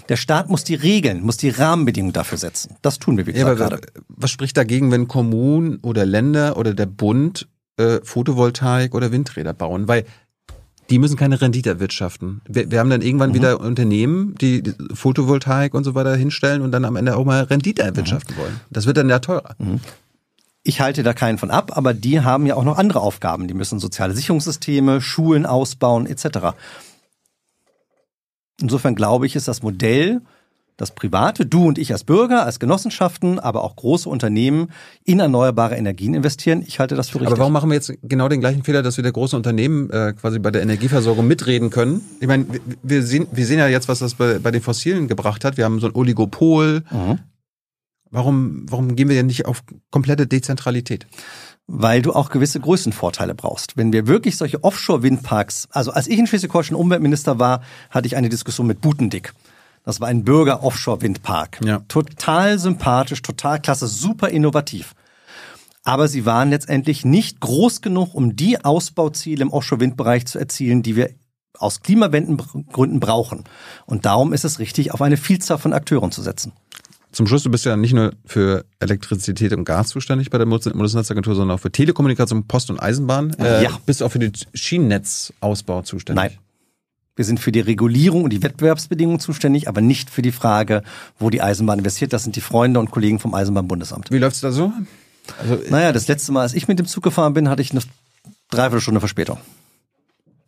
Der Staat muss die Regeln, muss die Rahmenbedingungen dafür setzen. Das tun wir, wie gesagt, ja, gerade. Was spricht dagegen, wenn Kommunen oder Länder oder der Bund äh, Photovoltaik oder Windräder bauen? Weil die müssen keine Rendite erwirtschaften. Wir, wir haben dann irgendwann mhm. wieder Unternehmen, die Photovoltaik und so weiter hinstellen und dann am Ende auch mal Rendite erwirtschaften mhm. wollen. Das wird dann ja teurer. Mhm. Ich halte da keinen von ab, aber die haben ja auch noch andere Aufgaben. Die müssen soziale Sicherungssysteme, Schulen ausbauen et cetera. Insofern glaube ich, ist das Modell, das Private, du und ich als Bürger, als Genossenschaften, aber auch große Unternehmen in erneuerbare Energien investieren, ich halte das für richtig. Aber warum machen wir jetzt genau den gleichen Fehler, dass wir der großen Unternehmen äh, quasi bei der Energieversorgung mitreden können? Ich meine, wir sehen, wir sehen ja jetzt, was das bei, bei den Fossilen gebracht hat. Wir haben so ein Oligopol. Mhm. Warum, warum gehen wir denn nicht auf komplette Dezentralität? Weil du auch gewisse Größenvorteile brauchst. Wenn wir wirklich solche Offshore-Windparks, also als ich in Schleswig-Holstein Umweltminister war, hatte ich eine Diskussion mit Butendick. Das war ein Bürger-Offshore-Windpark. Ja. Total sympathisch, total klasse, super innovativ. Aber sie waren letztendlich nicht groß genug, um die Ausbauziele im Offshore-Windbereich zu erzielen, die wir aus Klimawendengründen brauchen. Und darum ist es richtig, auf eine Vielzahl von Akteuren zu setzen. Zum Schluss, du bist ja nicht nur für Elektrizität und Gas zuständig bei der Bundesnetzagentur, sondern auch für Telekommunikation, Post und Eisenbahn. Äh, ja. Bist du auch für den Schienennetzausbau zuständig? Nein. Wir sind für die Regulierung und die Wettbewerbsbedingungen zuständig, aber nicht für die Frage, wo die Eisenbahn investiert. Das sind die Freunde und Kollegen vom Eisenbahnbundesamt. Wie läuft es da so? Also, naja, das letzte Mal, als ich mit dem Zug gefahren bin, hatte ich eine Dreiviertelstunde Verspätung.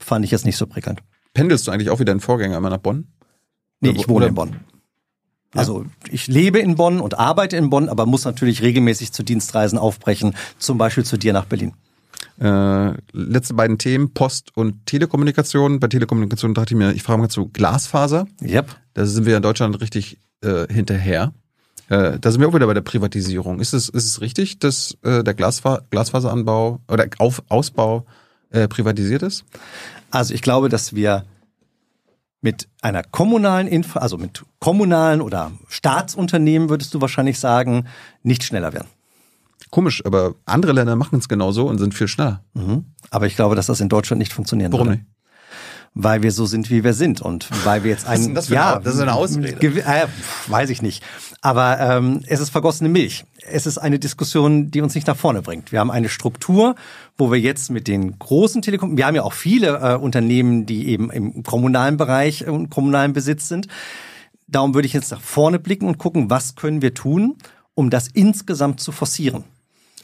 Fand ich jetzt nicht so prickelnd. Pendelst du eigentlich auch wieder in Vorgänger immer nach Bonn? Nee, oder, ich wohne oder? in Bonn. Also ich lebe in Bonn und arbeite in Bonn, aber muss natürlich regelmäßig zu Dienstreisen aufbrechen, zum Beispiel zu dir nach Berlin. Äh, letzte beiden Themen, Post und Telekommunikation. Bei Telekommunikation dachte ich mir, ich frage mal zu Glasfaser. Yep. Da sind wir in Deutschland richtig äh, hinterher. Äh, da sind wir auch wieder bei der Privatisierung. Ist es, ist es richtig, dass äh, der Glasfa- Glasfaseranbau oder Auf- Ausbau äh, privatisiert ist? Also ich glaube, dass wir... mit einer kommunalen Infra, also mit kommunalen oder Staatsunternehmen, würdest du wahrscheinlich sagen, nicht schneller werden. Komisch, aber andere Länder machen es genauso und sind viel schneller. Mhm. Aber ich glaube, dass das in Deutschland nicht funktionieren Warum würde. Nicht? Weil wir so sind, wie wir sind und weil wir jetzt ein... Was ist denn das für ja, eine, das ist eine Ausrede? Gew- äh, weiß ich nicht. Aber ähm, es ist vergossene Milch. Es ist eine Diskussion, die uns nicht nach vorne bringt. Wir haben eine Struktur, wo wir jetzt mit den großen Telekom... Wir haben ja auch viele äh, Unternehmen, die eben im kommunalen Bereich und äh, kommunalen Besitz sind. Darum würde ich jetzt nach vorne blicken und gucken, was können wir tun, um das insgesamt zu forcieren.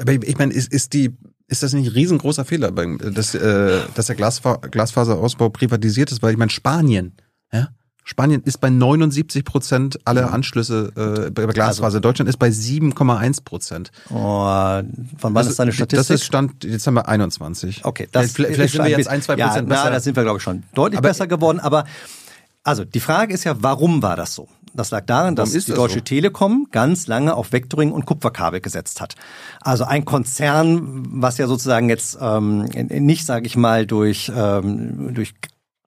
Aber ich meine, ist, ist die... Ist das nicht ein riesengroßer Fehler, dass, äh, dass der Glasfa- Glasfaserausbau privatisiert ist? Weil ich meine, Spanien, ja? Spanien ist bei neunundsiebzig Prozent aller Anschlüsse äh, bei Glasfaser. Also, Deutschland ist bei sieben Komma eins Prozent. Oh, von wann das, ist deine Statistik? Das ist Stand Dezember einundzwanzig. Okay, das vielleicht, vielleicht sind wir jetzt ein, zwei Prozent ja, besser. Ja, da sind wir, glaube ich, schon deutlich aber, besser geworden. Aber Also die Frage ist ja, warum war das so? Das lag daran, dass die Deutsche Telekom ganz lange auf Vectoring und Kupferkabel gesetzt hat. Also ein Konzern, was ja sozusagen jetzt ähm, nicht, sage ich mal, durch ähm, durch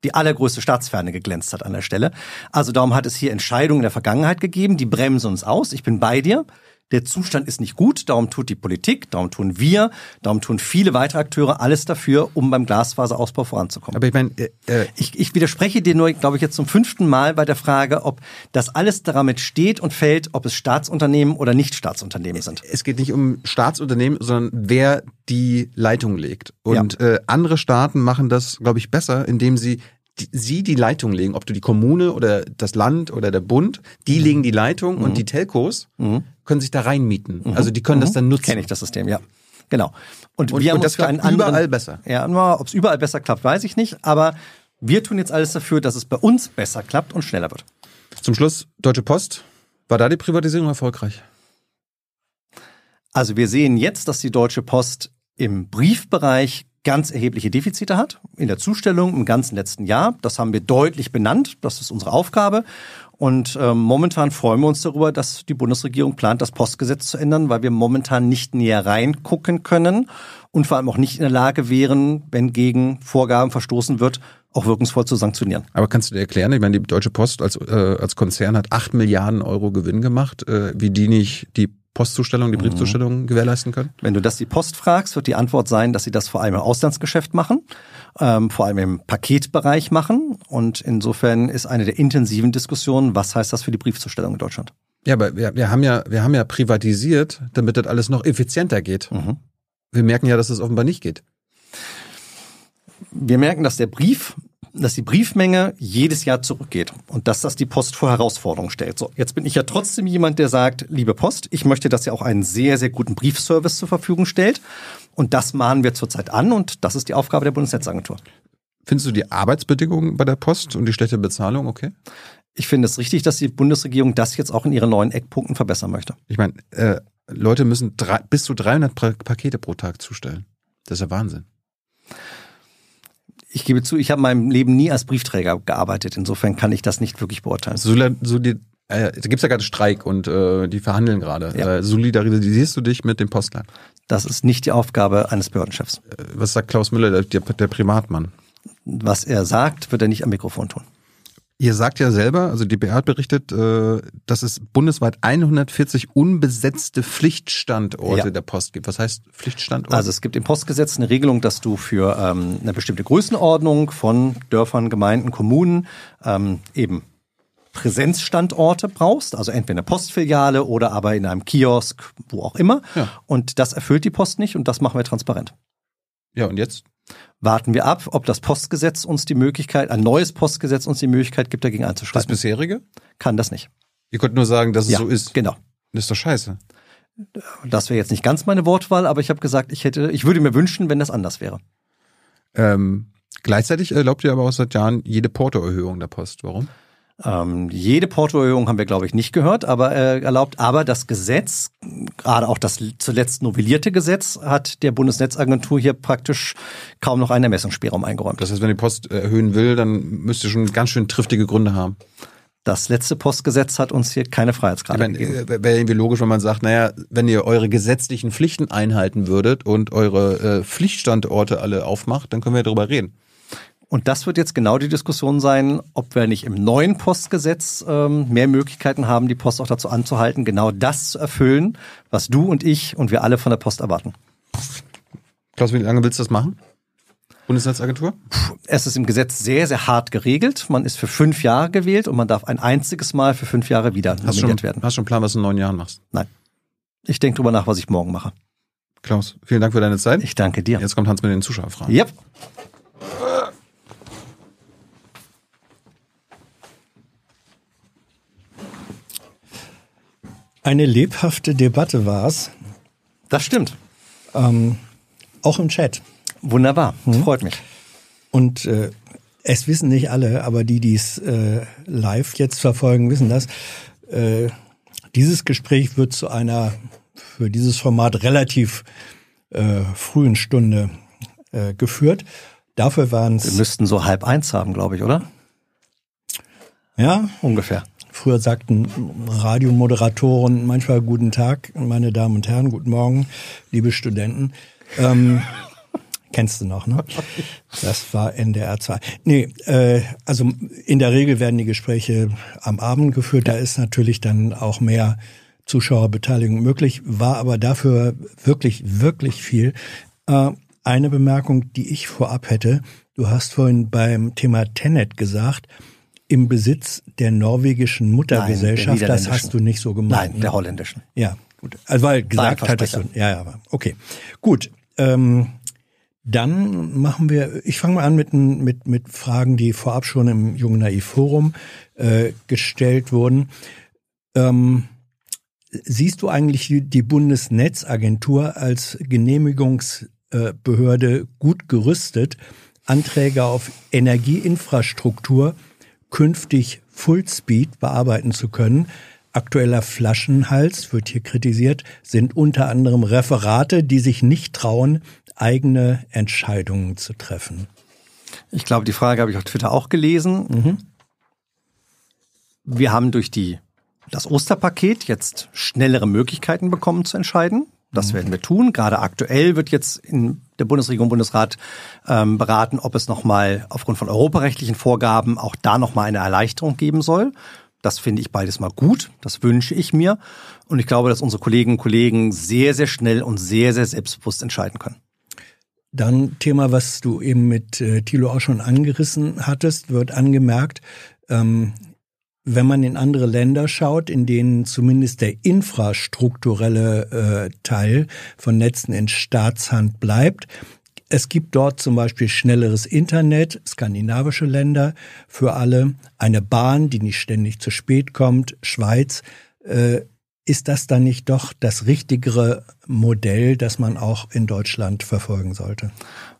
die allergrößte Staatsferne geglänzt hat an der Stelle. Also darum hat es hier Entscheidungen in der Vergangenheit gegeben, die bremsen uns aus. Ich bin bei dir. Der Zustand ist nicht gut, darum tut die Politik, darum tun wir, darum tun viele weitere Akteure alles dafür, um beim Glasfaserausbau voranzukommen. Aber ich meine, äh, äh ich, ich widerspreche dir nur, glaube ich, jetzt zum fünften Mal bei der Frage, ob das alles damit steht und fällt, ob es Staatsunternehmen oder Nicht-Staatsunternehmen sind. Es geht nicht um Staatsunternehmen, sondern wer die Leitung legt. Und ja. äh, andere Staaten machen das, glaube ich, besser, indem sie Die, sie die Leitung legen, ob du die Kommune oder das Land oder der Bund, die mhm. legen die Leitung mhm. und die Telcos mhm. können sich da reinmieten. Mhm. Also die können mhm. das dann nutzen. Kenne ich das System, ja. Genau. Und, und, wir und haben das klappt überall anderen, besser. Ja, ob es überall besser klappt, weiß ich nicht, aber wir tun jetzt alles dafür, dass es bei uns besser klappt und schneller wird. Zum Schluss, Deutsche Post, war da die Privatisierung erfolgreich? Also wir sehen jetzt, dass die Deutsche Post im Briefbereich ganz erhebliche Defizite hat in der Zustellung im ganzen letzten Jahr. Das haben wir deutlich benannt. Das ist unsere Aufgabe. Und äh, momentan freuen wir uns darüber, dass die Bundesregierung plant, das Postgesetz zu ändern, weil wir momentan nicht näher reingucken können und vor allem auch nicht in der Lage wären, wenn gegen Vorgaben verstoßen wird, auch wirkungsvoll zu sanktionieren. Aber kannst du dir erklären, ich meine, die Deutsche Post als, äh, als Konzern hat acht Milliarden Euro Gewinn gemacht, äh, wie die nicht die Postzustellung, die Briefzustellung mhm. gewährleisten können? Wenn du das die Post fragst, wird die Antwort sein, dass sie das vor allem im Auslandsgeschäft machen, ähm, vor allem im Paketbereich machen. Und insofern ist eine der intensiven Diskussionen, was heißt das für die Briefzustellung in Deutschland? Ja, aber wir, wir haben ja, wir haben ja privatisiert, damit das alles noch effizienter geht. Mhm. Wir merken ja, dass es das offenbar nicht geht. Wir merken, dass der Brief... dass die Briefmenge jedes Jahr zurückgeht und dass das die Post vor Herausforderungen stellt. So, jetzt bin ich ja trotzdem jemand, der sagt, liebe Post, ich möchte, dass ihr auch einen sehr, sehr guten Briefservice zur Verfügung stellt. Und das mahnen wir zurzeit an und das ist die Aufgabe der Bundesnetzagentur. Findest du die Arbeitsbedingungen bei der Post und die schlechte Bezahlung okay? Ich finde es richtig, dass die Bundesregierung das jetzt auch in ihren neuen Eckpunkten verbessern möchte. Ich meine, äh, Leute müssen drei, bis zu dreihundert Pakete pro Tag zustellen. Das ist ja Wahnsinn. Ich gebe zu, ich habe in meinem Leben nie als Briefträger gearbeitet. Insofern kann ich das nicht wirklich beurteilen. So, so die, äh, da gibt es ja gerade Streik und äh, die verhandeln gerade. Ja. Äh, solidarisierst du dich mit dem Postler? Das ist nicht die Aufgabe eines Behördenchefs. Was sagt Klaus Müller, der, der, der Privatmann? Was er sagt, wird er nicht am Mikrofon tun. Ihr sagt ja selber, also die B R hat berichtet, äh, dass es bundesweit hundertvierzig unbesetzte Pflichtstandorte ja. der Post gibt. Was heißt Pflichtstandorte? Also es gibt im Postgesetz eine Regelung, dass du für ähm, eine bestimmte Größenordnung von Dörfern, Gemeinden, Kommunen ähm, eben Präsenzstandorte brauchst, also entweder eine Postfiliale oder aber in einem Kiosk, wo auch immer. Ja. Und das erfüllt die Post nicht und das machen wir transparent. Ja, und jetzt? Warten wir ab, ob das Postgesetz uns die Möglichkeit, ein neues Postgesetz uns die Möglichkeit gibt, dagegen einzuschreiten. Das bisherige? Kann das nicht. Ihr könnt nur sagen, dass es ja, so ist. Genau. Das ist doch scheiße. Das wäre jetzt nicht ganz meine Wortwahl, aber ich habe gesagt, ich hätte, ich würde mir wünschen, wenn das anders wäre. Ähm, gleichzeitig erlaubt ihr aber auch seit Jahren jede Portoerhöhung der Post. Warum? Ähm, jede Portoerhöhung haben wir, glaube ich, nicht gehört, aber äh, erlaubt. Aber das Gesetz, gerade auch das zuletzt novellierte Gesetz, hat der Bundesnetzagentur hier praktisch kaum noch einen Ermessungsspielraum eingeräumt. Das heißt, wenn die Post erhöhen will, dann müsste schon ganz schön triftige Gründe haben. Das letzte Postgesetz hat uns hier keine Freiheitsgrade ich meine, gegeben. Wäre irgendwie logisch, wenn man sagt, naja, wenn ihr eure gesetzlichen Pflichten einhalten würdet und eure äh, Pflichtstandorte alle aufmacht, dann können wir ja darüber reden. Und das wird jetzt genau die Diskussion sein, ob wir nicht im neuen Postgesetz ähm, mehr Möglichkeiten haben, die Post auch dazu anzuhalten, genau das zu erfüllen, was du und ich und wir alle von der Post erwarten. Klaus, wie lange willst du das machen? Bundesnetzagentur? Es ist im Gesetz sehr, sehr hart geregelt. Man ist für fünf Jahre gewählt und man darf ein einziges Mal für fünf Jahre wieder nominiert schon, werden. Hast du schon einen Plan, was du in neun Jahren machst? Nein. Ich denke drüber nach, was ich morgen mache. Klaus, vielen Dank für deine Zeit. Ich danke dir. Jetzt kommt Hans mit den Zuschauerfragen. Yep. Eine lebhafte Debatte war es. Das stimmt. Ähm, auch im Chat. Wunderbar, das hm? freut mich. Und äh, es wissen nicht alle, aber die, die es äh, live jetzt verfolgen, wissen das. Äh, dieses Gespräch wird zu einer für dieses Format relativ äh, frühen Stunde äh, geführt. Dafür waren es... Wir müssten so halb eins haben, glaube ich, oder? Ja, ungefähr. Früher sagten Radiomoderatoren manchmal guten Tag, meine Damen und Herren, guten Morgen, liebe Studenten. Ähm, kennst du noch, ne? Das war N D R zwei. Nee, äh, also in der Regel werden die Gespräche am Abend geführt. Da ist natürlich dann auch mehr Zuschauerbeteiligung möglich, war aber dafür wirklich, wirklich viel. Äh, eine Bemerkung, die ich vorab hätte. Du hast vorhin beim Thema Tennet gesagt, im Besitz der norwegischen Muttergesellschaft, Nein, das hast du nicht so gemeint. Nein, der holländischen. Ja, gut. Also weil gesagt hattest du, ja, ja, aber okay. Gut, ähm, dann machen wir, ich fange mal an mit, mit, mit Fragen, die vorab schon im Jung Naiv Forum äh, gestellt wurden. Ähm, siehst du eigentlich die Bundesnetzagentur als Genehmigungsbehörde gut gerüstet, Anträge auf Energieinfrastruktur künftig Fullspeed bearbeiten zu können? Aktueller Flaschenhals, wird hier kritisiert, sind unter anderem Referate, die sich nicht trauen, eigene Entscheidungen zu treffen. Ich glaube, die Frage habe ich auf Twitter auch gelesen. Mhm. Wir haben durch die, das Osterpaket jetzt schnellere Möglichkeiten bekommen zu entscheiden. Das werden wir tun. Gerade aktuell wird jetzt in der Bundesregierung, Bundesrat ähm, beraten, ob es nochmal aufgrund von europarechtlichen Vorgaben auch da nochmal eine Erleichterung geben soll. Das finde ich beides mal gut. Das wünsche ich mir. Und ich glaube, dass unsere Kolleginnen und Kollegen sehr, sehr schnell und sehr, sehr selbstbewusst entscheiden können. Dann Thema, was du eben mit äh, Thilo auch schon angerissen hattest, wird angemerkt, ähm, wenn man in andere Länder schaut, in denen zumindest der infrastrukturelle äh, Teil von Netzen in Staatshand bleibt. Es gibt dort zum Beispiel schnelleres Internet, skandinavische Länder für alle, eine Bahn, die nicht ständig zu spät kommt, Schweiz. Äh, ist das dann nicht doch das richtigere Modell, das man auch in Deutschland verfolgen sollte?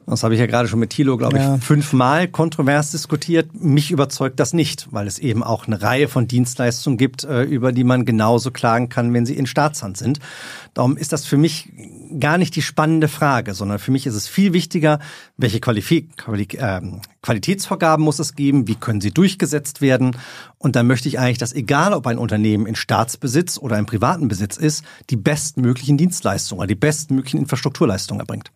Das habe ich ja gerade schon mit Thilo, glaube ja. ich, fünfmal kontrovers diskutiert. Mich überzeugt das nicht, weil es eben auch eine Reihe von Dienstleistungen gibt, über die man genauso klagen kann, wenn sie in Staatshand sind. Darum ist das für mich gar nicht die spannende Frage, sondern für mich ist es viel wichtiger, welche Qualif- Quali- äh, Qualitätsvorgaben muss es geben, wie können sie durchgesetzt werden. Und dann möchte ich eigentlich, dass egal, ob ein Unternehmen in Staatsbesitz oder im privaten Besitz ist, die bestmöglichen Dienstleistungen oder die bestmöglichen Infrastrukturleistungen erbringt.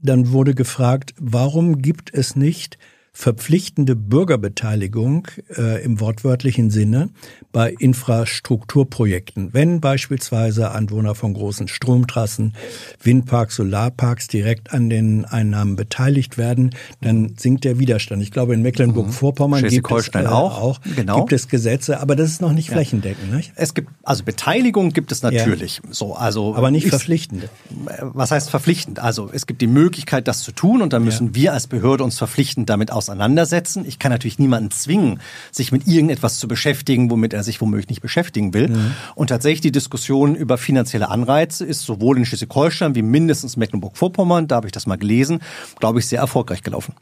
Dann wurde gefragt, warum gibt es nicht verpflichtende Bürgerbeteiligung äh, im wortwörtlichen Sinne bei Infrastrukturprojekten, wenn beispielsweise Anwohner von großen Stromtrassen, Windparks, Solarparks direkt an den Einnahmen beteiligt werden, dann sinkt der Widerstand. Ich glaube, in Mecklenburg-Vorpommern mhm. gibt es äh, auch, auch genau. gibt es Gesetze, aber das ist noch nicht ja. flächendeckend. Nicht? Es gibt also Beteiligung gibt es natürlich, ja. so also aber nicht ist, verpflichtend. Was heißt verpflichtend? Also es gibt die Möglichkeit, das zu tun, und dann müssen ja. wir als Behörde uns verpflichtend damit aus auseinandersetzen. Ich kann natürlich niemanden zwingen, sich mit irgendetwas zu beschäftigen, womit er sich womöglich nicht beschäftigen will. Mhm. Und tatsächlich die Diskussion über finanzielle Anreize ist sowohl in Schleswig-Holstein wie mindestens Mecklenburg-Vorpommern, da habe ich das mal gelesen, glaube ich, sehr erfolgreich gelaufen.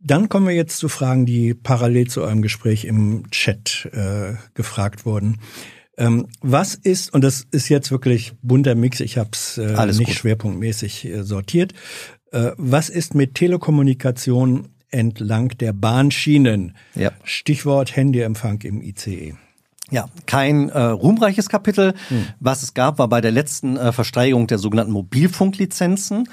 Dann kommen wir jetzt zu Fragen, die parallel zu eurem Gespräch im Chat äh, gefragt wurden. Ähm, was ist, und das ist jetzt wirklich bunter Mix, ich habe es äh, nicht gut. schwerpunktmäßig äh, sortiert, äh, was ist mit Telekommunikation entlang der Bahnschienen? Ja. Stichwort Handyempfang im I C E. Ja, kein äh, ruhmreiches Kapitel. Hm. Was es gab, war bei der letzten äh, Versteigerung der sogenannten Mobilfunklizenzen,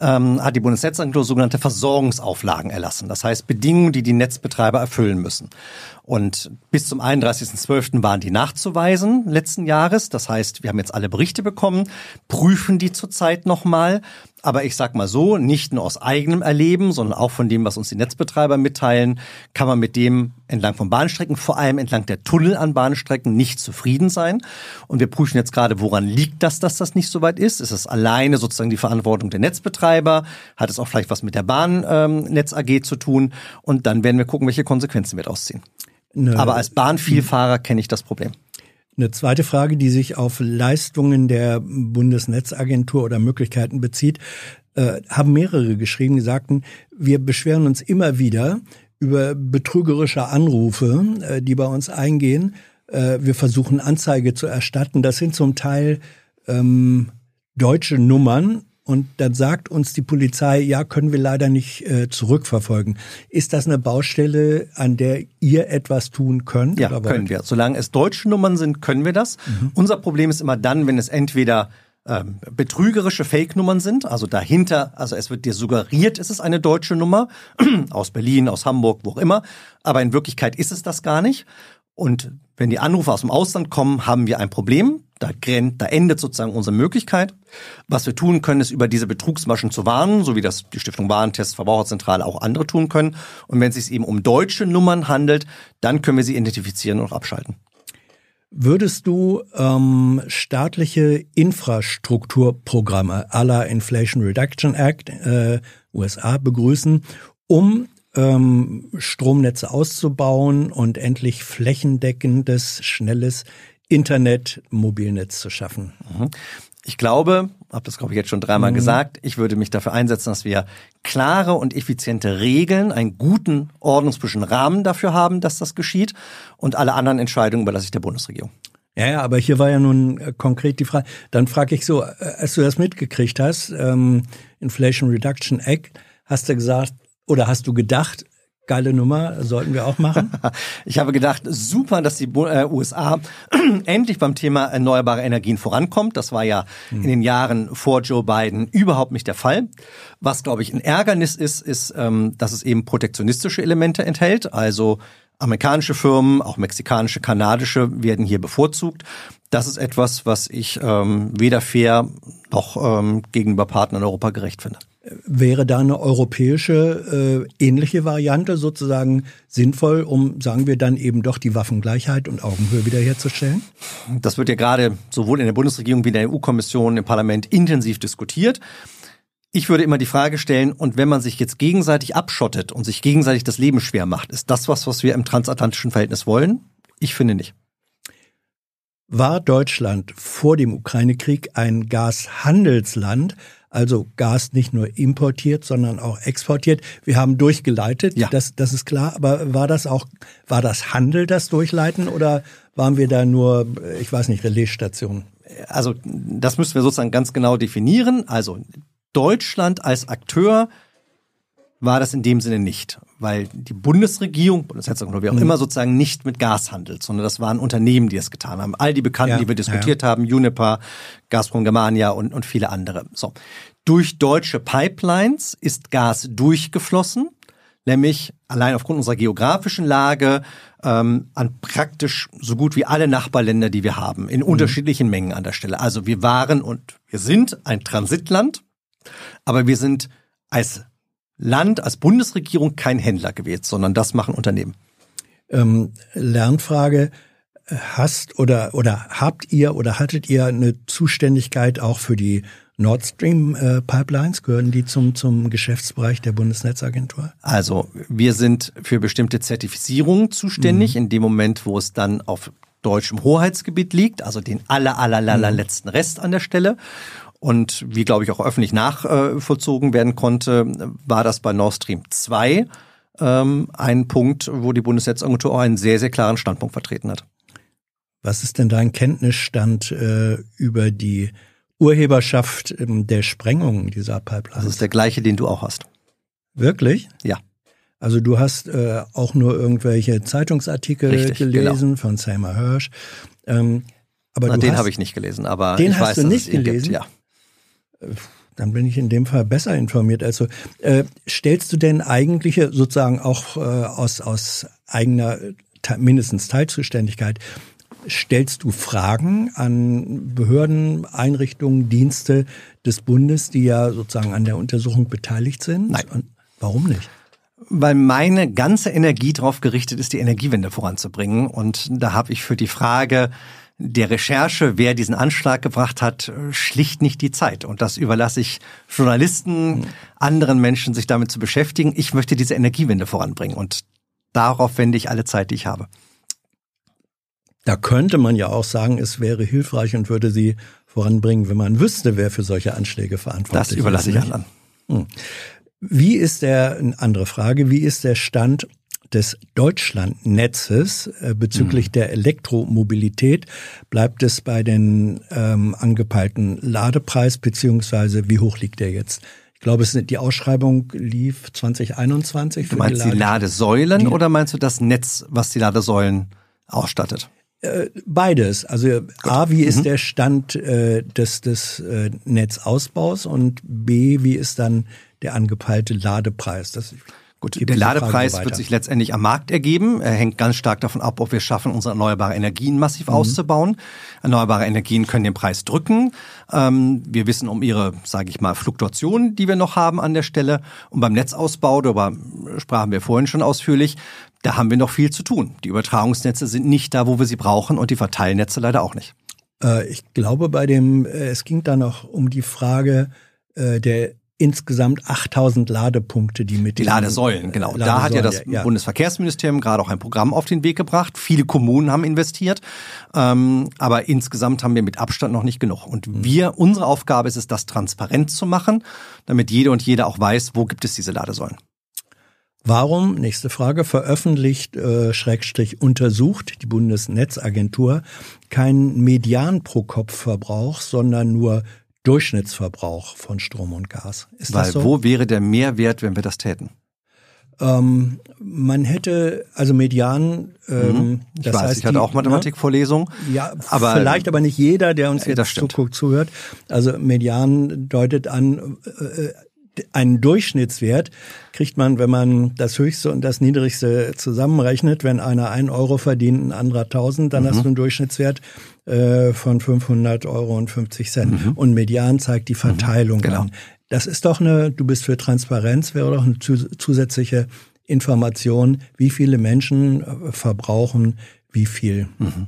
ähm, hat die Bundesnetzagentur sogenannte Versorgungsauflagen erlassen. Das heißt Bedingungen, die die Netzbetreiber erfüllen müssen. Und bis zum einunddreißigsten zwölften waren die nachzuweisen letzten Jahres. Das heißt, wir haben jetzt alle Berichte bekommen, prüfen die zurzeit nochmal. Aber ich sag mal so, nicht nur aus eigenem Erleben, sondern auch von dem, was uns die Netzbetreiber mitteilen, kann man mit dem entlang von Bahnstrecken, vor allem entlang der Tunnel an Bahnstrecken, nicht zufrieden sein. Und wir prüfen jetzt gerade, woran liegt das, dass das nicht so weit ist? Ist es alleine sozusagen die Verantwortung der Netzbetreiber? Hat es auch vielleicht was mit der Bahnnetz A G zu tun? Und dann werden wir gucken, welche Konsequenzen wir daraus ziehen. Ne. Aber als Bahnvielfahrer kenne ich das Problem. Eine zweite Frage, die sich auf Leistungen der Bundesnetzagentur oder Möglichkeiten bezieht, äh, haben mehrere geschrieben, die sagten, wir beschweren uns immer wieder über betrügerische Anrufe, äh, die bei uns eingehen. Äh, wir versuchen, Anzeige zu erstatten. Das sind zum Teil ähm, deutsche Nummern, und dann sagt uns die Polizei, ja, können wir leider nicht äh, zurückverfolgen. Ist das eine Baustelle, an der ihr etwas tun könnt? Ja, oder können wir. Solange es deutsche Nummern sind, können wir das. Mhm. Unser Problem ist immer dann, wenn es entweder ähm, betrügerische Fake-Nummern sind, also dahinter, also es wird dir suggeriert, es ist eine deutsche Nummer, aus Berlin, aus Hamburg, wo auch immer, aber in Wirklichkeit ist es das gar nicht. Und wenn die Anrufe aus dem Ausland kommen, haben wir ein Problem. Da, da endet sozusagen unsere Möglichkeit. Was wir tun können, ist, über diese Betrugsmaschen zu warnen, so wie das die Stiftung Warentest, Verbraucherzentrale auch andere tun können. Und wenn es sich eben um deutsche Nummern handelt, dann können wir sie identifizieren und auch abschalten. Würdest du ähm, staatliche Infrastrukturprogramme à la Inflation Reduction Act, äh, U S A, begrüßen, um Stromnetze auszubauen und endlich flächendeckendes, schnelles Internet-Mobilnetz zu schaffen? Ich glaube, habe das glaube ich jetzt schon dreimal mhm. gesagt, ich würde mich dafür einsetzen, dass wir klare und effiziente Regeln, einen guten ordnungspolitischen Rahmen dafür haben, dass das geschieht, und alle anderen Entscheidungen überlasse ich der Bundesregierung. Ja, ja, aber hier war ja nun konkret die Frage, dann frage ich so, als du das mitgekriegt hast, ähm, Inflation Reduction Act, hast du gesagt, oder hast du gedacht, geile Nummer, sollten wir auch machen? Ich habe gedacht, super, dass die U S A endlich beim Thema erneuerbare Energien vorankommt. Das war ja hm. in den Jahren vor Joe Biden überhaupt nicht der Fall. Was, glaube ich, ein Ärgernis ist, ist, dass es eben protektionistische Elemente enthält. Also amerikanische Firmen, auch mexikanische, kanadische werden hier bevorzugt. Das ist etwas, was ich weder fair noch gegenüber Partnern in Europa gerecht finde. Wäre da eine europäische äh, ähnliche Variante sozusagen sinnvoll, um, sagen wir, dann eben doch die Waffengleichheit und Augenhöhe wiederherzustellen? Das wird ja gerade sowohl in der Bundesregierung wie in der E U-Kommission im Parlament intensiv diskutiert. Ich würde immer die Frage stellen, und wenn man sich jetzt gegenseitig abschottet und sich gegenseitig das Leben schwer macht, ist das was, was wir im transatlantischen Verhältnis wollen? Ich finde nicht. War Deutschland vor dem Ukraine-Krieg ein Gashandelsland? Also Gas nicht nur importiert, sondern auch exportiert. Wir haben durchgeleitet, ja. das, das ist klar. Aber war das auch, war das Handel, das Durchleiten, oder waren wir da nur, ich weiß nicht, Relaisstation? Also das müssen wir sozusagen ganz genau definieren. Also Deutschland als Akteur war das in dem Sinne nicht, weil die Bundesregierung, Bundesnetzagentur, wie auch mhm. immer, sozusagen nicht mit Gas handelt, sondern das waren Unternehmen, die es getan haben. All die Bekannten, ja, die wir diskutiert ja. haben, Uniper, Gazprom Germania und, und viele andere. So. Durch deutsche Pipelines ist Gas durchgeflossen, nämlich allein aufgrund unserer geografischen Lage ähm, an praktisch so gut wie alle Nachbarländer, die wir haben, in mhm. unterschiedlichen Mengen an der Stelle. Also wir waren und wir sind ein Transitland, aber wir sind als Land, als Bundesregierung kein Händler gewesen, sondern das machen Unternehmen. Ähm, Lernfrage, hast oder oder habt ihr oder hattet ihr eine Zuständigkeit auch für die Nord Stream äh, Pipelines? Gehören die zum zum Geschäftsbereich der Bundesnetzagentur? Also wir sind für bestimmte Zertifizierungen zuständig, mhm. in dem Moment, wo es dann auf deutschem Hoheitsgebiet liegt, also den aller, aller, aller mhm. letzten Rest an der Stelle. Und wie, glaube ich, auch öffentlich nachvollzogen werden konnte, war das bei Nord Stream zwei ähm, ein Punkt, wo die Bundesnetzagentur auch einen sehr, sehr klaren Standpunkt vertreten hat. Was ist denn dein Kenntnisstand äh, über die Urheberschaft ähm, der Sprengung dieser Pipeline? Das ist der gleiche, den du auch hast. Wirklich? Ja. Also du hast äh, auch nur irgendwelche Zeitungsartikel Richtig, gelesen genau. von Selma Hirsch. Ähm, aber Na, den habe ich nicht gelesen, aber den ich hast weiß, du dass nicht es ihn gelesen? Gibt. Ja. Dann bin ich in dem Fall besser informiert. Also äh, stellst du denn eigentlich sozusagen auch äh, aus, aus eigener, te- mindestens Teilzuständigkeit, stellst du Fragen an Behörden, Einrichtungen, Dienste des Bundes, die ja sozusagen an der Untersuchung beteiligt sind? Nein. Und warum nicht? Weil meine ganze Energie darauf gerichtet ist, die Energiewende voranzubringen. Und da habe ich für die Frage der Recherche, wer diesen Anschlag gebracht hat, schlicht nicht die Zeit. Und das überlasse ich Journalisten, anderen Menschen, sich damit zu beschäftigen. Ich möchte diese Energiewende voranbringen und darauf wende ich alle Zeit, die ich habe. Da könnte man ja auch sagen, es wäre hilfreich und würde sie voranbringen, wenn man wüsste, wer für solche Anschläge verantwortlich ist. Das überlasse ich anderen. Wie ist der, eine andere Frage, wie ist der Stand des Deutschlandnetzes äh, bezüglich mhm. der Elektromobilität bleibt es bei den ähm, angepeilten Ladepreis, beziehungsweise wie hoch liegt der jetzt? Ich glaube, es sind, die Ausschreibung lief zwanzig einundzwanzig. Für du meinst die, Lade- die Ladesäulen die, oder meinst du das Netz, was die Ladesäulen ausstattet? Äh, beides. Also Gut. A, wie mhm. ist der Stand äh, des, des äh, Netzausbaus, und B, wie ist dann der angepeilte Ladepreis? Das Gut, der Ladepreis wird sich letztendlich am Markt ergeben. Er hängt ganz stark davon ab, ob wir schaffen, unsere erneuerbaren Energien massiv mhm. auszubauen. Erneuerbare Energien können den Preis drücken. Ähm, wir wissen um ihre, sage ich mal, Fluktuationen, die wir noch haben an der Stelle. Und beim Netzausbau, darüber sprachen wir vorhin schon ausführlich, da haben wir noch viel zu tun. Die Übertragungsnetze sind nicht da, wo wir sie brauchen, und die Verteilnetze leider auch nicht. Äh, ich glaube, bei dem, äh, es ging da noch um die Frage äh, der insgesamt achttausend Ladepunkte, die mit den Die Ladesäulen, genau. Ladesäulen, da hat ja das ja. Bundesverkehrsministerium gerade auch ein Programm auf den Weg gebracht. Viele Kommunen haben investiert, ähm, aber insgesamt haben wir mit Abstand noch nicht genug. Und wir, unsere Aufgabe ist es, das transparent zu machen, damit jede und jeder auch weiß, wo gibt es diese Ladesäulen. Warum, nächste Frage, veröffentlicht, äh, Schrägstrich untersucht die Bundesnetzagentur keinen Median pro Kopf-Verbrauch, sondern nur Durchschnittsverbrauch von Strom und Gas. Ist Weil das so? Wo wäre der Mehrwert, wenn wir das täten? Ähm, man hätte, also Median, ähm, mhm. ich das weiß, heißt, ich hatte die, auch Mathematikvorlesung. Ja, aber, vielleicht aber nicht jeder, der uns äh, jetzt zuguckt, zuhört. Also Median deutet an, äh, einen Durchschnittswert kriegt man, wenn man das Höchste und das Niedrigste zusammenrechnet. Wenn einer einen Euro verdient, ein anderer tausend, dann mhm. hast du einen Durchschnittswert äh, von fünfhundert Euro und fünfzig Cent. Mhm. Und Median zeigt die Verteilung mhm. genau. an. Das ist doch eine, du bist für Transparenz, wäre doch eine zusätzliche Information, wie viele Menschen verbrauchen, wie viel. Mhm.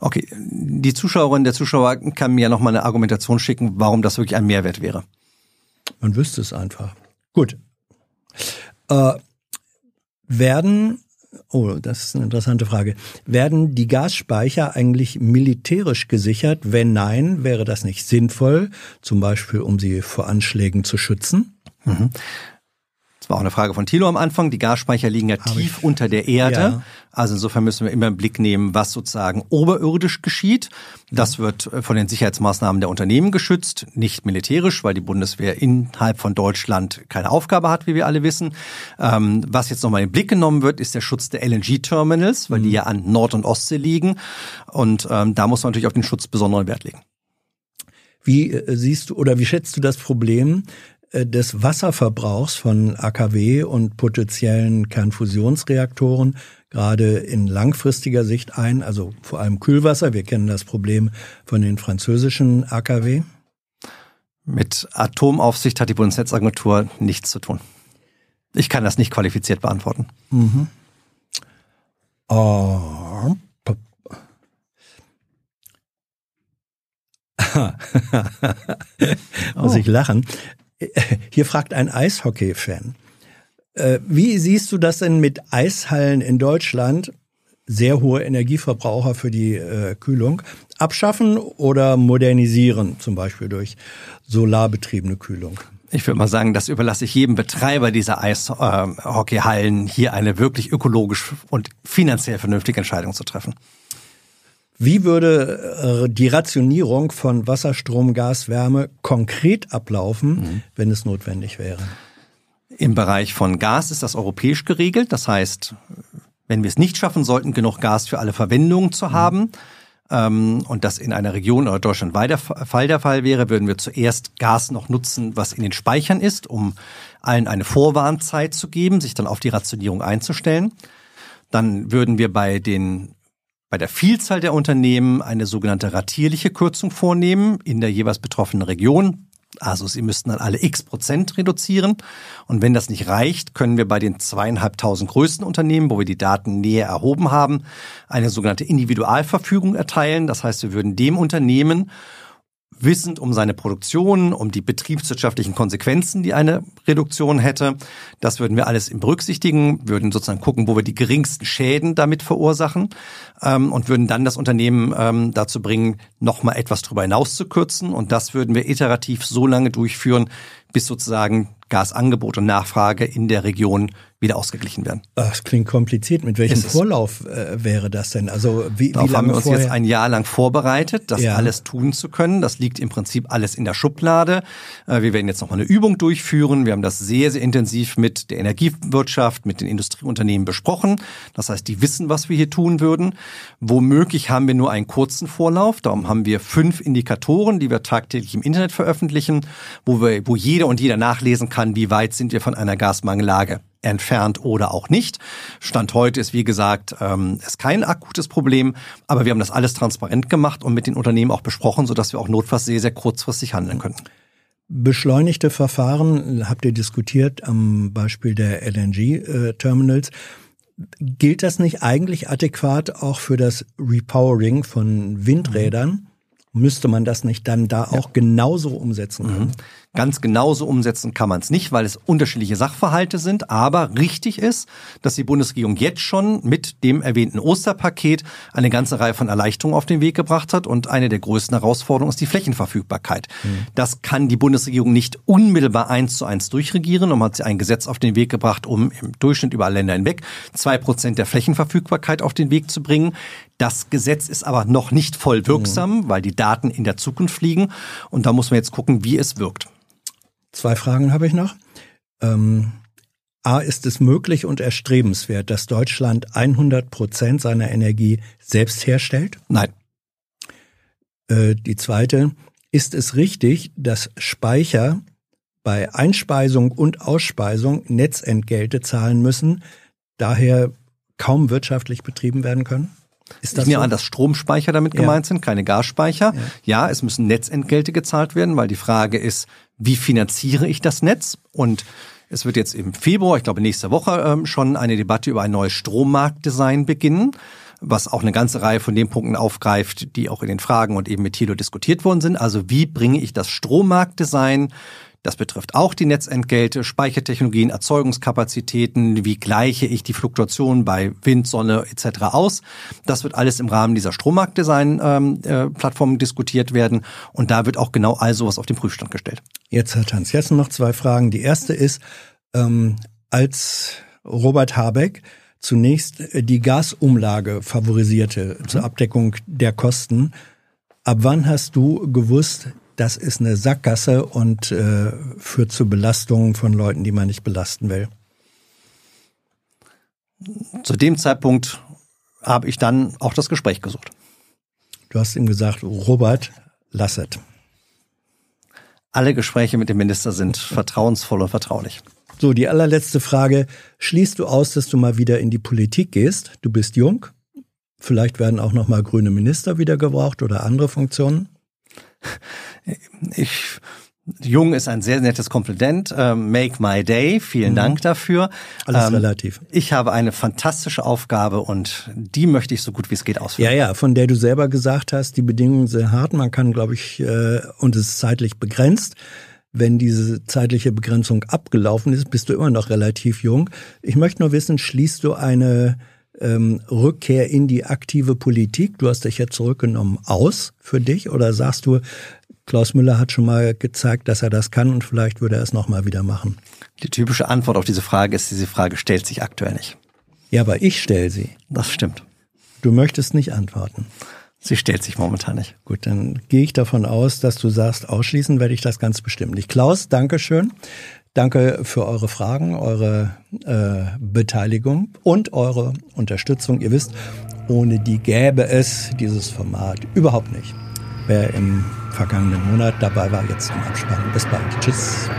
Okay, die Zuschauerin, der Zuschauer kann mir ja nochmal eine Argumentation schicken, warum das wirklich ein Mehrwert wäre. Man wüsste es einfach. Gut. Äh, werden, oh, das ist eine interessante Frage. Werden die Gasspeicher eigentlich militärisch gesichert? Wenn nein, wäre das nicht sinnvoll, zum Beispiel um sie vor Anschlägen zu schützen? Mhm. Das war auch eine Frage von Thilo am Anfang. Die Gasspeicher liegen ja Hab tief ich. unter der Erde. Ja. Also insofern müssen wir immer im Blick nehmen, was sozusagen oberirdisch geschieht. Das wird von den Sicherheitsmaßnahmen der Unternehmen geschützt, nicht militärisch, weil die Bundeswehr innerhalb von Deutschland keine Aufgabe hat, wie wir alle wissen. Ähm, was jetzt nochmal in den Blick genommen wird, ist der Schutz der L N G-Terminals, weil mhm. die ja an Nord- und Ostsee liegen. Und ähm, da muss man natürlich auf den Schutz besonderen Wert legen. Wie äh, siehst du oder wie schätzt du das Problem des Wasserverbrauchs von A K W und potenziellen Kernfusionsreaktoren gerade in langfristiger Sicht ein, also vor allem Kühlwasser? Wir kennen das Problem von den französischen A K W. Mit Atomaufsicht hat die Bundesnetzagentur nichts zu tun. Ich kann das nicht qualifiziert beantworten. Mhm. Oh. Muss ich lachen. Hier fragt ein Eishockey-Fan. Äh, wie siehst du das denn mit Eishallen in Deutschland? Sehr hohe Energieverbraucher für die äh, Kühlung. Abschaffen oder modernisieren, zum Beispiel durch solarbetriebene Kühlung? Ich würde mal sagen, das überlasse ich jedem Betreiber dieser Eishockeyhallen, hier eine wirklich ökologisch und finanziell vernünftige Entscheidung zu treffen. Wie würde die Rationierung von Wasser, Strom, Gas, Wärme konkret ablaufen, mhm. wenn es notwendig wäre? Im Bereich von Gas ist das europäisch geregelt. Das heißt, wenn wir es nicht schaffen sollten, genug Gas für alle Verwendungen zu mhm. haben, ähm, und das in einer Region oder deutschlandweiter Fall der Fall wäre, würden wir zuerst Gas noch nutzen, was in den Speichern ist, um allen eine Vorwarnzeit zu geben, sich dann auf die Rationierung einzustellen. Dann würden wir bei den bei der Vielzahl der Unternehmen eine sogenannte ratierliche Kürzung vornehmen in der jeweils betroffenen Region. Also sie müssten dann alle x Prozent reduzieren. Und wenn das nicht reicht, können wir bei den zweieinhalbtausend größten Unternehmen, wo wir die Daten näher erhoben haben, eine sogenannte Individualverfügung erteilen. Das heißt, wir würden dem Unternehmen, wissend um seine Produktion, um die betriebswirtschaftlichen Konsequenzen, die eine Reduktion hätte, das würden wir alles berücksichtigen, würden sozusagen gucken, wo wir die geringsten Schäden damit verursachen, ähm, und würden dann das Unternehmen ähm, dazu bringen, nochmal etwas drüber hinaus zu kürzen. Und das würden wir iterativ so lange durchführen, bis sozusagen Gasangebot und Nachfrage in der Region wieder ausgeglichen werden. Das klingt kompliziert. Mit welchem Vorlauf äh, wäre das denn? Also wie, Darauf wie lange haben wir uns vorher? jetzt ein Jahr lang vorbereitet, das ja. alles tun zu können. Das liegt im Prinzip alles in der Schublade. Äh, wir werden jetzt nochmal eine Übung durchführen. Wir haben das sehr, sehr intensiv mit der Energiewirtschaft, mit den Industrieunternehmen besprochen. Das heißt, die wissen, was wir hier tun würden. Womöglich haben wir nur einen kurzen Vorlauf. Darum haben wir fünf Indikatoren, die wir tagtäglich im Internet veröffentlichen, wo, wir, wo jeder und jeder nachlesen kann, wie weit sind wir von einer Gasmangellage entfernt oder auch nicht. Stand heute ist, wie gesagt, ähm, ist kein akutes Problem, aber wir haben das alles transparent gemacht und mit den Unternehmen auch besprochen, sodass wir auch notfalls sehr, sehr kurzfristig handeln können. Beschleunigte Verfahren habt ihr diskutiert am Beispiel der L N G-Terminals. Gilt das nicht eigentlich adäquat auch für das Repowering von Windrädern? Mhm. Müsste man das nicht dann da auch ja. genauso umsetzen können? Mhm. Ganz genauso umsetzen kann man es nicht, weil es unterschiedliche Sachverhalte sind. Aber richtig ist, dass die Bundesregierung jetzt schon mit dem erwähnten Osterpaket eine ganze Reihe von Erleichterungen auf den Weg gebracht hat. Und eine der größten Herausforderungen ist die Flächenverfügbarkeit. Mhm. Das kann die Bundesregierung nicht unmittelbar eins zu eins durchregieren. Und hat sie ein Gesetz auf den Weg gebracht, um im Durchschnitt über alle Länder hinweg zwei Prozent der Flächenverfügbarkeit auf den Weg zu bringen. Das Gesetz ist aber noch nicht voll wirksam, mhm. weil die Daten in der Zukunft liegen. Und da muss man jetzt gucken, wie es wirkt. Zwei Fragen habe ich noch. Ähm, A, ist es möglich und erstrebenswert, dass Deutschland hundert Prozent seiner Energie selbst herstellt? Nein. Äh, die zweite, ist es richtig, dass Speicher bei Einspeisung und Ausspeisung Netzentgelte zahlen müssen, daher kaum wirtschaftlich betrieben werden können? Ist das ich nehme so? an, dass Stromspeicher damit ja. gemeint sind, keine Gasspeicher. Ja. ja, es müssen Netzentgelte gezahlt werden, weil die Frage ist, wie finanziere ich das Netz? Und es wird jetzt im Februar, ich glaube nächste Woche, äh, schon eine Debatte über ein neues Strommarktdesign beginnen, was auch eine ganze Reihe von den Punkten aufgreift, die auch in den Fragen und eben mit Thilo diskutiert worden sind. Also wie bringe ich das Strommarktdesign? Das betrifft auch die Netzentgelte, Speichertechnologien, Erzeugungskapazitäten, wie gleiche ich die Fluktuationen bei Wind, Sonne et cetera aus. Das wird alles im Rahmen dieser Strommarktdesign-Plattform diskutiert werden und da wird auch genau all sowas auf den Prüfstand gestellt. Jetzt hat Hans Jessen noch zwei Fragen. Die erste ist, ähm, als Robert Habeck zunächst die Gasumlage favorisierte mhm. zur Abdeckung der Kosten, ab wann hast du gewusst, das ist eine Sackgasse und äh, führt zu Belastungen von Leuten, die man nicht belasten will? Zu dem Zeitpunkt habe ich dann auch das Gespräch gesucht. Du hast ihm gesagt, Robert, lass es. Alle Gespräche mit dem Minister sind vertrauensvoll und vertraulich. So, die allerletzte Frage. Schließt du aus, dass du mal wieder in die Politik gehst? Du bist jung. Vielleicht werden auch noch mal grüne Minister wieder gebraucht oder andere Funktionen. Ich, Jung ist ein sehr nettes Kompliment. Make my day. Vielen mhm. Dank dafür. Alles ähm, relativ. Ich habe eine fantastische Aufgabe und die möchte ich so gut wie es geht ausführen. Ja, ja, von der du selber gesagt hast, die Bedingungen sind hart. Man kann, glaube ich, äh, und es ist zeitlich begrenzt. Wenn diese zeitliche Begrenzung abgelaufen ist, bist du immer noch relativ jung. Ich möchte nur wissen, schließt du eine Rückkehr in die aktive Politik, du hast dich jetzt zurückgenommen, aus für dich? Oder sagst du, Klaus Müller hat schon mal gezeigt, dass er das kann und vielleicht würde er es nochmal wieder machen? Die typische Antwort auf diese Frage ist, diese Frage stellt sich aktuell nicht. Ja, aber ich stelle sie. Das stimmt. Du möchtest nicht antworten. Sie stellt sich momentan nicht. Gut, dann gehe ich davon aus, dass du sagst, ausschließen werde ich das ganz bestimmt nicht. Klaus, danke schön. Danke für eure Fragen, eure äh, Beteiligung und eure Unterstützung. Ihr wisst, ohne die gäbe es dieses Format überhaupt nicht. Wer im vergangenen Monat dabei war, jetzt im Abspann. Bis bald. Tschüss.